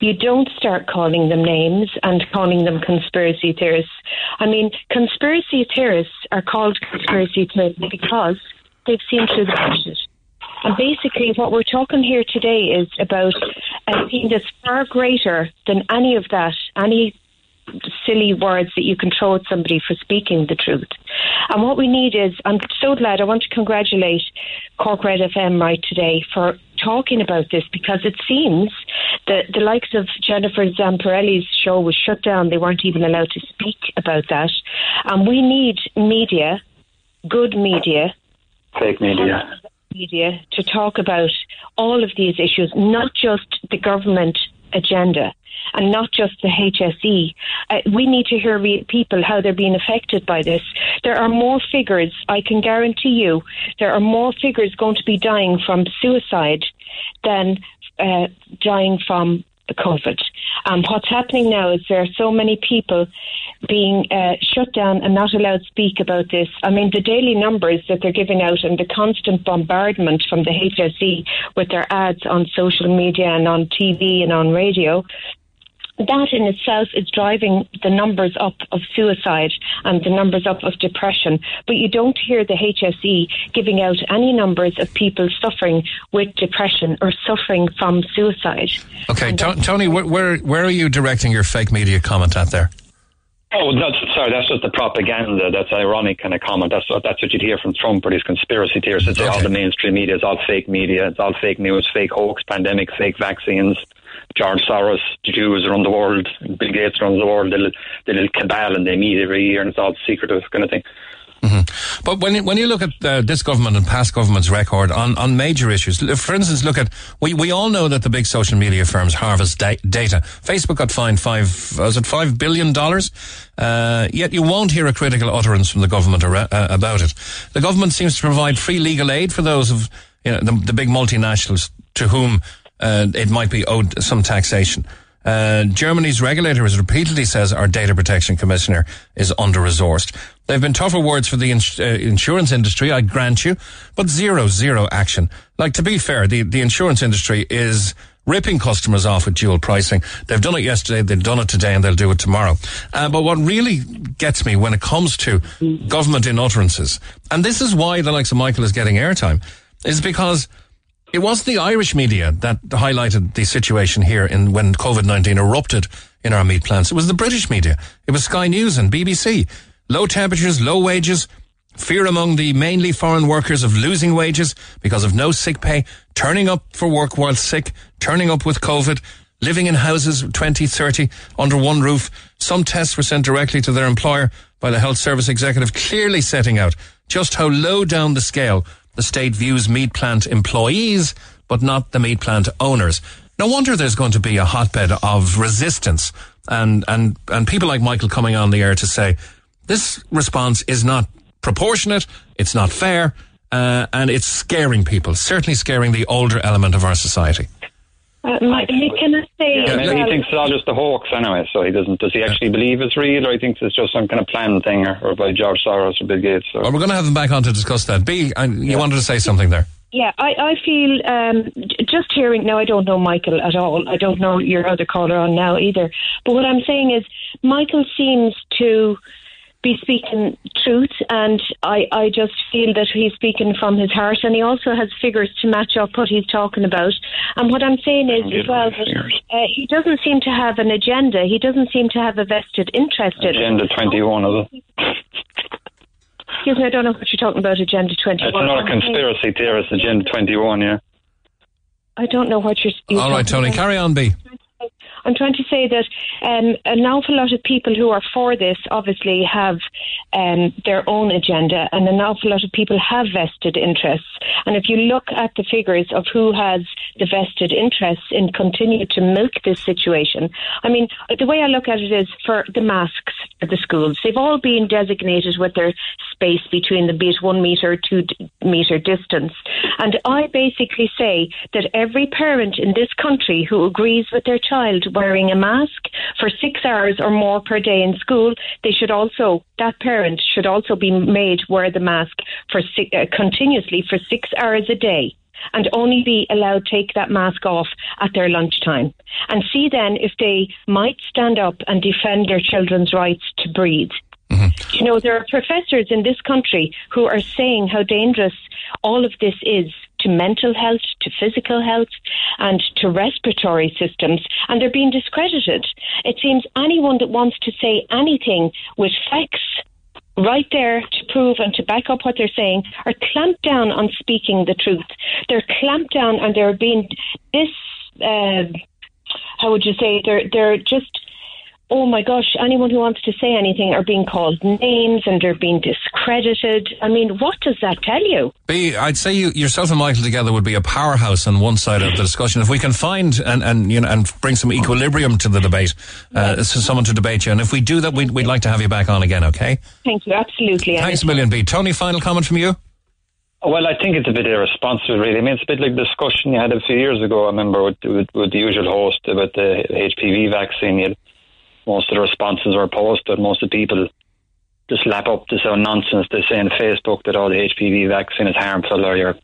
you don't start calling them names and calling them conspiracy theorists. I mean, conspiracy theorists are called conspiracy theorists because they've seen through the bullshit. And basically what we're talking here today is about a thing that's far greater than any of that, any silly words that you can throw at somebody for speaking the truth. And what we need is, I'm so glad, I want to congratulate Cork Red FM right today for talking about this, because it seems that the likes of Jennifer Zamparelli's show was shut down. They weren't even allowed to speak about that. And we need media, good media, fake media to talk about all of these issues, not just the government agenda and not just the HSE. We need to hear real people, how they're being affected by this. There are more figures, I can guarantee you, there are more figures going to be dying from suicide than dying from COVID. What's happening now is there are so many people being shut down and not allowed to speak about this. I mean, the daily numbers that they're giving out and the constant bombardment from the HSE with their ads on social media and on TV and on radio, that in itself is driving the numbers up of suicide and the numbers up of depression. But you don't hear the HSE giving out any numbers of people suffering with depression or suffering from suicide. Okay, Tony, where are you directing your fake media comment at there? Oh, no, sorry, that's just the propaganda. That's ironic kind of comment. That's what you'd hear from Trump or these conspiracy theorists that say all the mainstream media is all fake media, it's all fake news, fake hoax, pandemic, fake vaccines. George Soros, the Jews run the world, Bill Gates runs the world, the little cabal, and they meet every year and it's all secretive kind of thing. Mm-hmm. But when you look at this government and past government's record on major issues, for instance, look at we all know that the big social media firms harvest data. Facebook got fined $5 billion. Yet you won't hear a critical utterance from the government about it. The government seems to provide free legal aid for those of the big multinationals to whom it might be owed some taxation. Germany's regulator has repeatedly says our data protection commissioner is under-resourced. They've been tougher words for the insurance industry, I grant you, but zero action. Like, to be fair, the insurance industry is ripping customers off with dual pricing. They've done it yesterday, they've done it today, and they'll do it tomorrow. But what really gets me when it comes to government in utterances, and this is why the likes of Michael is getting airtime, is because it was the Irish media that highlighted the situation here when COVID-19 erupted in our meat plants. It was the British media. It was Sky News and BBC. Low temperatures, low wages, fear among the mainly foreign workers of losing wages because of no sick pay, turning up for work while sick, turning up with COVID, living in houses 20, 30, under one roof. Some tests were sent directly to their employer by the health service executive, clearly setting out just how low down the scale the state views meat plant employees, but not the meat plant owners. No wonder there's going to be a hotbed of resistance and people like Michael coming on the air to say, this response is not proportionate, it's not fair, and it's scaring people, certainly scaring the older element of our society. He thinks it's all just a hoax anyway, so he doesn't. Does he actually believe it's real, or he thinks it's just some kind of planned thing, or by George Soros or Bill Gates? Or... Well, we're going to have him back on to discuss that. B, you wanted to say something there. Yeah, I feel just hearing now. I don't know Michael at all. I don't know your other caller on now either. But what I'm saying is, Michael seems to be speaking truth, and I just feel that he's speaking from his heart, and he also has figures to match up what he's talking about. And what I'm saying is as well that he doesn't seem to have an agenda. He doesn't seem to have a vested interest in Agenda 21 of it. Excuse me, I don't know what you're talking about, Agenda 21. It's not a conspiracy theorist, Agenda 21, yeah. I don't know what you're All right, Tony, about. Carry on, B. I'm trying to say that an awful lot of people who are for this obviously have their own agenda, and an awful lot of people have vested interests. And if you look at the figures of who has the vested interests in continue to milk this situation, I mean, the way I look at it is for the masks at the schools. They've all been designated with their space between them, be it 1 metre or 2 metre distance. And I basically say that every parent in this country who agrees with their child wearing a mask for 6 hours or more per day in school, that parent should also be made wear the mask continuously for 6 hours a day, and only be allowed to take that mask off at their lunchtime, and see then if they might stand up and defend their children's rights to breathe. Mm-hmm. You know, there are professors in this country who are saying how dangerous all of this is to mental health, to physical health, and to respiratory systems, and they're being discredited. It seems anyone that wants to say anything with facts right there to prove and to back up what they're saying are clamped down on speaking the truth. They're clamped down, and they're being how would you say, they're just, oh my gosh, anyone who wants to say anything are being called names and they're being discredited. I mean, what does that tell you? B, I'd say yourself and Michael together would be a powerhouse on one side of the discussion. If we can find and bring some equilibrium to the debate, so someone to debate you. And if we do that, we'd like to have you back on again, okay? Thank you, absolutely. Thanks a million, B. Tony, final comment from you? Well, I think it's a bit irresponsible, really. I mean, it's a bit like the discussion you had a few years ago, I remember, with the usual host about the HPV vaccine. Most of the responses were posted. Most of the people just lap up this nonsense. They say on Facebook that all the HPV vaccine is harmful, or you're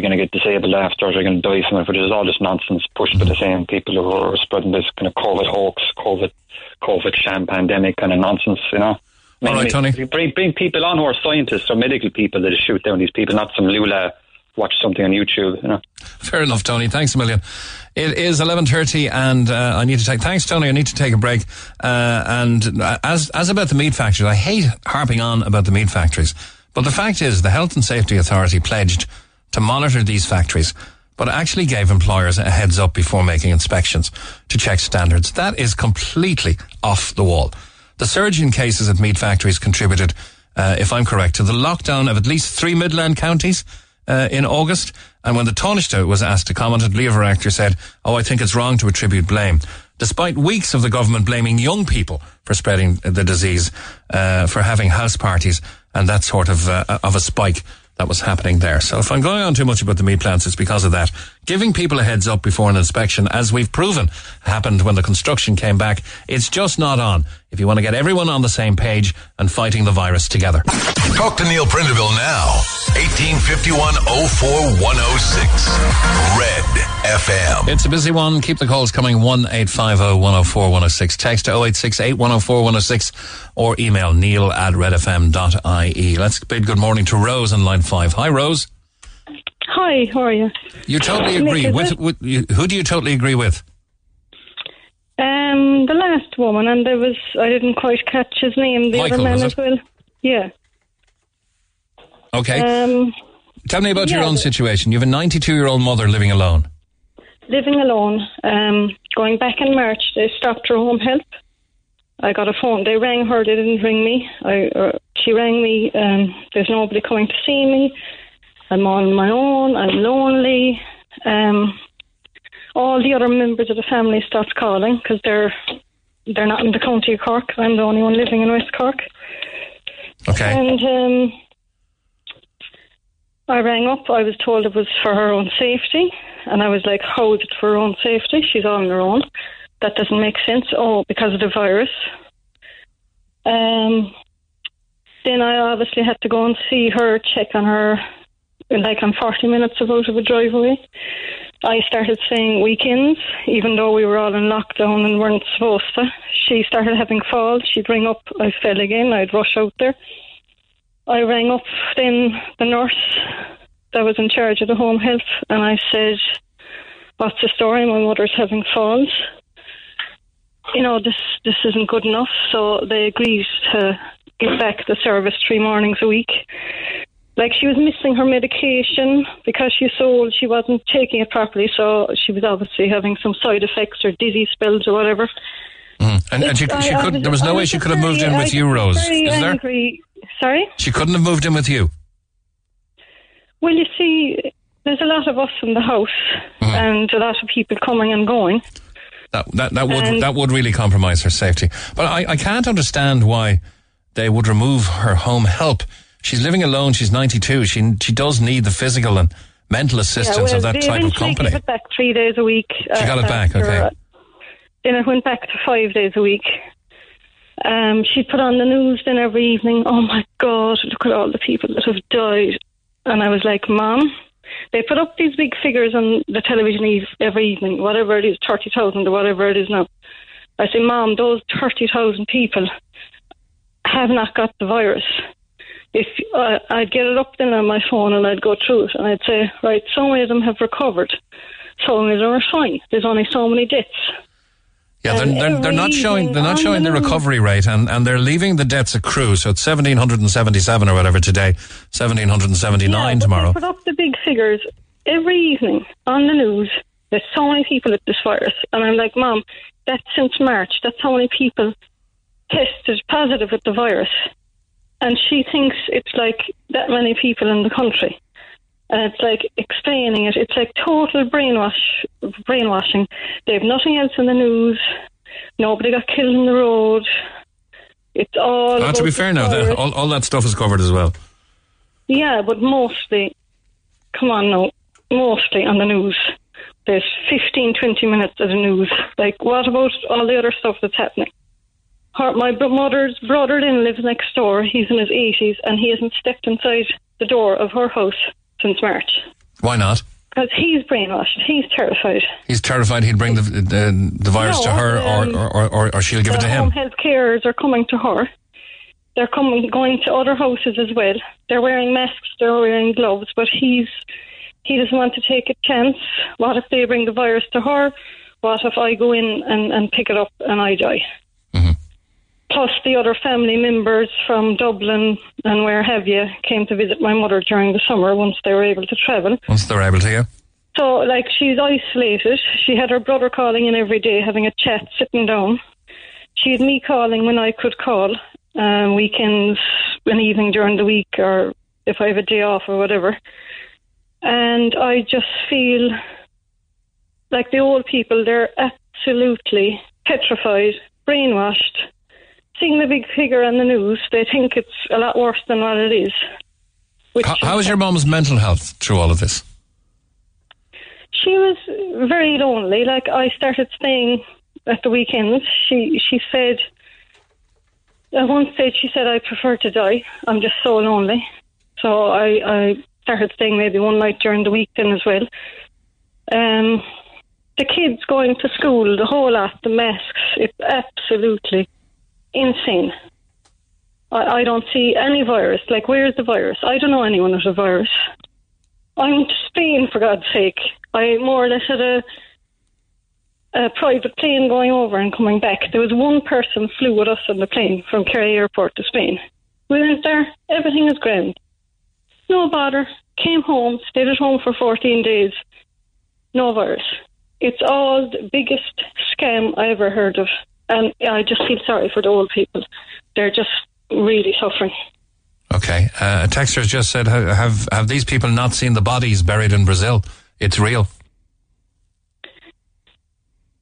going to get disabled after, or you're going to die from it. Which is all just nonsense pushed by the same people who are spreading this kind of COVID hoax, COVID sham pandemic kind of nonsense. You know. All right, Tony. You bring people on who are scientists or medical people that shoot down these people, not some lula watch something on YouTube. You know. Fair enough, Tony. Thanks a million. It is 11:30 and I need to take... Thanks, Tony. I need to take a break. And as about the meat factories, I hate harping on about the meat factories, but the fact is the Health and Safety Authority pledged to monitor these factories, but actually gave employers a heads up before making inspections to check standards. That is completely off the wall. The surge in cases at meat factories contributed, if I'm correct, to the lockdown of at least 3 Midland counties in August. And when the Taoiseach was asked to comment, Leo Varadkar said, "Oh, I think it's wrong to attribute blame." Despite weeks of the government blaming young people for spreading the disease, for having house parties and that sort of a spike that was happening there. So if I'm going on too much about the meat plants, it's because of that. Giving people a heads up before an inspection, as we've proven happened when the construction came back, it's just not on. If you want to get everyone on the same page and fighting the virus together. Talk to Neil Prendeville now. 1851 04 106 Red FM. It's a busy one. Keep the calls coming. 1850 104 106. Text to 0868 104 106 or email neil@redfm.ie. Let's bid good morning to Rose on line 5. Hi, Rose. Hi, how are you? You totally agree with who do you totally agree with? The last woman, and there was, I didn't quite catch his name. The Michael, other man as well. Yeah. Okay. Tell me about your own situation. You have a 92-year-old mother living alone. Living alone. Going back in March, they stopped her home help. I got a phone. They rang her. They didn't ring me. She rang me. There's nobody coming to see me. I'm on my own. I'm lonely. All the other members of the family stopped calling because they're not in the county of Cork. I'm the only one living in West Cork. Okay. And I rang up. I was told it was for her own safety, and I was like, "How is it for her own safety? She's on her own. That doesn't make sense." Oh, because of the virus. Then I obviously had to go and see her, check on her. Like, I'm 40 minutes out of a drive away. I started saying weekends, even though we were all in lockdown and weren't supposed to. She started having falls. She'd ring up. I fell again. I'd rush out there. I rang up then the nurse that was in charge of the home health, and I said, "What's the story? My mother's having falls. You know, this isn't good enough." So they agreed to give back the service 3 mornings a week. Like, she was missing her medication because she's so old, she wasn't taking it properly, so she was obviously having some side effects or dizzy spells or whatever. Mm. And she couldn't. There was no way she could have moved in with you, Rose. Is there? Angry. Sorry? She couldn't have moved in with you? Well, you see, there's a lot of us in the house, and a lot of people coming and going. That would really compromise her safety. But I can't understand why they would remove her home help. She's living alone. She's 92. She does need the physical and mental assistance of that type of company. She got it back 3 days a week. She got it back, okay. Then it went back to 5 days a week. She put on the news then every evening. "Oh my God, look at all the people that have died." And I was like, "Mom," they put up these big figures on the television every evening, whatever it is, 30,000 or whatever it is now. I say, "Mom, those 30,000 people have not got the virus." If I'd get it up then on my phone and I'd go through it and I'd say, "Right, so many of them have recovered, so many of them are fine. There's only so many deaths." Yeah, they're not showing the recovery rate, and they're leaving the debts accrue. So it's 1,777 or whatever today, 1,779 tomorrow. They put up the big figures every evening on the news. There's so many people at this virus, and I'm like, "Mom, that's since March. That's how many people tested positive with the virus." And she thinks it's like that many people in the country. And it's like explaining it. It's like total brainwashing. They have nothing else in the news. Nobody got killed on the road. It's all... to be fair now, all that stuff is covered as well. Yeah, but mostly, come on now, mostly on the news. There's 15, 20 minutes of the news. Like, what about all the other stuff that's happening? My mother's brother Lynn lives next door. He's in his 80s and he hasn't stepped inside the door of her house since March. Why not? Because he's brainwashed. He's terrified. He's terrified he'd bring the virus to her, or she'll give it to him. Home health carers are coming to her. They're going to other houses as well. They're wearing masks. They're wearing gloves. But he's He doesn't want to take a chance. What if they bring the virus to her? What if I go in and pick it up and I die? Mm-hmm. Plus the other family members from Dublin and where have you came to visit my mother during the summer once they were able to travel. Once they were able to, yeah. So, like, she's isolated. She had her brother calling in every day, having a chat, sitting down. She had me calling when I could call, weekends, an evening during the week, or if I have a day off or whatever. And I just feel like the old people, they're absolutely petrified, brainwashed. Seeing the big figure on the news, they think it's a lot worse than what it is. How is your mum's mental health through all of this? She was very lonely. Like, I started staying at the weekends. She said, at one stage she said, I prefer to die. I'm just so lonely. So I started staying maybe one night during the weekend as well. The kids going to school, the whole lot, the masks, it's absolutely insane. I don't see any virus. Like, where's the virus? I don't know anyone with a virus. I'm to Spain, for God's sake. I more or less had a private plane going over and coming back. There was one person flew with us on the plane from Kerry Airport to Spain. We went there, everything was grand. No bother, came home, stayed at home for 14 days. No virus. It's all the biggest scam I ever heard of. And I just feel sorry for the old people. They're just really suffering. Okay. A texter has just said, have these people not seen the bodies buried in Brazil? It's real.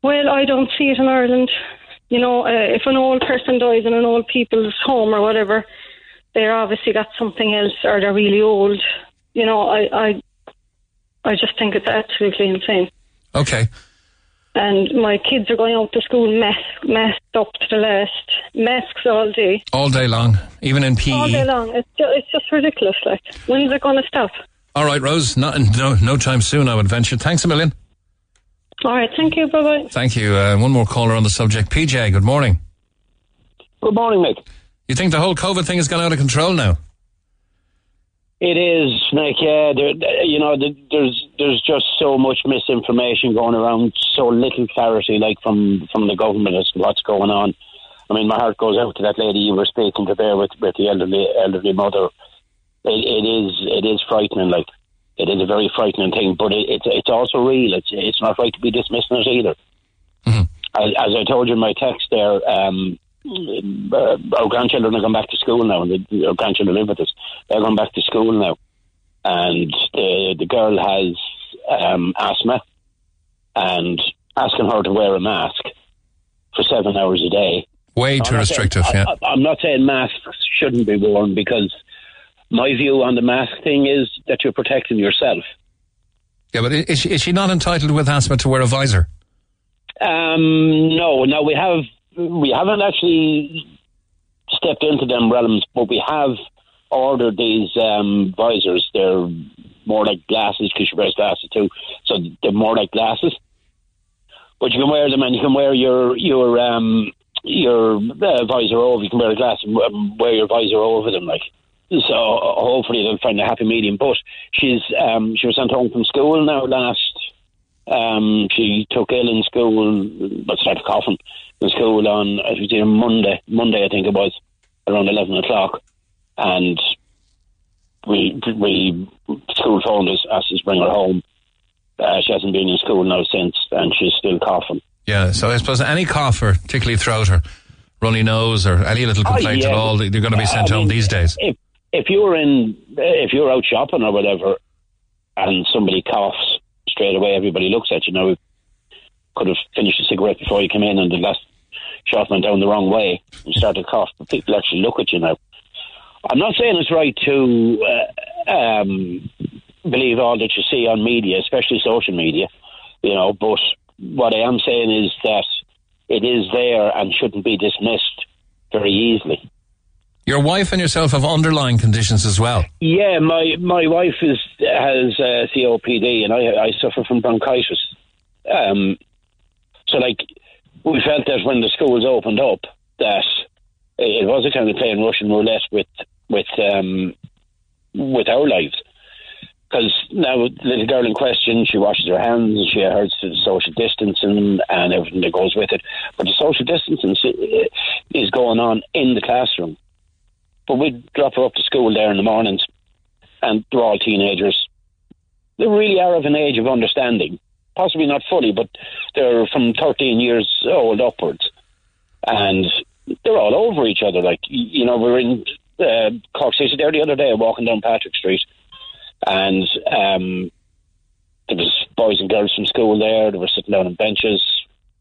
Well, I don't see it in Ireland. You know, if an old person dies in an old people's home or whatever, they're obviously got something else or they're really old. You know, I just think it's absolutely insane. Okay. And my kids are going out to school masked up to the last, masks all day. All day long, even in PE. All day long. It's just ridiculous. Like, when is it going to stop? All right, Rose, no time soon, I would venture. Thanks a million. All right, thank you, bye-bye. Thank you. One more caller on the subject. PJ, good morning. Good morning, Mick. You think the whole COVID thing has gone out of control now? It is, Mick, yeah. There's just so much misinformation going around, so little clarity, like, from the government as to what's going on. I mean, my heart goes out to that lady you were speaking to there with the elderly mother. It is frightening. Like, it is a very frightening thing, but it's also real. It's not right to be dismissing it either. Mm-hmm. As I told you in my text there, our grandchildren are going back to school now, and our grandchildren live with us. They're going back to school now, and the girl has asthma, and asking her to wear a mask for 7 hours a day. Way too restrictive. I'm not saying masks shouldn't be worn, because my view on the mask thing is that you're protecting yourself. Yeah, but is she not entitled with asthma to wear a visor? No, we haven't actually stepped into them realms, but we have ordered these visors. They're more like glasses, because she wears glasses too, so they're more like glasses. But you can wear them, and you can wear your visor over. You can wear a glass and wear your visor over them, like. So hopefully they'll find a happy medium. But she was sent home from school now last. She took ill in school, but started coughing in school on, I think, Monday I think it was, around 11 o'clock, and we school phoned us, asked us to bring her home. She hasn't been in school now since, and she's still coughing. Yeah, so I suppose any cougher, particularly throat or runny nose or any little complaint at all, they're going to be sent home these days. If you're out shopping or whatever, and somebody coughs straight away, everybody looks at you. Now, we could have finished a cigarette before you came in, and the last shot went down the wrong way and started to cough. But people actually look at you now. I'm not saying it's right to believe all that you see on media, especially social media, you know. But what I am saying is that it is there and shouldn't be dismissed very easily. Your wife and yourself have underlying conditions as well. Yeah, my wife has COPD, and I suffer from bronchitis. So, like, we felt that when the schools opened up, that it was a kind of playing Russian roulette with our lives. Because now the little girl in question, she washes her hands and she adheres to the social distancing and everything that goes with it. But the social distancing is going on in the classroom. But we drop her up to school there in the mornings and they're all teenagers. They really are of an age of understanding. Possibly not fully, but they're from 13 years old upwards. And they're all over each other. Like, you know, we were in Cork City there the other day walking down Patrick Street. And there was boys and girls from school there. They were sitting down on benches,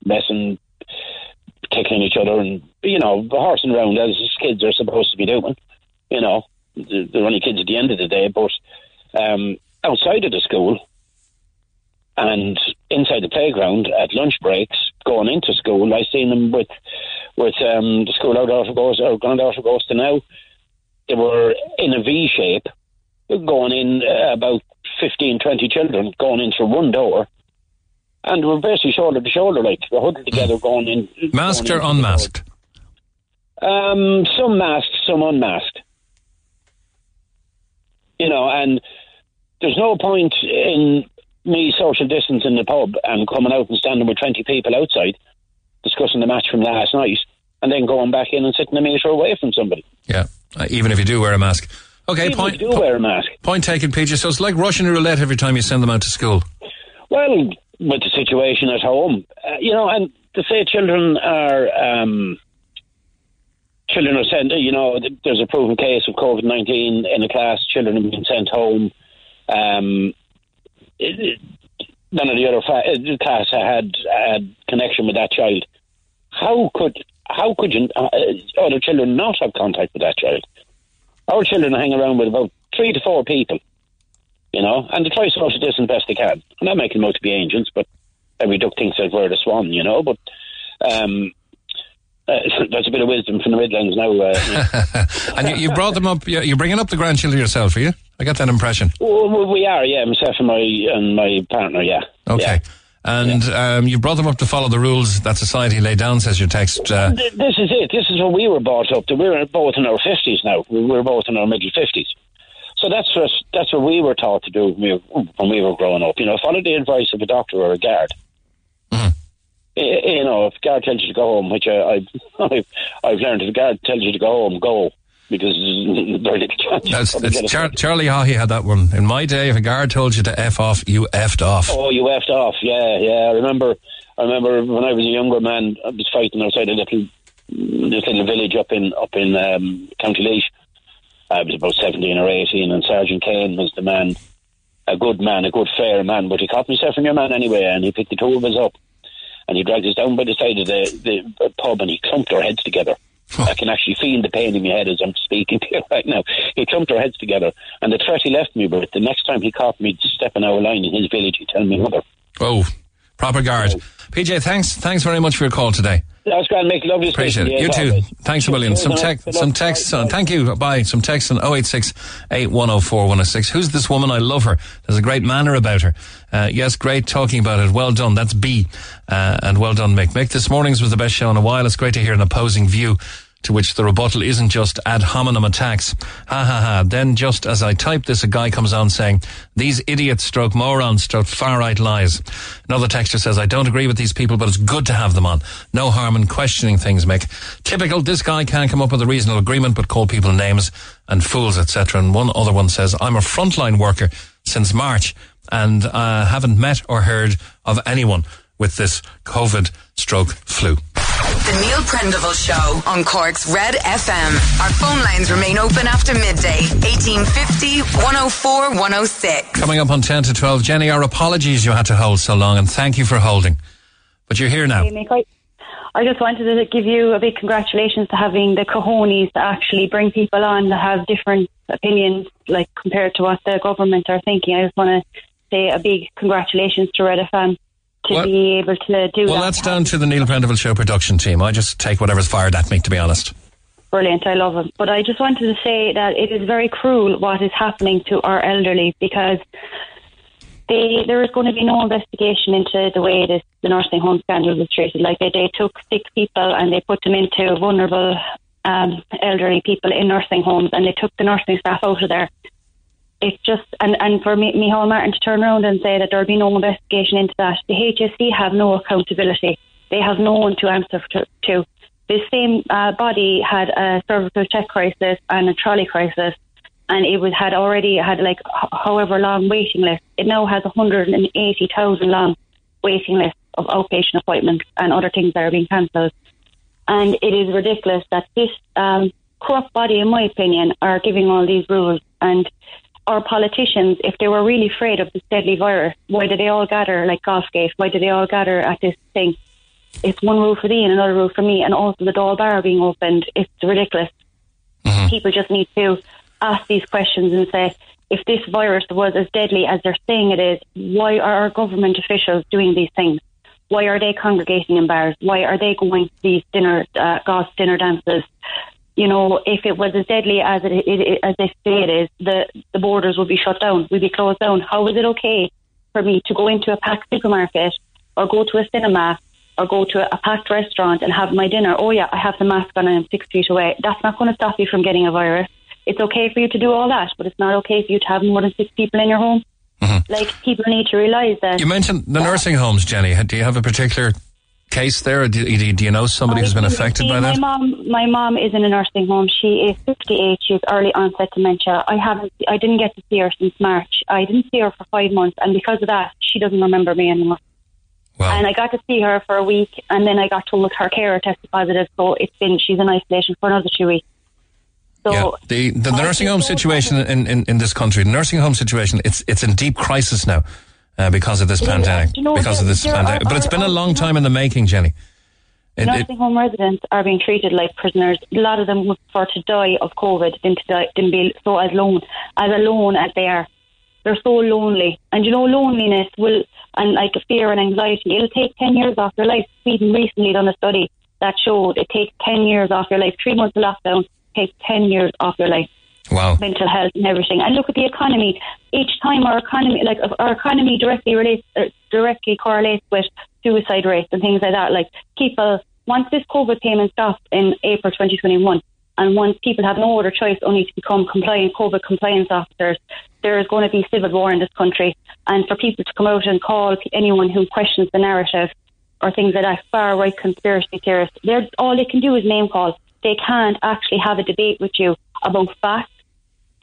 messing, kicking each other, and you know, horsing around as kids are supposed to be doing. You know, they're only kids at the end of the day. But outside of the school and inside the playground at lunch breaks, going into school, I seen them with the school out of goes or gone out of goes to now. They were in a V shape. Going in, about 15, 20 children going in through one door, and we're basically shoulder to shoulder, like we're huddled together going in. Masked or unmasked? Some masked, some unmasked. You know, and there's no point in me social distancing in the pub and coming out and standing with 20 people outside discussing the match from last night and then going back in and sitting a metre away from somebody. Yeah, even if you do wear a mask. Okay, wear a mask. Point taken, PJ. So it's like Russian roulette every time you send them out to school. Well, with the situation at home, you know, and to say children are sent, you know, there's a proven case of COVID-19 in a class. Children have been sent home. None of the other class had connection with that child. How could you, other children not have contact with that child? Our children hang around with about 3 to 4 people, you know, and they try social distance best they can. I'm not making them out to be angels, but every duck thinks they've wear the swan, you know, but that's a bit of wisdom from the Midlands now. And you brought them up, you're bringing up the grandchildren yourself, are you? I got that impression. Well, we are, yeah, myself and my partner, yeah. Okay. Yeah. And you brought them up to follow the rules that society laid down, says your text. This is it. This is what we were brought up to. We're both in our 50s now. We're both in our middle 50s. So that's what we were taught to do when we were growing up. You know, follow the advice of a doctor or a guard. Mm-hmm. You know, if a guard tells you to go home, which I've learned, if a guard tells you to go home, go. Because very little chance. Charlie Haughey had that one. In my day, if a guard told you to F off, you effed off. Oh, you effed off, yeah. I remember when I was a younger man, I was fighting outside this little village up in County Laois. I was about 17 or 18, and Sergeant Kane was the man, a good fair man, but he caught myself and your man anyway, and he picked the two of us up, and he dragged us down by the side of the pub, and he clumped our heads together. I can actually feel the pain in my head as I'm speaking to you right now. He clumped our heads together, and the threat he left me with, the next time he caught me stepping out of line in his village, he told me mother. Oh, proper guard. Oh. PJ, thanks very much for your call today. That's grand, Mick. Lovely. Appreciate it. You too. Always. Thanks a million. Some texts on. Thank you. Bye. Some texts on 086 8104 106. Who's this woman? I love her. There's a great manner about her. Yes, great talking about it. Well done. That's B. And well done, Mick. Mick, this morning's was the best show in a while. It's great to hear an opposing view to which the rebuttal isn't just ad hominem attacks. Ha ha ha. Then just as I type this, a guy comes on saying, these idiots stroke morons stroke far-right lies. Another texter says, I don't agree with these people, but it's good to have them on. No harm in questioning things, Mick. Typical, this guy can't come up with a reasonable agreement, but call people names and fools, etc. And one other one says, I'm a frontline worker since March and haven't met or heard of anyone with this COVID stroke flu. The Neil Prendeville Show on Cork's Red FM. Our phone lines remain open after midday, 1850 104 106. Coming up on 10 to 12, Jenny, our apologies you had to hold so long, and thank you for holding. But you're here now. Hey, Mick, I just wanted to give you a big congratulations to having the cojones to actually bring people on that have different opinions, like compared to what the government are thinking. I just want to say a big congratulations to Red FM. Be able to do well, that's down to the Neil Prendeville Show production team. I just take whatever's fired at me, to be honest. Brilliant, I love it. But I just wanted to say that it is very cruel what is happening to our elderly, because there is going to be no investigation into the way the nursing home scandal was treated. Like they took sick people and they put them into vulnerable elderly people in nursing homes, and they took the nursing staff out of there. it just, and for Micheál Martin to turn around and say that there'll be no investigation into that, the HSC have no accountability. They have no one to answer to. This same body had a cervical check crisis and a trolley crisis, and it was, had already had like however long waiting list. It now has 180,000 long waiting list of outpatient appointments and other things that are being cancelled. And it is ridiculous that this corrupt body, in my opinion, are giving all these rules. And our politicians, if they were really afraid of this deadly virus, why did they all gather like Golfgate? Why did they all gather at this thing? It's one rule for thee and another rule for me, and also the Dáil Bar being opened. It's ridiculous. Mm-hmm. People just need to ask these questions and say, if this virus was as deadly as they're saying it is, why are our government officials doing these things? Why are they congregating in bars? Why are they going to these dinner, goss dinner dances? You know, if it was as deadly as as they say it is, the borders would be shut down. We'd be closed down. How is it okay for me to go into a packed supermarket or go to a cinema or go to a packed restaurant and have my dinner? Oh yeah, I have the mask on and I'm 6 feet away. That's not going to stop you from getting a virus. It's okay for you to do all that, but it's not okay for you to have more than 6 people in your home. Mm-hmm. Like, people need to realise that. You mentioned the nursing homes, Jenny. Do you have a particular case there? Do you know somebody who's been affected by that? My mom is in a nursing home. She is 58. She has early onset dementia. I didn't get to see her since March. I didn't see her for 5 months, and because of that, she doesn't remember me anymore. Wow. And I got to see her for a week, and then I got told her carer tested positive, so she's in isolation for another 2 weeks. So yeah, the nursing home situation in this country, the nursing home situation, it's in deep crisis now because of this pandemic. But it's been a long time in the making, Jenny. Nursing home residents are being treated like prisoners. A lot of them would prefer to die of COVID than be so as alone as they are. They're so lonely. And you know, loneliness will, and like fear and anxiety, it'll take 10 years off your life. Sweden recently done a study that showed it takes 10 years off your life. 3 months of lockdown takes 10 years off your life. Wow. Mental health and everything. And look at the economy. Each time our economy directly correlates with suicide rates and things like that. Like, people, once this COVID payment stops in April 2021, and once people have no other choice only to become COVID compliance officers, there is going to be civil war in this country. And for people to come out and call anyone who questions the narrative or things like that, far-right conspiracy theorists, all they can do is name call. They can't actually have a debate with you about facts.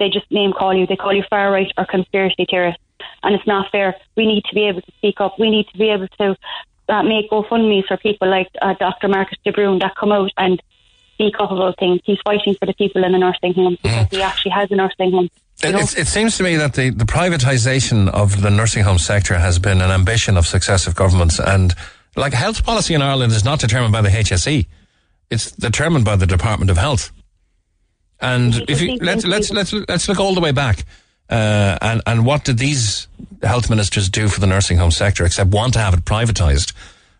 They just name call you. They call you far-right or conspiracy theorists. And it's not fair. We need to be able to speak up. We need to be able to make GoFundMe's for people like Dr. Marcus de Bruin that come out and speak up about things. He's fighting for the people in the nursing home because he actually has a nursing home. It seems to me that the privatisation of the nursing home sector has been an ambition of successive governments. And like, health policy in Ireland is not determined by the HSE. It's determined by the Department of Health. And if you let's look all the way back. And what did these health ministers do for the nursing home sector except want to have it privatised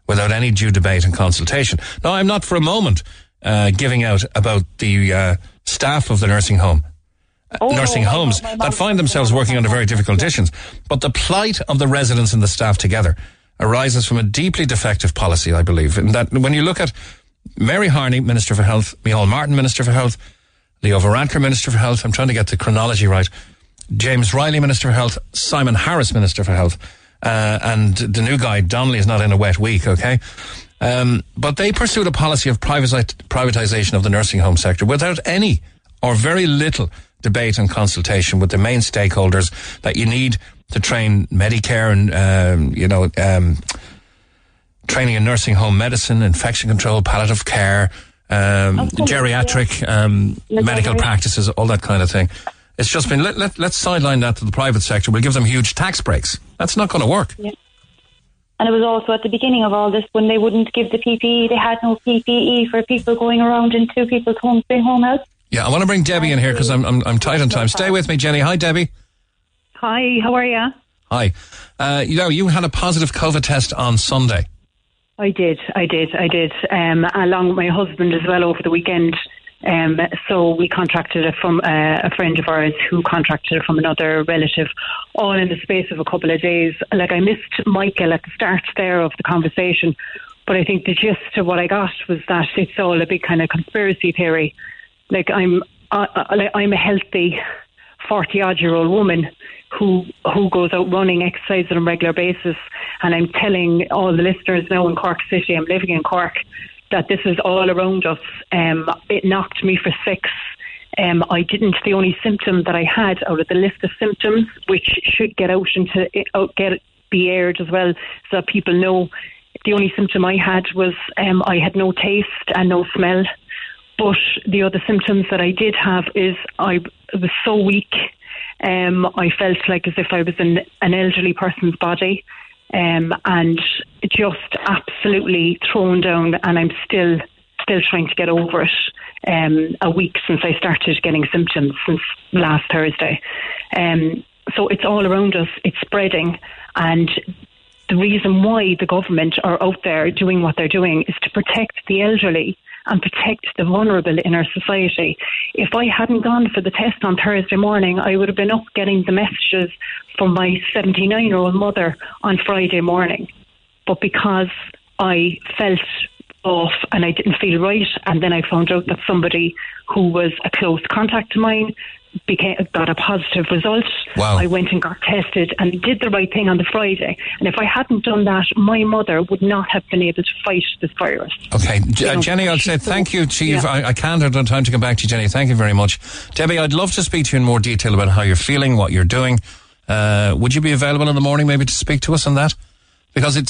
without any due debate and consultation? Now, I'm not for a moment giving out about the staff of the nursing home. Nursing homes that find themselves working under very difficult conditions. But the plight of the residents and the staff together arises from a deeply defective policy, I believe. And that when you look at Mary Harney, Minister for Health, Micheál Martin, Minister for Health, Leo Varadkar, Minister for Health, I'm trying to get the chronology right, James Riley, Minister for Health, Simon Harris, Minister for Health, and the new guy, Donnelly, is not in a wet week, okay? But they pursued a policy of privatisation of the nursing home sector without any or very little debate and consultation with the main stakeholders that you need to train Medicare and, training in nursing home medicine, infection control, palliative care, geriatric medical practices, all that kind of thing. It's just been, let's sideline that to the private sector. We'll give them huge tax breaks. That's not going to work. Yeah. And it was also at the beginning of all this when they wouldn't give the PPE. They had no PPE for people going around in two people's homes doing home health. Yeah, I want to bring Debbie in here because I'm tight on time. Stay with me, Jenny. Hi, Debbie. Hi, how are you? Hi. You had a positive COVID test on Sunday. I did. Along with my husband as well over the weekend. So we contracted it from a friend of ours who contracted it from another relative, all in the space of a couple of days. Like, I missed Michael at the start there of the conversation, but I think the gist of what I got was that it's all a big kind of conspiracy theory. Like, I'm a healthy 40-odd-year-old woman who goes out running, exercises on a regular basis. And I'm telling all the listeners now in Cork City, I'm living in Cork, that this is all around us. It knocked me for six. The only symptom that I had out of the list of symptoms, which should get out into be aired as well, so that people know, the only symptom I had was I had no taste and no smell. But the other symptoms that I did have is I was so weak. I felt like as if I was in an elderly person's body, and just absolutely thrown down. And I'm still trying to get over it. A week since I started getting symptoms, since last Thursday. So it's all around us. It's spreading, and the reason why the government are out there doing what they're doing is to protect the elderly and protect the vulnerable in our society. If I hadn't gone for the test on Thursday morning, I would have been up getting the messages from my 79-year-old mother on Friday morning. But because I felt off and I didn't feel right, and then I found out that somebody who was a close contact of mine got a positive result. Wow. I went and got tested and did the right thing on the Friday. And if I hadn't done that, my mother would not have been able to fight this virus. Okay, Jenny, I'll say thank you, Chief. Yeah. I can't have done time to come back to you, Jenny. Thank you very much. Debbie, I'd love to speak to you in more detail about how you're feeling, what you're doing. Would you be available in the morning maybe to speak to us on that? Because I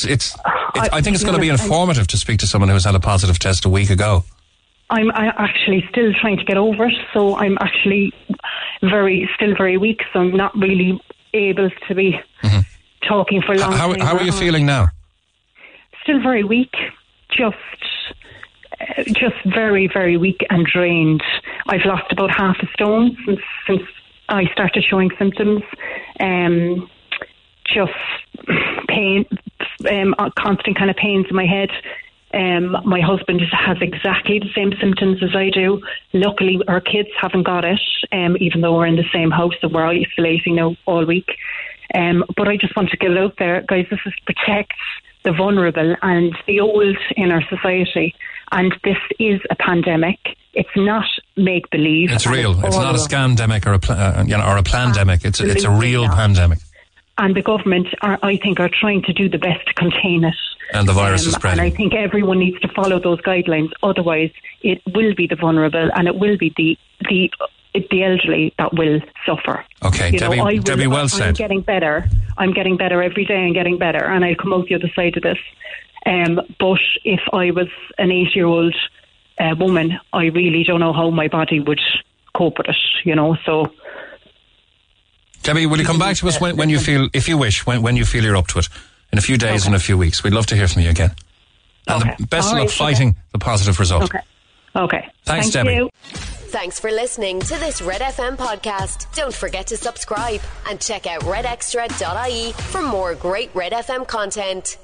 think it's going to be informative to speak to someone who's had a positive test a week ago. I'm actually still trying to get over it, so I'm actually very weak, so I'm not really able to be talking for long. How are you feeling now? Still very weak, just very weak and drained. I've lost about half a stone since I started showing symptoms. Just pain, constant kind of pains in my head. My husband has exactly the same symptoms as I do. Luckily, our kids haven't got it, even though we're in the same house and we're isolating now all week. But I just want to get it out there, guys. This is protect the vulnerable and the old in our society. And this is a pandemic. It's not make-believe. It's real. It's not a scamdemic or a plandemic. It's a real pandemic. And the government, I think, are trying to do the best to contain it. And the virus is spreading. And I think everyone needs to follow those guidelines. Otherwise, it will be the vulnerable and it will be the elderly that will suffer. Okay, Debbie, well said. I'm getting better. I'm getting better every day and getting better. And I'll come out the other side of this. But if I was an 8-year-old woman, I really don't know how my body would cope with it, so... Debbie, will you come back to us when you feel, if you wish, when you feel you're up to it? In a few days, okay. In a few weeks. We'd love to hear from you again. And the best of luck fighting the positive result. Okay. Thanks, Debbie. You. Thanks for listening to this Red FM podcast. Don't forget to subscribe and check out redextra.ie for more great Red FM content.